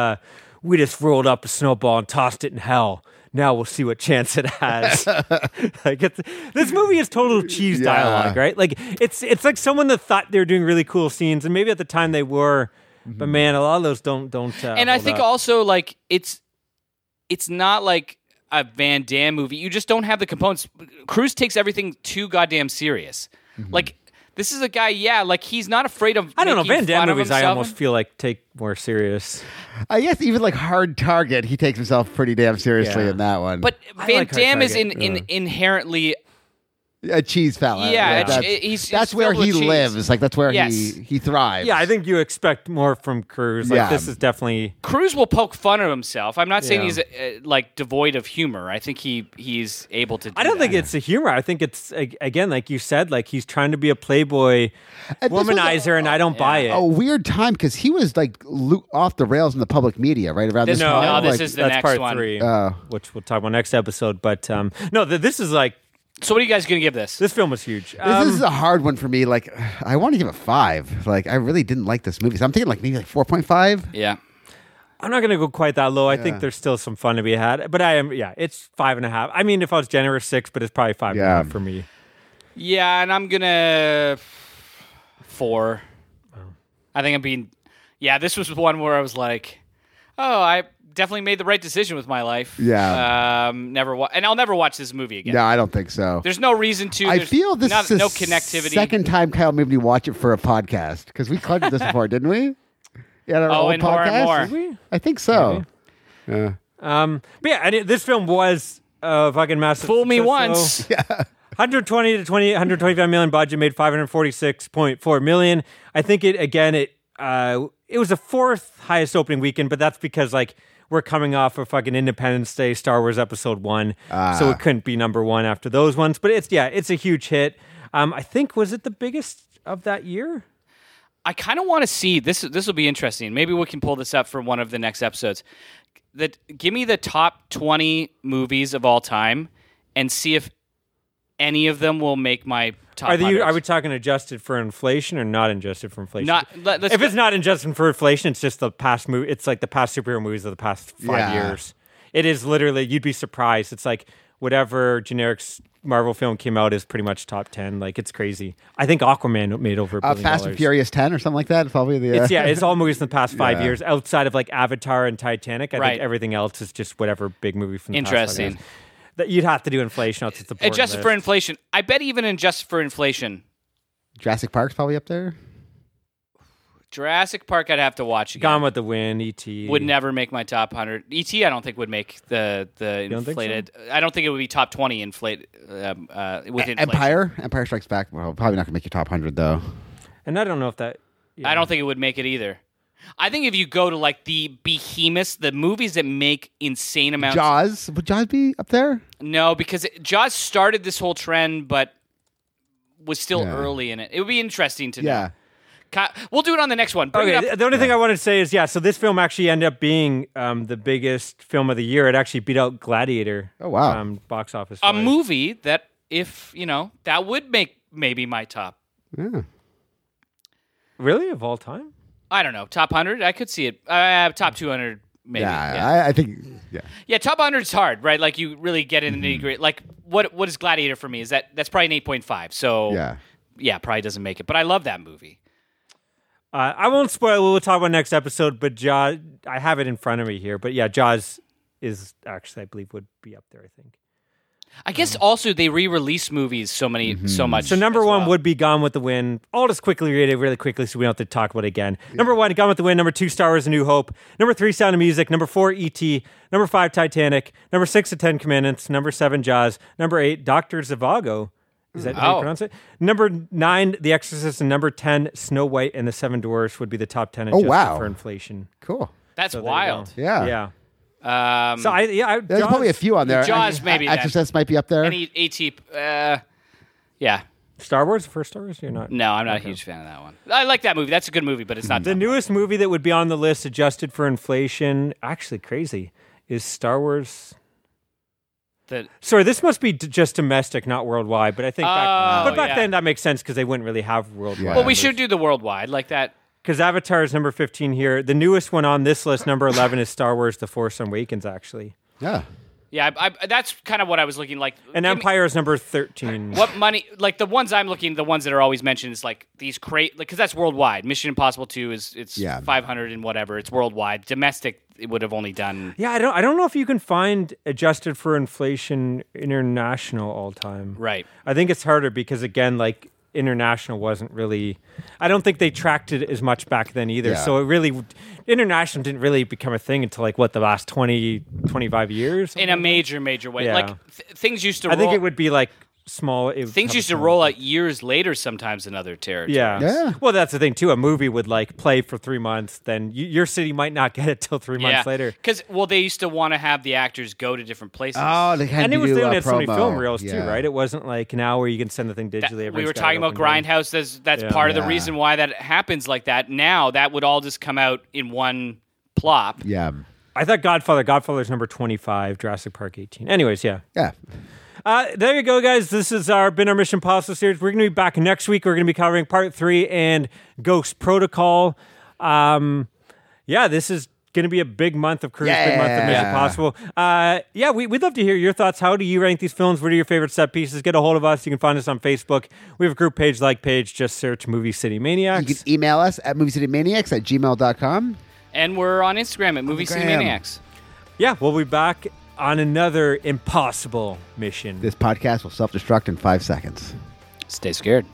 we just rolled up a snowball and tossed it in hell. Now we'll see what chance it has. Like this movie is total cheese dialogue, right? Like it's like someone that thought they were doing really cool scenes, and maybe at the time they were, but man, a lot of those don't. And I think also like it's not like a Van Damme movie. You just don't have the components. Cruise takes everything too goddamn serious. Like this is a guy, like he's not afraid of. I don't know. Van Damme movies, I almost feel like take more serious. I guess even like Hard Target, he takes himself pretty damn seriously in that one. But Van Damme is inherently a cheese fella. Yeah, that's where he lives. Like that's where he thrives. Yeah, I think you expect more from Cruise. Like this is definitely Cruise will poke fun at himself. I'm not saying he's like devoid of humor. I think he's able to. I don't think it's a humor. I think it's again, like you said, like he's trying to be a playboy womanizer, and I don't buy it. A weird time because he was like off the rails in the public media right around this time. No, this is the next part 3, which we'll talk about next episode. But no, this is like. So what are you guys going to give this? This film was huge. This is a hard one for me. Like, I want to give it 5. Like, I really didn't like this movie. So I'm thinking like maybe like 4.5. Yeah. I'm not going to go quite that low. I think there's still some fun to be had. But I am, it's 5.5. I mean, if I was generous, 6, but it's probably 5.5 for me. Yeah, and I'm going to 4. Oh. I think I'm being, this was one where I was like, oh, I definitely made the right decision with my life. Yeah. And I'll never watch this movie again. No, I don't think so. There's no reason to. I feel this is no connectivity. Second time Kyle made me watch it for a podcast because we covered this before, didn't we? Yeah. In podcast? More and More. I think so. Yeah. But this film was a fucking massive. Fool me once. So. Yeah. 125 million budget, made 546.4 million. I think it was the 4th highest opening weekend, but that's because like. We're coming off of fucking Independence Day, Star Wars Episode 1, so it couldn't be number 1 after those ones. But it's a huge hit. I think, was it the biggest of that year? I kind of want to see, this will be interesting. Maybe we can pull this up for one of the next episodes. Give me the top 20 movies of all time and see if any of them will make my top 100. Are we talking adjusted for inflation or not adjusted for inflation? If it's not adjusted for inflation, it's just the past movie. It's like the past superhero movies of the past 5 years. It is literally, you'd be surprised. It's like whatever generic Marvel film came out is pretty much top 10. Like, it's crazy. I think Aquaman made over $1 billion. Fast and Furious 10 or something like that. Probably the, it's all movies in the past 5 years outside of like Avatar and Titanic. I think everything else is just whatever big movie from the past 5 years. You'd have to do inflation. Adjusted for inflation. I bet even adjusted for inflation, Jurassic Park's probably up there. Jurassic Park I'd have to watch again. Gone with the Wind, E.T. would never make my top 100. E.T. I don't think would make the inflated. Don't think so? I don't think it would be top 20 inflated with inflation. Empire Strikes Back. Well, probably not going to make your top 100 though. And I don't know if that. Yeah. I don't think it would make it either. I think if you go to like the behemoths, the movies that make insane amounts. Jaws, would Jaws be up there? No, because Jaws started this whole trend, but was still early in it. It would be interesting to know. We'll do it on the next one. Okay, the only thing I wanted to say is, so this film actually ended up being the biggest film of the year. It actually beat out Gladiator. Oh, wow. Box office. A movie that, if, you know, that would make maybe my top. Yeah. Really? Of all time? I don't know. Top 100? I could see it. Top 200, maybe. I think, Yeah, top 100 is hard, right? Like, you really get into the nitty-gritty. Like, what is Gladiator for me? Is that's probably an 8.5. So, yeah, probably doesn't make it. But I love that movie. I won't spoil it. We'll talk about next episode, but Jaws, I have it in front of me here. But yeah, Jaws is actually, I believe, would be up there, I think. I guess also they re-release movies so much. So number one would be Gone with the Wind. I'll just quickly read it really quickly so we don't have to talk about it again. Yeah. Number one, Gone with the Wind. Number two, Star Wars: A New Hope. Number three, Sound of Music. Number four, E.T. Number five, Titanic. Number six, The Ten Commandments. Number seven, Jaws. Number eight, Dr. Zhivago. Is that how you pronounce it? Number 9, The Exorcist, and number 10, Snow White and the Seven Dwarfs would be the top 10 adjusted for inflation. Cool. That's wild. Yeah. There's probably a few on there. Jaws, maybe. Exorcist might be up there. Any A.T. Star Wars? First Star Wars? You're not? No, I'm not a huge fan of that one. I like that movie. That's a good movie, but it's not. The newest movie that would be on the list adjusted for inflation, actually crazy, is Star Wars... Sorry, this must be just domestic, not worldwide. But I think back then that makes sense because they wouldn't really have worldwide. Well, we should do the worldwide like that. Because Avatar is number 15 here. The newest one on this list, number 11, is Star Wars: The Force Awakens. Actually, yeah, I that's kind of what I was looking like. And Empire is number 13. What money? Like the ones I'm looking, the ones that are always mentioned is like these crate because that's worldwide. Mission: Impossible 2 is 500 and whatever. It's worldwide. Domestic. It would have only done... Yeah, I don't know if you can find adjusted for inflation international all time. Right. I think it's harder because, again, like, international wasn't really... I don't think they tracked it as much back then either. Yeah. So it really... International didn't really become a thing until, like, the last 20, 25 years? In a major way. Yeah. Like, things used to roll... I think it would be, like, small... Things used to roll out years later sometimes in other territories. Yeah. Well, that's the thing, too. A movie would, like, play for 3 months, then your city might not get it till 3 months later. Because, they used to want to have the actors go to different places. Oh, they had to do a promo. And they had so many film reels, too, right? It wasn't like now where you can send the thing digitally. We were talking about Grindhouse. That's part of the reason why that happens like that. Now, that would all just come out in one plop. Yeah. I thought Godfather's number 25, Jurassic Park 18. Anyways, Yeah. There you go, guys. This has been our Mission Impossible series. We're going to be back next week. We're going to be covering Part 3 and Ghost Protocol. This is going to be a big month of Cruise, big month of Mission Impossible. We'd love to hear your thoughts. How do you rank these films? What are your favorite set pieces? Get a hold of us. You can find us on Facebook. We have a group page, just search Movie City Maniacs. You can email us at moviecitymaniacs@gmail.com. And we're on Instagram at Movie City Maniacs. Yeah, we'll be back on another impossible mission. This podcast will self-destruct in 5 seconds. Stay scared.